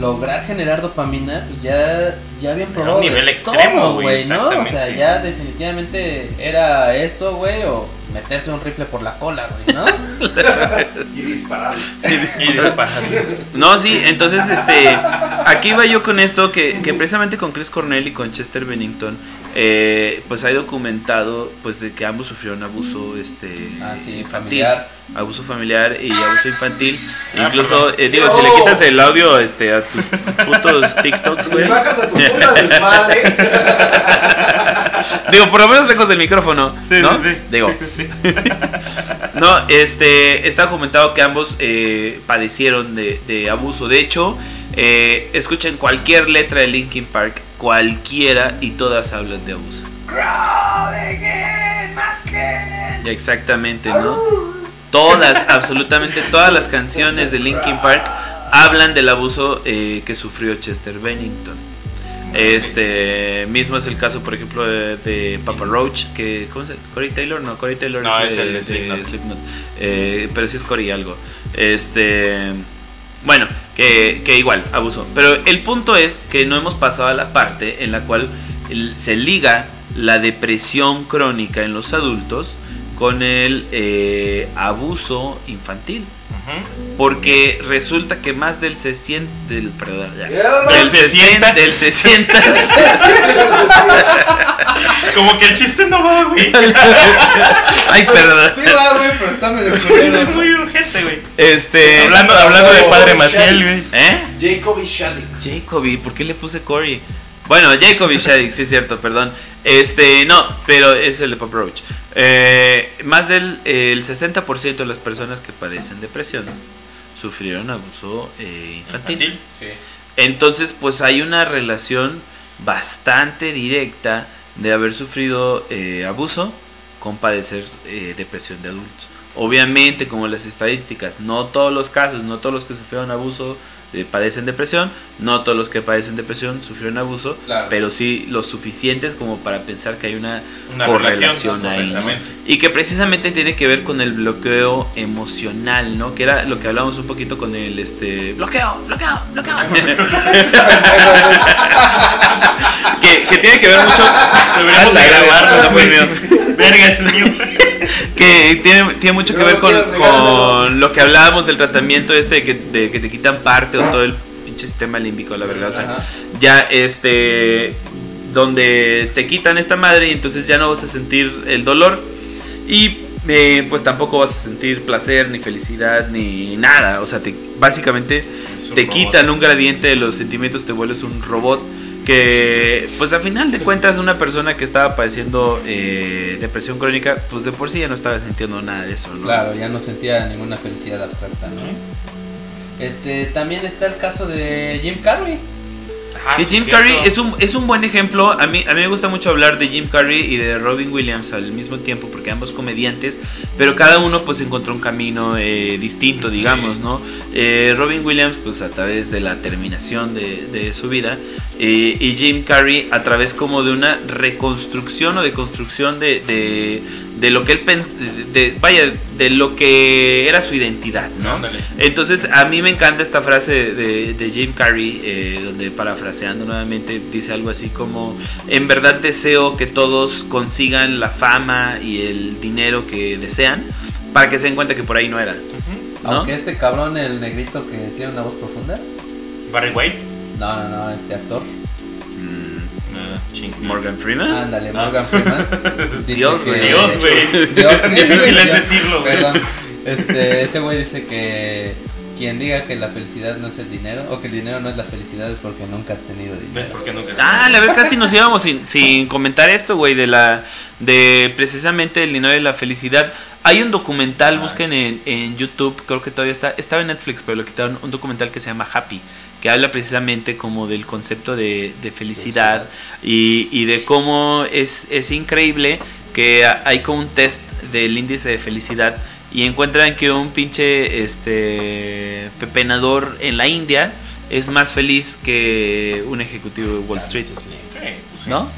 lograr generar dopamina, pues ya habían probado. Era un nivel extremo, güey, ¿no? O sea, ya definitivamente era eso, güey, o meterse un rifle por la cola, güey, ¿no? Y disparar. No, sí, entonces, aquí iba yo con esto, que precisamente con Chris Cornell y con Chester Bennington, pues hay documentado, pues, de que ambos sufrieron abuso, infantil. Familiar. Abuso familiar y abuso infantil. Incluso, si le quitas el audio, a tus putos TikToks, güey. Bajas a tu puta desmadre. Digo, por lo menos lejos del micrófono, sí, ¿no? Sí, sí. Digo. Sí. No, está documentado que ambos padecieron de abuso. De hecho, escuchen cualquier letra de Linkin Park, cualquiera, y todas hablan de abuso. Exactamente, ¿no? Todas, absolutamente todas las canciones de Linkin Park hablan del abuso que sufrió Chester Bennington. Mismo es el caso, por ejemplo, de Papa Roach, que ¿cómo se llama? Corey Taylor, no, Corey Taylor no, es el de Slipknot. Pero sí es Corey algo. Bueno, que igual, abuso. Pero el punto es que no hemos pasado a la parte en la cual se liga la depresión crónica en los adultos con el abuso infantil. Porque resulta que más del 60 del 60 como que el chiste no va, güey. Ay, perdón. Sí va, güey, pero está medio culero. Es muy urgente, güey. Hablando de padre Maciel, güey. Jacoby Shaddix. Jacoby, ¿por qué le puse Corey? Bueno, Jacoby Shaddix, sí es cierto, perdón. No, pero es el de Pop Roach. Más del 60% de las personas que padecen depresión sufrieron abuso infantil. Sí. Entonces, pues hay una relación bastante directa de haber sufrido abuso con padecer depresión de adultos. Obviamente, como las estadísticas, no todos los casos, no todos los que sufrieron abuso padecen depresión, no todos los que padecen depresión sufrieron abuso, claro, pero sí los suficientes como para pensar que hay una correlación ahí, ¿no? Y que precisamente tiene que ver con el bloqueo emocional, ¿no? Que era lo que hablábamos un poquito con el bloqueo que tiene que ver mucho. Deberíamos grabarlo, no, verga, es mío. Que tiene mucho que ver con lo que hablábamos del tratamiento de que te quitan parte o todo el pinche sistema límbico, la vergaza. Ya donde te quitan esta madre y entonces ya no vas a sentir el dolor y pues tampoco vas a sentir placer ni felicidad ni nada. O sea, básicamente te quitan un gradiente de los sentimientos, te vuelves un robot. Que pues a final de cuentas una persona que estaba padeciendo depresión crónica, pues de por sí ya no estaba sintiendo nada de eso, ¿no? Claro, ya no sentía ninguna felicidad abstracta, ¿no? Sí. También está el caso de Jim Carrey. Ajá, que Jim Carrey es un buen ejemplo. A mí me gusta mucho hablar de Jim Carrey y de Robin Williams al mismo tiempo, porque ambos comediantes, pero cada uno pues encontró un camino distinto, digamos, sí, ¿no? Robin Williams pues a través de la terminación de su vida, y Jim Carrey a través como de una reconstrucción o deconstrucción de lo que él de lo que era su identidad, ¿no? Entonces a mí me encanta esta frase de Jim Carrey, donde parafraseando nuevamente dice algo así como: en verdad deseo que todos consigan la fama y el dinero que desean, para que se den cuenta que por ahí no era. ¿No? Aunque este cabrón, el negrito que tiene una voz profunda, Barry White. No, este actor. Morgan Freeman. Ándale, Morgan Freeman. Dice Dios, güey. Es difícil decirlo, güey. Perdón. Ese güey dice que quien diga que la felicidad no es el dinero, o que el dinero no es la felicidad, es porque nunca ha tenido dinero. La verdad casi nos íbamos sin comentar esto, güey, de precisamente el dinero y la felicidad. Hay un documental, busquen en YouTube, creo que todavía estaba en Netflix, pero lo quitaron, un documental que se llama Happy, que habla precisamente como del concepto de felicidad y de cómo es increíble que hay como un test del índice de felicidad y encuentran que un pinche pepenador en la India es más feliz que un ejecutivo de Wall Street, ¿no?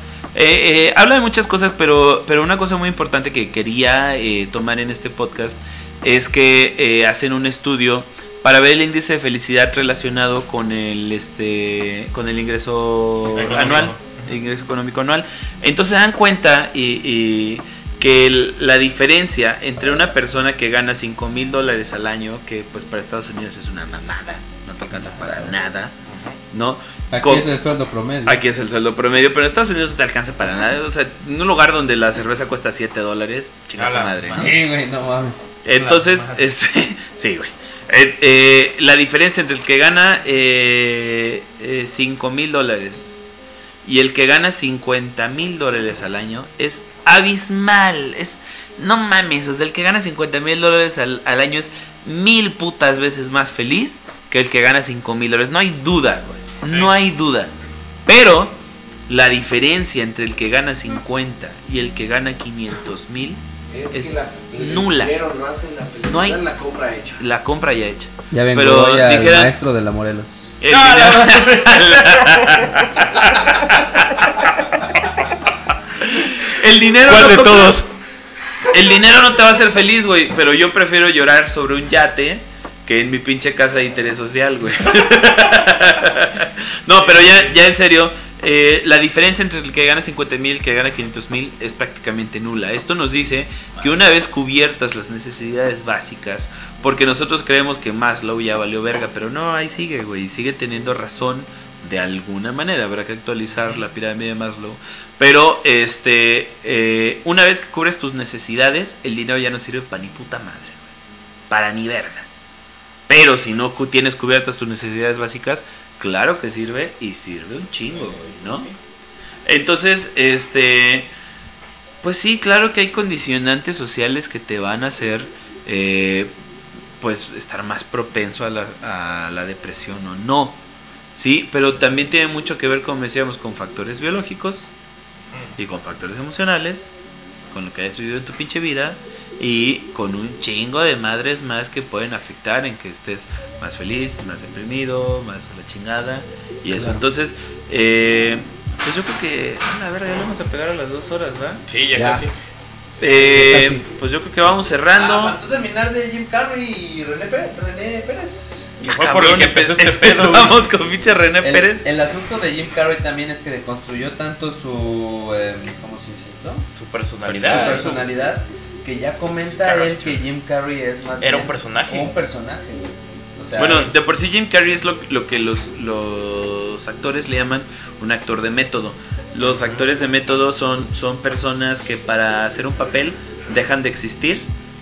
Habla de muchas cosas, pero una cosa muy importante que quería tomar en este podcast es que hacen un estudio para ver el índice de felicidad relacionado con el ingreso anual, el ingreso económico anual. Entonces se dan cuenta y que la diferencia entre una persona que gana $5,000 al año, que pues para Estados Unidos es una mamada, no te alcanza para nada, ¿no? Aquí es el sueldo promedio. Aquí es el sueldo promedio, pero en Estados Unidos no te alcanza para nada. O sea, en un lugar donde la cerveza cuesta $7, chingada tu madre. Sí, güey, no mames. Entonces, sí, güey. La diferencia entre el que gana $5,000 y el que gana $50,000 al año es abismal. Es, no mames, o sea, el que gana $50,000 al año es 1000 putas veces más feliz que el que gana $5,000. No hay duda, güey. Sí. No hay duda. Pero la diferencia entre el que gana 50 y el que gana 500,000 es que nula. No hay, la compra hecha. La compra ya hecha. Ya vengo, pero voy al maestro de la Morelos. El dinero. ¿Cuál no de compra? Todos. El dinero no te va a hacer feliz, güey. Pero yo prefiero llorar sobre un yate que en mi pinche casa de interés social, güey. No, pero ya en serio, la diferencia entre el que gana 50,000 y el que gana 500,000 es prácticamente nula. Esto nos dice que una vez cubiertas las necesidades básicas, porque nosotros creemos que Maslow ya valió verga, pero no, ahí sigue, güey, sigue teniendo razón de alguna manera. Habrá que actualizar la pirámide de Maslow. Pero, una vez que cubres tus necesidades, el dinero ya no sirve para ni puta madre, güey, para ni verga. Pero si no tienes cubiertas tus necesidades básicas, claro que sirve, y sirve un chingo, güey, ¿no? Entonces, pues sí, claro que hay condicionantes sociales que te van a hacer, pues, estar más propenso a la depresión o no, ¿sí? Pero también tiene mucho que ver, como decíamos, con factores biológicos y con factores emocionales, con lo que hayas vivido en tu pinche vida, y con un chingo de madres más que pueden afectar en que estés más feliz, más deprimido, más a la chingada y eso. Claro. Entonces, pues yo creo que, a ver, ya lo vamos a pegar a las 2 horas, ¿va? Sí, ya. Casi. Pues yo creo que vamos cerrando. Faltó terminar de Jim Carrey y René Pérez. Fue por el que empezó este pedo. Vamos con pinche René Pérez. El asunto de Jim Carrey también es que deconstruyó tanto su, ¿cómo se dice esto? Su personalidad. Que ya comenta él que Jim Carrey es más era bien un personaje. O sea, bueno, de por sí Jim Carrey es lo que los actores le llaman un actor de método. Los actores de método son personas que para hacer un papel dejan de existir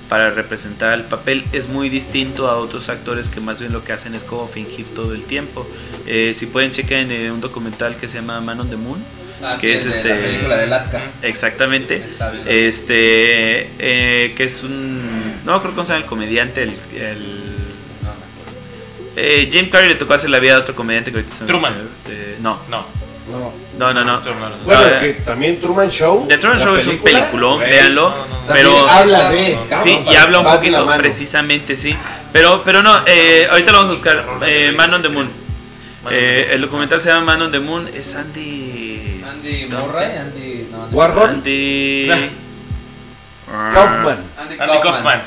para representar el papel. Es muy distinto a otros actores que más bien lo que hacen es como fingir todo el tiempo. Si pueden, chequen un documental que se llama Man on the Moon. Que es la película de Latka. Exactamente. Que es un, no me acuerdo cómo se llama el comediante, Jim Carrey le tocó hacer la vida de otro comediante que ahorita se Truman. No. Bueno, que también Truman Show. The Truman Show es un peliculón, véanlo. Pero habla de, sí, y habla un poquito precisamente, sí. Pero no, ahorita lo vamos a buscar. Man on the Moon. El documental se llama Man on the Moon. Es Andy Kaufman,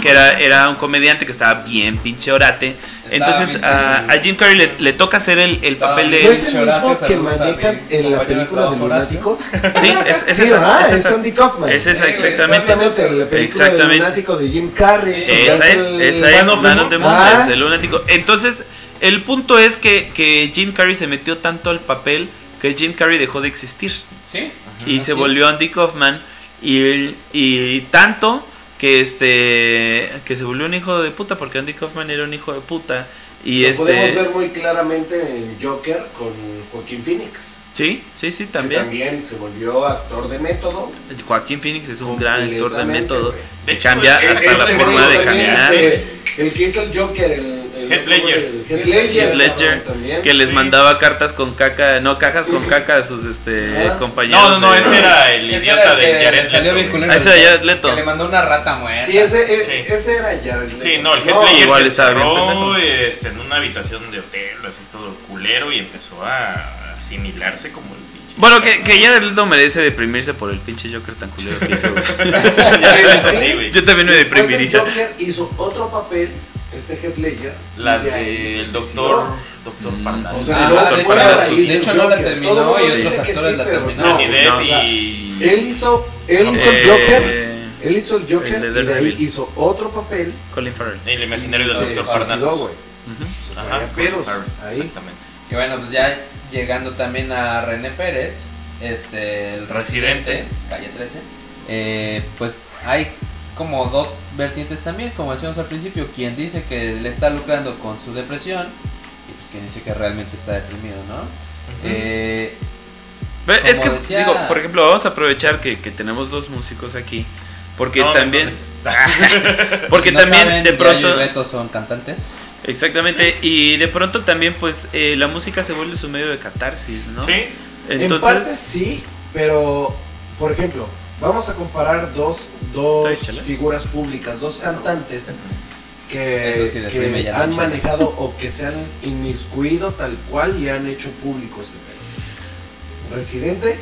que era un comediante que estaba bien pinche orate. Entonces a Jim Carrey le toca hacer el papel de... ¿No es el mismo que manejan en la película de Lunático? Sí, es esa. Es Andy Kaufman. Es esa, exactamente. La película de Lunático de Jim Carrey. Esa es Man of the Moon, es el Lunático. Entonces el punto es que Jim Carrey se metió tanto al papel que Jim Carrey dejó de existir. Sí. Ajá, y se volvió Andy Kaufman y tanto que que se volvió un hijo de puta, porque Andy Kaufman era un hijo de puta y lo podemos ver muy claramente en Joker con Joaquín Phoenix. Sí, también. Que también se volvió actor de método. Joaquín Phoenix es un gran actor de método. De hecho, cambia hasta la forma de caminar. El que hizo el Joker, Heath Ledger que les mandaba cartas con caca, no, cajas con caca a sus compañeros. No, ese era el idiota de Jared Leto. Ese era Jared Leto. Que le mandó una rata muerta. Sí, ese era Jared Leto. Sí, no, el Heath Ledger igual estaba encerró en una habitación de hotel, así todo culero, y empezó a asimilarse como el... Bueno, que Jared Leto merece deprimirse por el pinche Joker tan culero que hizo. Sí, yo también me deprimiría. El Joker hizo otro papel, Heath Ledger, la del doctor Parnas. O sea, de hecho no la terminó y otros actores la terminaron. Él hizo el Joker y de ahí hizo otro papel. Colin Farrell. El imaginario del doctor Parnas. Ajá, pero exactamente. Y bueno, pues ya llegando también a René Pérez, el residente, Calle 13, pues hay como dos vertientes también, como decíamos al principio, quien dice que le está lucrando con su depresión y pues quien dice que realmente está deprimido, ¿no? Uh-huh. Es que, decía... digo, por ejemplo, vamos a aprovechar que tenemos dos músicos aquí, porque no, también... porque si no también saben, de pronto Yayo y Beto son cantantes. Exactamente, y de pronto también pues la música se vuelve su medio de catarsis, ¿no? Sí. Entonces, en parte sí, pero por ejemplo, vamos a comparar dos figuras públicas, dos cantantes que han manejado o que se han inmiscuido tal cual y han hecho públicos de Residente,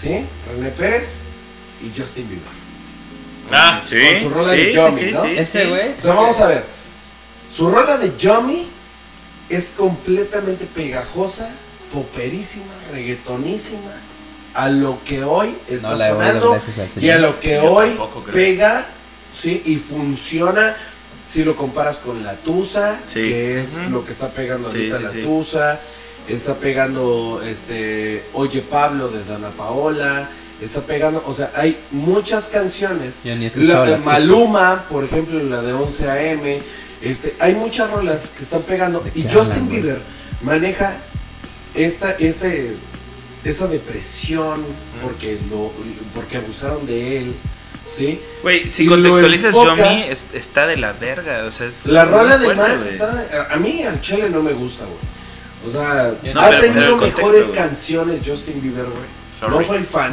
¿sí? René Pérez y Justin Bieber. Con su rola de Yummy, ¿no? Ese güey. O sea, vamos a ver. Su rola de Yummy es completamente pegajosa, poperísima, reggaetonísima, a lo que hoy está sonando y a lo que hoy pega, sí, y funciona. Si lo comparas con La Tusa, que es lo que está pegando ahorita La Tusa, está pegando Oye Pablo de Dana Paola. Está pegando, o sea, hay muchas canciones. Yo ni he escuchado la de Maluma, por ejemplo, la de 11 AM. Hay muchas rolas que están pegando. Y Justin Bieber maneja esta depresión porque abusaron de él, ¿sí? Güey, si contextualizas Yomi, está de la verga, o sea, la rola de más está... A mí al chile no me gusta, güey. O sea, ha tenido mejores canciones Justin Bieber, güey. No soy fan.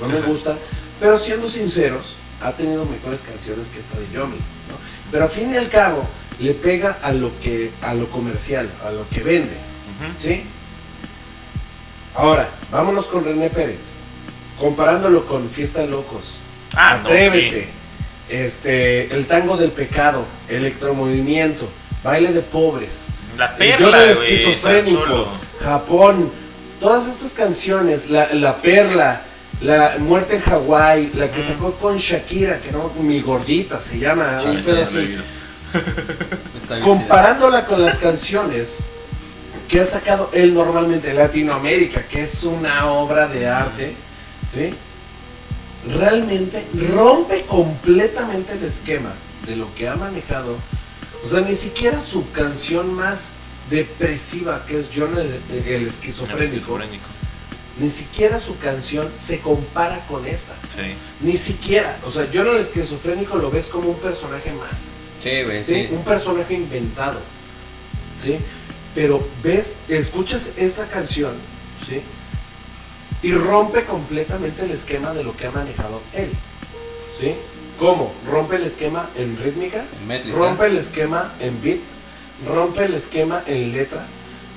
No me gusta, pero siendo sinceros, ha tenido mejores canciones que esta de Yomi, ¿no? Pero al fin y al cabo, le pega a lo comercial, a lo que vende, ¿sí? Ahora, vámonos con René Pérez, comparándolo con Fiesta de Locos, Atrévete, El Tango del Pecado, Electromovimiento, Baile de Pobres, La Perla, el Esquizofrénico, Japón, todas estas canciones, La Perla, La Muerte en Hawái, la que sacó con Shakira, que no, Mi Gordita se llama. Comparándola con las canciones que ha sacado él normalmente, Latinoamérica, que es una obra de arte, ¿sí? Realmente rompe completamente el esquema de lo que ha manejado. O sea, ni siquiera su canción más depresiva, que es John el Esquizofrénico, ni siquiera su canción se compara con esta. Sí. Ni siquiera. O sea, yo en el Esquizofrénico lo ves como un personaje más. Sí, güey, sí. Un personaje inventado. ¿Sí? Pero escuchas esta canción, ¿sí? Y rompe completamente el esquema de lo que ha manejado él. ¿Sí? ¿Cómo? Rompe el esquema en rítmica, rompe el esquema en beat, rompe el esquema en letra,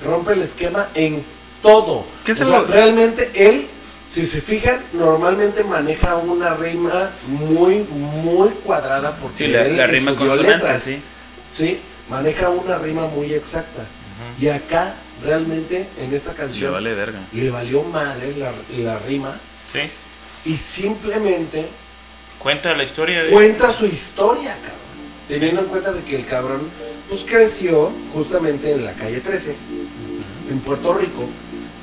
rompe el esquema en... todo. ¿Qué se realmente él, si se fijan, normalmente maneja una rima muy, muy cuadrada porque sí, la rima consonante, letras, sí, maneja una rima muy exacta. Y acá, realmente, en esta canción, le vale verga. Le valió madre la rima. Sí. Y simplemente cuenta la historia. Cuenta su historia, cabrón. Teniendo en cuenta de que el cabrón, pues, creció justamente en la calle 13. En Puerto Rico,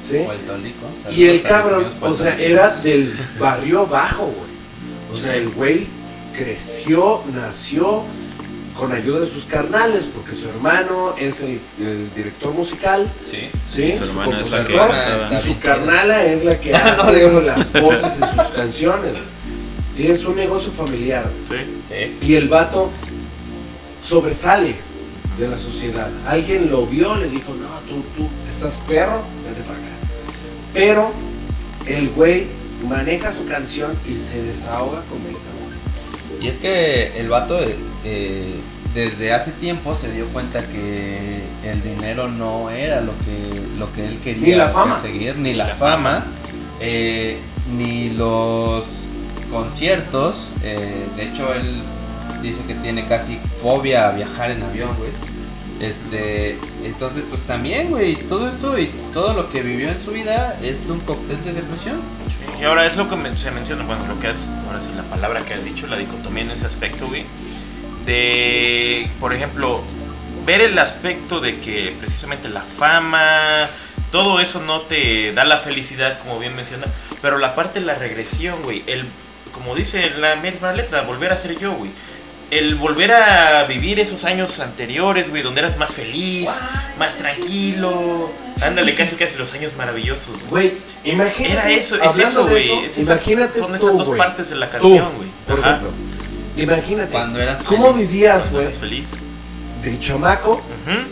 ¿sí? Y el cabrón, o sea, era del barrio bajo, güey. O sea, el güey creció, nació con ayuda de sus carnales, porque su hermano es el director musical, sí, su hermana es la que y su carnala es la que hace las voces en sus canciones. Tienes un negocio familiar, y el vato sobresale. de la sociedad. Alguien lo vio, le dijo, no, tú estás perro, vete para acá. Pero el güey maneja su canción y se desahoga completamente. Y es que el vato desde hace tiempo se dio cuenta que el dinero no era lo que él quería ni la fama. Conseguir, ni la fama, ni los conciertos. De hecho, él dice que tiene casi fobia a viajar en avión, güey. Entonces, pues también, güey, todo esto y todo lo que vivió en su vida es un cóctel de depresión. Y ahora es lo que se menciona, bueno, lo que es, ahora sí, la palabra que has dicho, la dicotomía en ese aspecto, güey. De, por ejemplo, ver el aspecto de que precisamente la fama, todo eso no te da la felicidad, como bien menciona, pero la parte de la regresión, güey, como dice la misma letra, volver a ser yo, güey. El volver a vivir esos años anteriores, güey, donde eras más feliz, más tranquilo. Ándale, casi los años maravillosos, güey. Imagínate. Era eso, es eso, güey. Es imagínate. Son esas dos partes de la canción, güey. Por ejemplo, imagínate. Cuando eras feliz. ¿Cómo vivías, güey? De chamaco,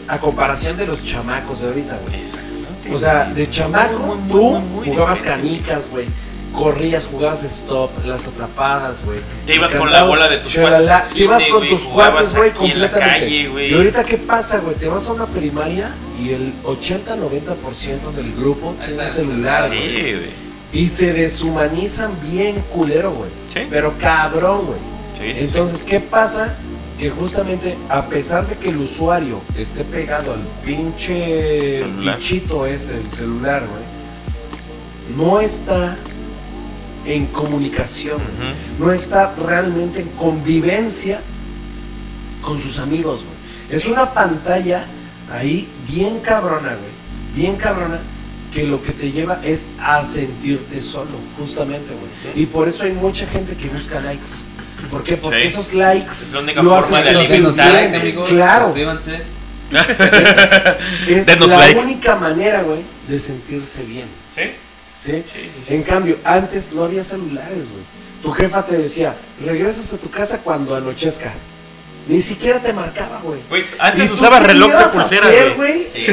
a comparación de los chamacos de ahorita, güey. Exactamente. O sea, de chamaco, tú jugabas canicas, güey. Corrías, jugabas de stop, las atrapadas, güey. Te ibas con la bola de tus cuates. Te ibas con tus cuates, güey, completamente. Y ahorita, ¿qué pasa, güey? Te vas a una primaria y el 80-90% del grupo tiene un celular, güey. Sí, y se deshumanizan bien culero, güey. Sí. Pero cabrón, güey. Sí, entonces, ¿qué pasa? Que justamente, a pesar de que el usuario esté pegado al pinche bichito este del celular, güey, no está en comunicación, no está realmente en convivencia con sus amigos, güey. Es una pantalla ahí bien cabrona, güey, bien cabrona, que lo que te lleva es a sentirte solo, justamente, güey. Y por eso hay mucha gente que busca likes. ¿Por qué? Porque sí, esos likes es la única forma de alimentar, amigos. Claro. Suscríbanse. Es la like. Única manera, güey, de sentirse bien. ¿Sí? ¿Sí? Sí, sí, sí. En cambio, antes no había celulares, güey. Tu jefa te decía, regresas a tu casa cuando anochezca. Ni siquiera te marcaba, güey. Antes usaba reloj de pulsera, güey. Sí.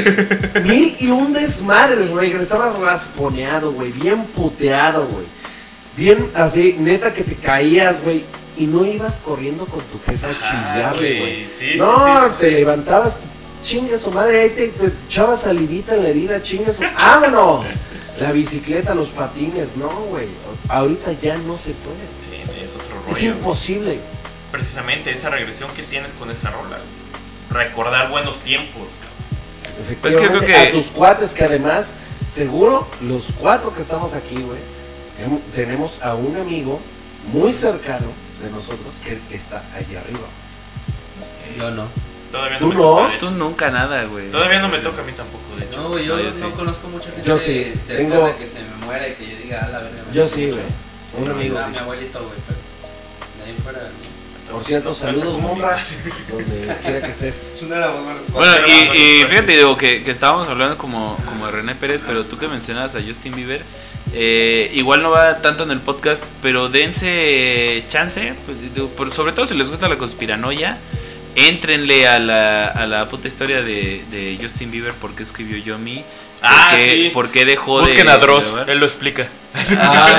Mil y un desmadre, güey. Regresabas rasponeado, güey. Bien puteado, güey. Bien así, neta que te caías, güey. Y no ibas corriendo con tu jefa a chingarle, güey. Sí, no, sí, te levantabas, chinga su madre, ahí te echabas salivita en la herida, chinga su... ¡Vámonos! La bicicleta, los patines, no, güey. Ahorita ya no se puede. Sí, es otro rollo. Es imposible. Wey. Precisamente esa regresión que tienes con esa rola. Recordar buenos tiempos. Pues que creo que... A tus cuates, que además, seguro, los cuatro que estamos aquí, güey, tenemos a un amigo muy cercano de nosotros que está allá arriba. Yo no. Todavía no. ¿Tú no? Toca, tú nunca nada, güey. Todavía no me toca a mí tampoco, de hecho. No, güey, yo no sí. Conozco mucha gente. Yo sí, tengo... de que se me muera y que yo diga, a la verga. Yo sí, güey. Un amigo sí. Mi abuelito, güey, pero de ahí fuera... Por cierto, saludos, Momra, donde quiera que estés. Bueno, y fíjate, digo, que estábamos hablando como de René Pérez, pero tú que mencionabas a Justin Bieber, igual no va tanto en el podcast, pero dense chance, pues, digo, sobre todo si les gusta la conspiranoia. Éntrenle a la puta historia de Justin Bieber, por qué escribió Yomi, por qué dejó de... Busquen a Dross, él lo explica. Busquen a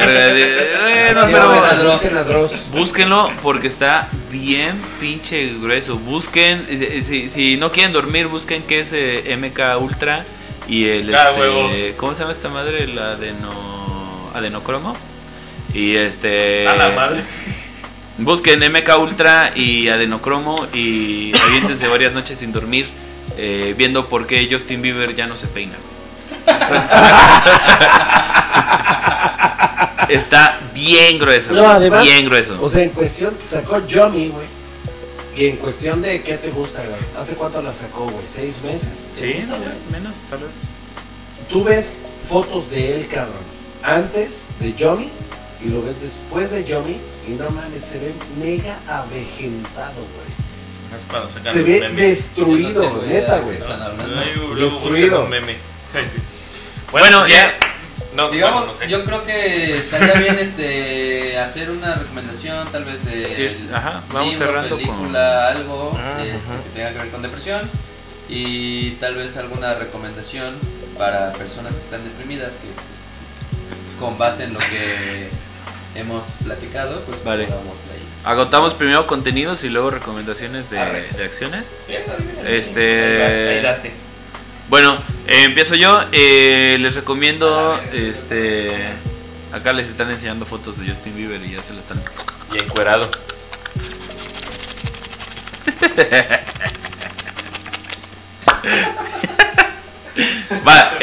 Dross. Búsquenlo porque está bien pinche grueso. Busquen, si no quieren dormir, busquen qué es MK Ultra y el... ¿cómo se llama esta madre? El adenocromo. Y a la madre... Busquen MK Ultra y adenocromo y aviéntense varias noches sin dormir viendo por qué Justin Bieber ya no se peina. Está bien grueso. No, además, bien grueso. O sea, en cuestión te sacó Yomi, güey. Y en cuestión de qué te gusta, güey. ¿Hace cuánto la sacó, güey? ¿6 meses? Sí, gusta, menos, tal vez. Tú ves fotos de él, cabrón, antes de Yomi y lo ves después de Yomi. Y no mames, se ve mega avejentado, güey. Se ve destruido, no neta, güey. Destruido. Meme. Bueno, ya. No, digamos, bueno, no sé. Yo creo que estaría bien hacer una recomendación tal vez de vamos cerrando película, con... algo que tenga que ver con depresión, y tal vez alguna recomendación para personas que están deprimidas, que con base en lo que hemos platicado, pues vale. Vamos ahí. Agotamos primero contenidos y luego recomendaciones de acciones. Bueno, empiezo yo. Les recomiendo, acá les están enseñando fotos de Justin Bieber y ya se lo están. Y encuerado. Va,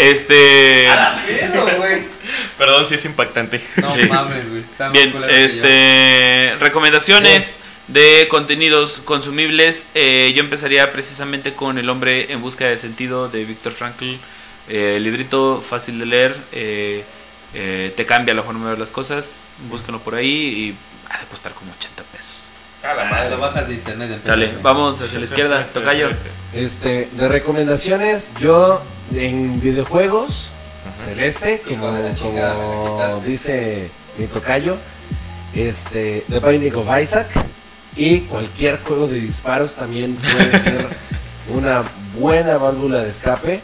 perdón si es impactante. No sí. Mames, güey. Bien, recomendaciones de contenidos consumibles. Yo empezaría precisamente con El hombre en busca de sentido de Víctor Frankl. Librito fácil de leer. Te cambia la forma de ver las cosas. Búscalo por ahí y va a costar como 80 pesos. A la madre. Lo bajas de internet. Dale, vamos hacia la izquierda. Tocayo. De recomendaciones, yo en videojuegos, Celeste, como dice mi tocayo, The Binding of Isaac, y cualquier juego de disparos también puede ser una buena válvula de escape,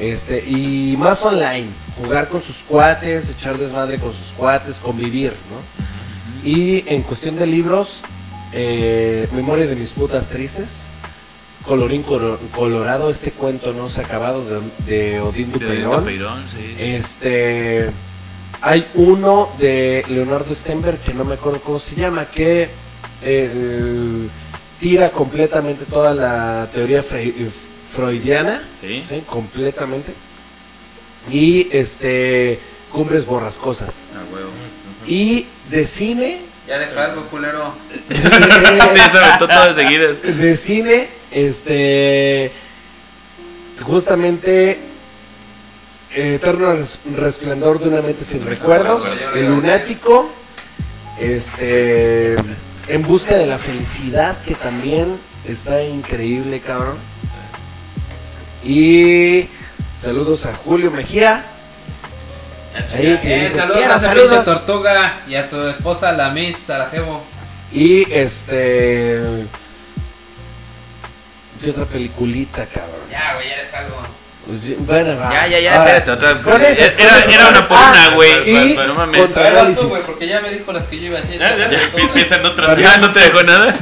y más online, jugar con sus cuates, echar desmadre con sus cuates, convivir, ¿no? Y en cuestión de libros, Memoria de mis putas tristes, Colorín colorado, este cuento no se ha acabado, de Odín Dupeirón. Sí. Hay uno de Leonardo Stenberg que no me acuerdo cómo se llama, que tira completamente toda la teoría freudiana, sí. ¿Sí? Completamente, y Cumbres borrascosas. Ah, huevo. Y de cine, ya deja algo, culero. Se aventó todo de seguidas. De cine, justamente Eterno Resplandor de una mente sin recuerdos, El lunático, En busca de la felicidad, que también está increíble, cabrón. Y saludos a Julio Mejía. Ahí, que saludos a esa pinche tortuga y a su esposa, la Miss, a la Jebo. Y ¿qué otra peliculita, cabrón? Ya, güey, ya deja algo. Pues, bueno, va. Ya, ahora, espérate, otra vez. Era una por una, güey. No mames. Contraanálisis, güey, porque ya me dijo las que yo iba a decir. Ya piensan otras. Ya, no te dejó nada.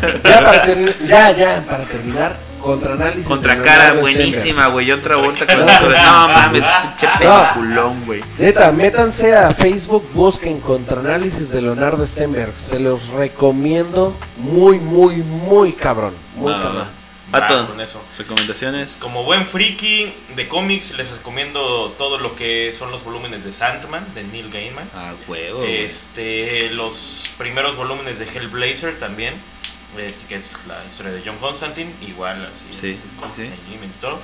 Ya, para terminar. Contraanálisis. Contracara buenísima, güey. Otra vuelta con no mames, pinche peliculón, güey. Neta, métanse a Facebook, busquen Contraanálisis de Leonardo Stenberg. Se los recomiendo muy, muy, muy cabrón. Muy cabrón. Con eso. Recomendaciones. Como buen friki de cómics, les recomiendo todo lo que son los volúmenes de Sandman, de Neil Gaiman. Ah, huevo. Los primeros volúmenes de Hellblazer también, que es la historia de John Constantine, igual así. Sí, todo.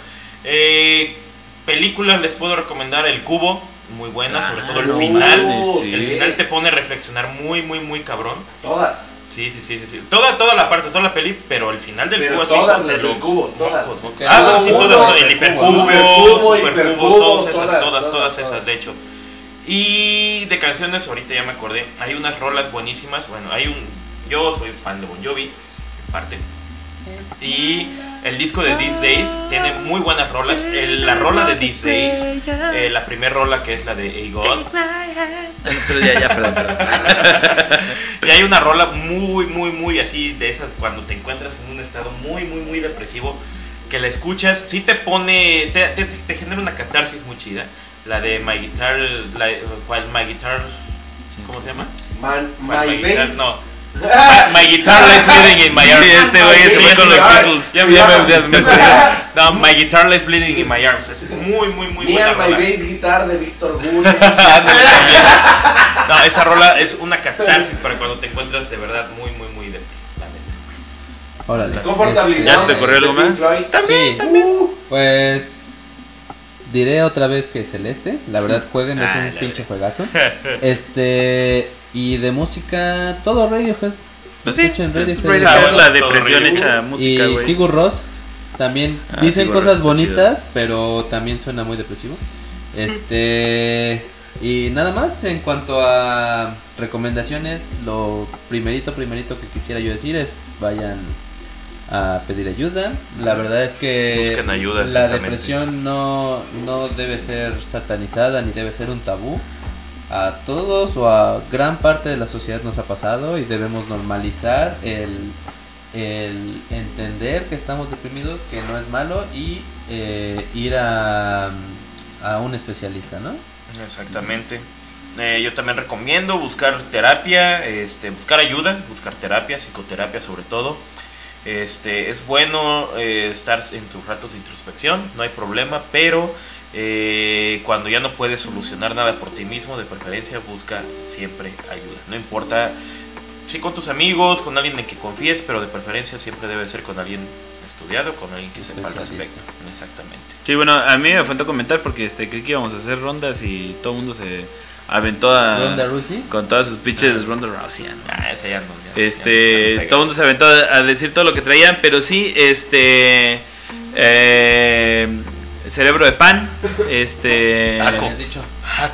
Películas les puedo recomendar El Cubo, muy buena, sobre todo el final. Sí. El final te pone a reflexionar muy, muy, muy cabrón. Todas. Sí. Toda la parte, toda la peli, pero el final del cubo así. Todas las del cubo, todas. Todas. El hipercubo, supercubo, todas esas, de hecho. Y de canciones, ahorita ya me acordé, hay unas rolas buenísimas. Bueno, yo soy fan de Bon Jovi, en parte. Y el disco de These Days tiene muy buenas rolas. La rola de These Days, la primera rola, que es la de Hey God. Perdón. Y hay una rola muy, muy, muy así, de esas cuando te encuentras en un estado muy, muy, muy depresivo, que la escuchas, sí te pone, te genera una catarsis muy chida. La de My Guitar, ¿cómo se llama? My Guitar, no. My Guitar Lies Bleeding in My Arms. No, My Guitar Lies Bleeding in My Arms. Es muy, muy, muy buena rola. My Bass Guitar de Víctor Frankl. No, esa rola es una catarsis para cuando te encuentras de verdad muy, muy, muy de la neta. Confortable. ¿Ya se te corrió algo más? Sí. Pues diré otra vez que Celeste, la verdad, jueguen, es un pinche juegazo. Y de música, todo Radiohead. Pues escuchen Radiohead. La depresión hecha música, güey. Y Sigur Rós también. Dicen cosas bonitas, pero también suena muy depresivo. Y nada más, en cuanto a recomendaciones, lo primerito que quisiera yo decir es vayan a pedir ayuda. La verdad es que busquen ayuda, la depresión no debe ser satanizada ni debe ser un tabú. A todos o a gran parte de la sociedad nos ha pasado y debemos normalizar el entender que estamos deprimidos, que no es malo, y ir a un especialista, ¿no? Exactamente. Yo también recomiendo buscar terapia, buscar ayuda, buscar terapia, psicoterapia sobre todo. Es bueno estar en tus ratos de introspección, no hay problema, pero cuando ya no puedes solucionar nada por ti mismo, de preferencia busca siempre ayuda. No importa si con tus amigos, con alguien en que confíes, pero de preferencia siempre debe ser con alguien estudiado, con alguien que sepa al respecto. Exactamente. Sí, bueno, a mí me faltó comentar porque creí que íbamos a hacer rondas y todo el mundo se aventó a Ronda Rousey con todas sus pitches. Ronda Rousey, ¿no? Esa ya no. Ya todo el mundo se aventó a decir todo lo que traían, pero sí, cerebro de pan, Taco.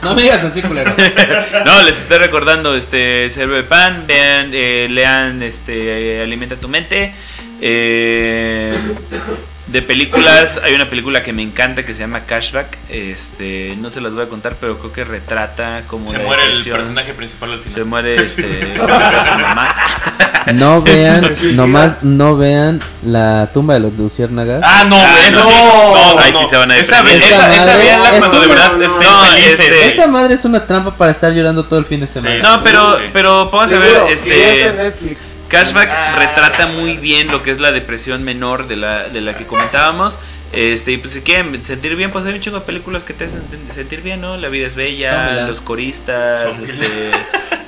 No me digas así, culero. No, les estoy recordando, cerebro de pan, vean, lean, alimenta tu mente. De películas, hay una película que me encanta que se llama Cashback. No se las voy a contar, pero creo que retrata como se muere depresión. El personaje principal al final. Se muere su mamá. No vean, nomás no vean La tumba de los luciérnagas. Ah, no, eso sí. No, ahí sí se van a deprimir. Esa veanla cuando de verdad estén felices. Esa madre es una trampa para estar llorando todo el fin de semana. Sí, no, pero vamos a ver, Netflix. Cashback retrata muy bien lo que es la depresión menor de la que comentábamos. Y pues si quieren sentir bien, pues hay un chingo de películas que te hacen sentir bien, ¿no? La vida es bella, Los coristas,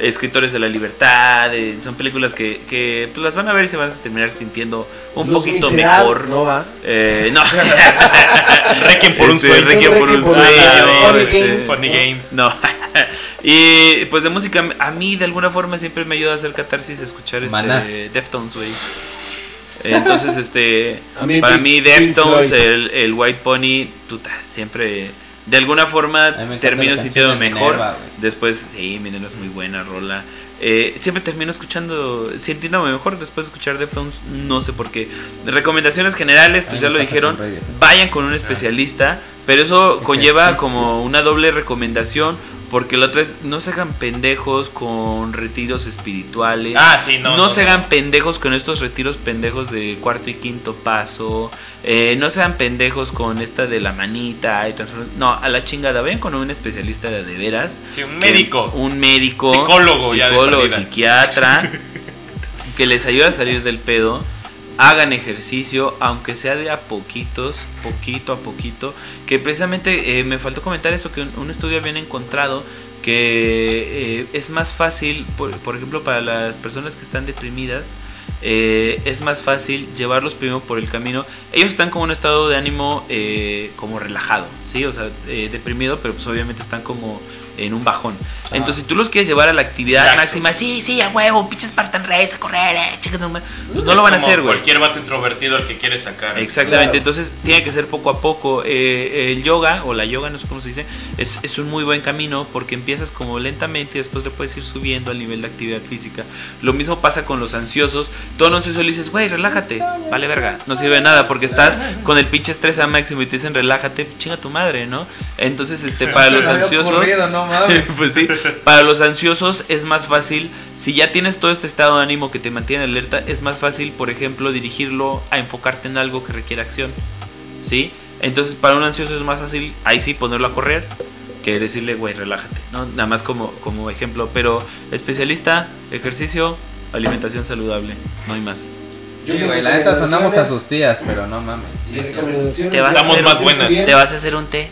Escritores de la libertad, son películas que pues, las van a ver y se van a terminar sintiendo un poquito mejor. No va. No. Requiem por un sueño. Requiem por un sueño. Funny Games. No. Y pues de música, a mí de alguna forma siempre me ayuda a hacer catarsis escuchar Deftones, güey. Entonces, para mí Deftones, el White Pony, puta, siempre de alguna forma termino sintiendo mejor. Minerva, después, sí, Minerva es muy buena rola. Siempre termino sintiéndome mejor después de escuchar Deftones, no sé por qué. Recomendaciones generales, pues ya lo dijeron, vayan con un especialista, pero eso conlleva como una doble recomendación. Porque la otra es, no se hagan pendejos con retiros espirituales. Ah, sí, no se hagan pendejos con estos retiros pendejos de cuarto y quinto paso. No se hagan pendejos con esta de la manita. No, a la chingada. Vayan con un especialista de veras. Sí, un médico. Un médico. Psicólogo, psiquiatra. Que les ayude a salir del pedo. Hagan ejercicio, aunque sea de a poquitos, poquito a poquito. Que precisamente me faltó comentar eso, que un estudio habían encontrado que es más fácil, por ejemplo, para las personas que están deprimidas, es más fácil llevarlos primero por el camino. Ellos están con un estado de ánimo como relajado, ¿sí? O sea, deprimido, pero pues obviamente están como en un bajón. Entonces, si tú los quieres llevar a la actividad máxima, sí, a huevo, pinche Spartan Race, a correr, pues no lo van a hacer, güey. Cualquier vato introvertido al que quieres sacar. Exactamente, claro. Entonces tiene que ser poco a poco. El yoga o la yoga, no sé cómo se dice, es un muy buen camino porque empiezas como lentamente y después le puedes ir subiendo al nivel de actividad física. Lo mismo pasa con los ansiosos. Todo el ansioso le dices, güey, relájate, vale verga, no sirve de nada porque estás con el pinche estrés a máximo y te dicen, relájate, chinga tu madre, ¿no? Entonces, para los ansiosos, pues sí, para los ansiosos es más fácil, si ya tienes todo este estado de ánimo que te mantiene alerta, es más fácil, por ejemplo, dirigirlo a enfocarte en algo que requiere acción, ¿sí? Entonces, para un ansioso es más fácil, ahí sí, ponerlo a correr, que decirle, güey, relájate, ¿no? Nada más como ejemplo, pero especialista, ejercicio, alimentación saludable, no hay más. Sí, güey, la neta sonamos a sus tías, pero no mames. Sí, estamos más buenas. Te vas a hacer un té.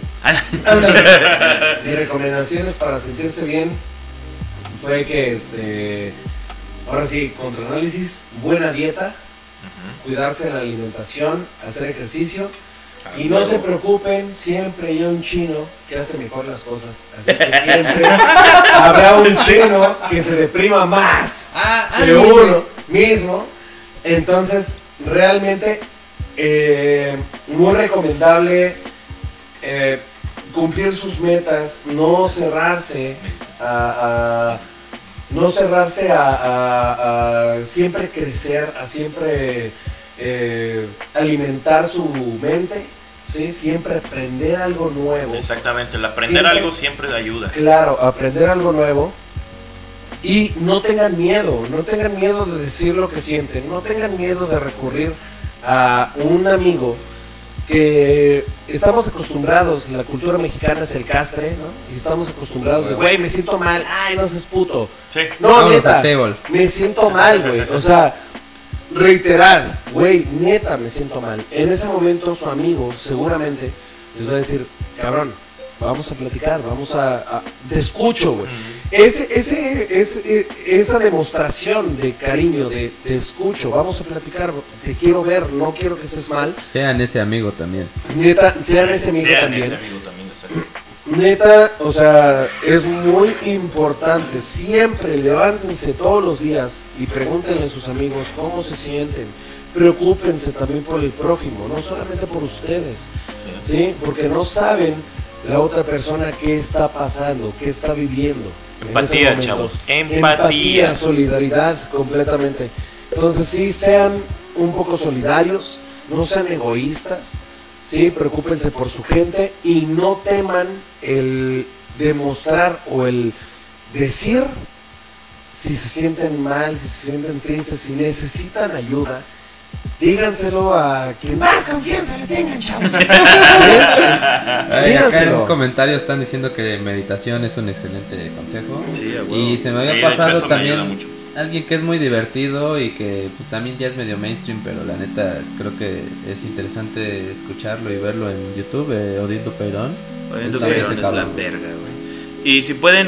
Mi recomendaciones para sentirse bien fue que ahora sí, contraanálisis, buena dieta, cuidarse en la alimentación, hacer ejercicio. Y no se preocupen, siempre hay un chino que hace mejor las cosas. Así que siempre habrá un chino que se deprima más que uno mismo. Entonces, realmente muy recomendable cumplir sus metas, no cerrarse a siempre crecer, a siempre alimentar su mente, ¿sí? Siempre aprender algo nuevo. Exactamente, el aprender siempre, algo siempre le ayuda. Claro, aprender algo nuevo. Y no tengan miedo, no tengan miedo de decir lo que sienten, no tengan miedo de recurrir a un amigo, que estamos acostumbrados, la cultura mexicana es el castre, ¿no? Y estamos acostumbrados de, güey, me siento mal, ay, no seas puto. Sí. No, neta, me siento mal, güey, o sea, reiterar, güey, neta, me siento mal. En ese momento su amigo seguramente les va a decir, cabrón, vamos a platicar, vamos a te escucho, güey. Esa demostración de cariño, de te escucho, vamos a platicar, te quiero ver, no quiero que estés mal. Sean ese amigo también. Neta, sean ese amigo también. Neta, o sea, es muy importante. Siempre levántense todos los días y pregúntenle a sus amigos cómo se sienten. Preocúpense también por el prójimo, no solamente por ustedes, ¿sí? Porque no saben la otra persona qué está pasando, qué está viviendo. Empatía, chavos, empatía, solidaridad, completamente. Entonces sí, sean un poco solidarios, no sean egoístas, sí, preocúpense por su gente y no teman el demostrar o el decir si se sienten mal, si se sienten tristes, si necesitan ayuda. Díganselo a quien más confianza le tengan, chavos. Ay, acá en comentarios están diciendo que meditación es un excelente consejo. Sí, bueno. Y se me había pasado también alguien que es muy divertido y que pues también ya es medio mainstream, pero la neta creo que es interesante escucharlo y verlo en YouTube, Odildo Peirón. Odildo Peirón es la verga, güey. Y si pueden,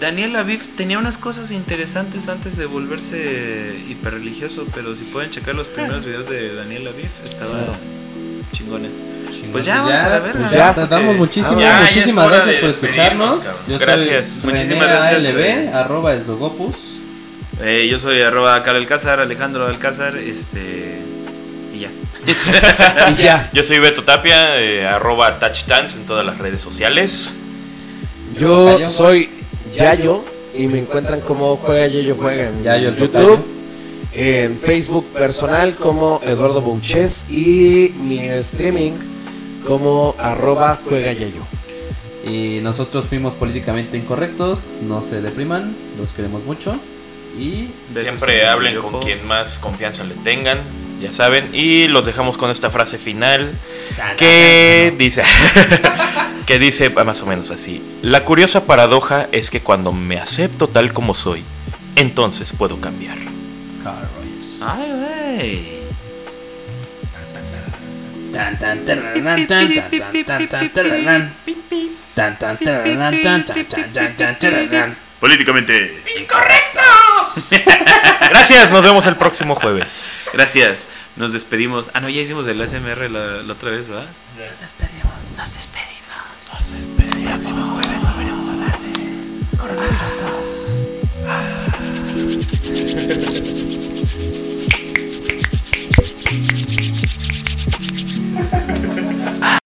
Daniel Aviv tenía unas cosas interesantes antes de volverse hiperreligioso, pero si pueden checar los primeros videos de Daniel Aviv, estaban chingones. Pues ya, vamos a la verga. Pues ya, tratamos muchísimas gracias por escucharnos. Yo soy René ALB, arroba esdogopus. Yo soy arroba Carl Alcázar, Alejandro Alcázar, y ya. Yo soy Beto Tapia, arroba TouchTans en todas las redes sociales. Yo soy Yayo y me encuentran como Juega Yayo Juega en Yayo, YouTube, en Facebook personal como Eduardo Bouches y mi streaming como arroba Juega Yayo. Y nosotros fuimos políticamente incorrectos, no se depriman, los queremos mucho y siempre hablen con quien más confianza le tengan, ya saben, y los dejamos con esta frase final que dice... que dice más o menos así: la curiosa paradoja es que cuando me acepto tal como soy, entonces puedo cambiar. Ay, políticamente incorrectos. Gracias, nos vemos el próximo jueves. Gracias, nos despedimos. Ah, no, ya hicimos el ASMR la otra vez, ¿verdad? Nos despedimos. Próximo juego.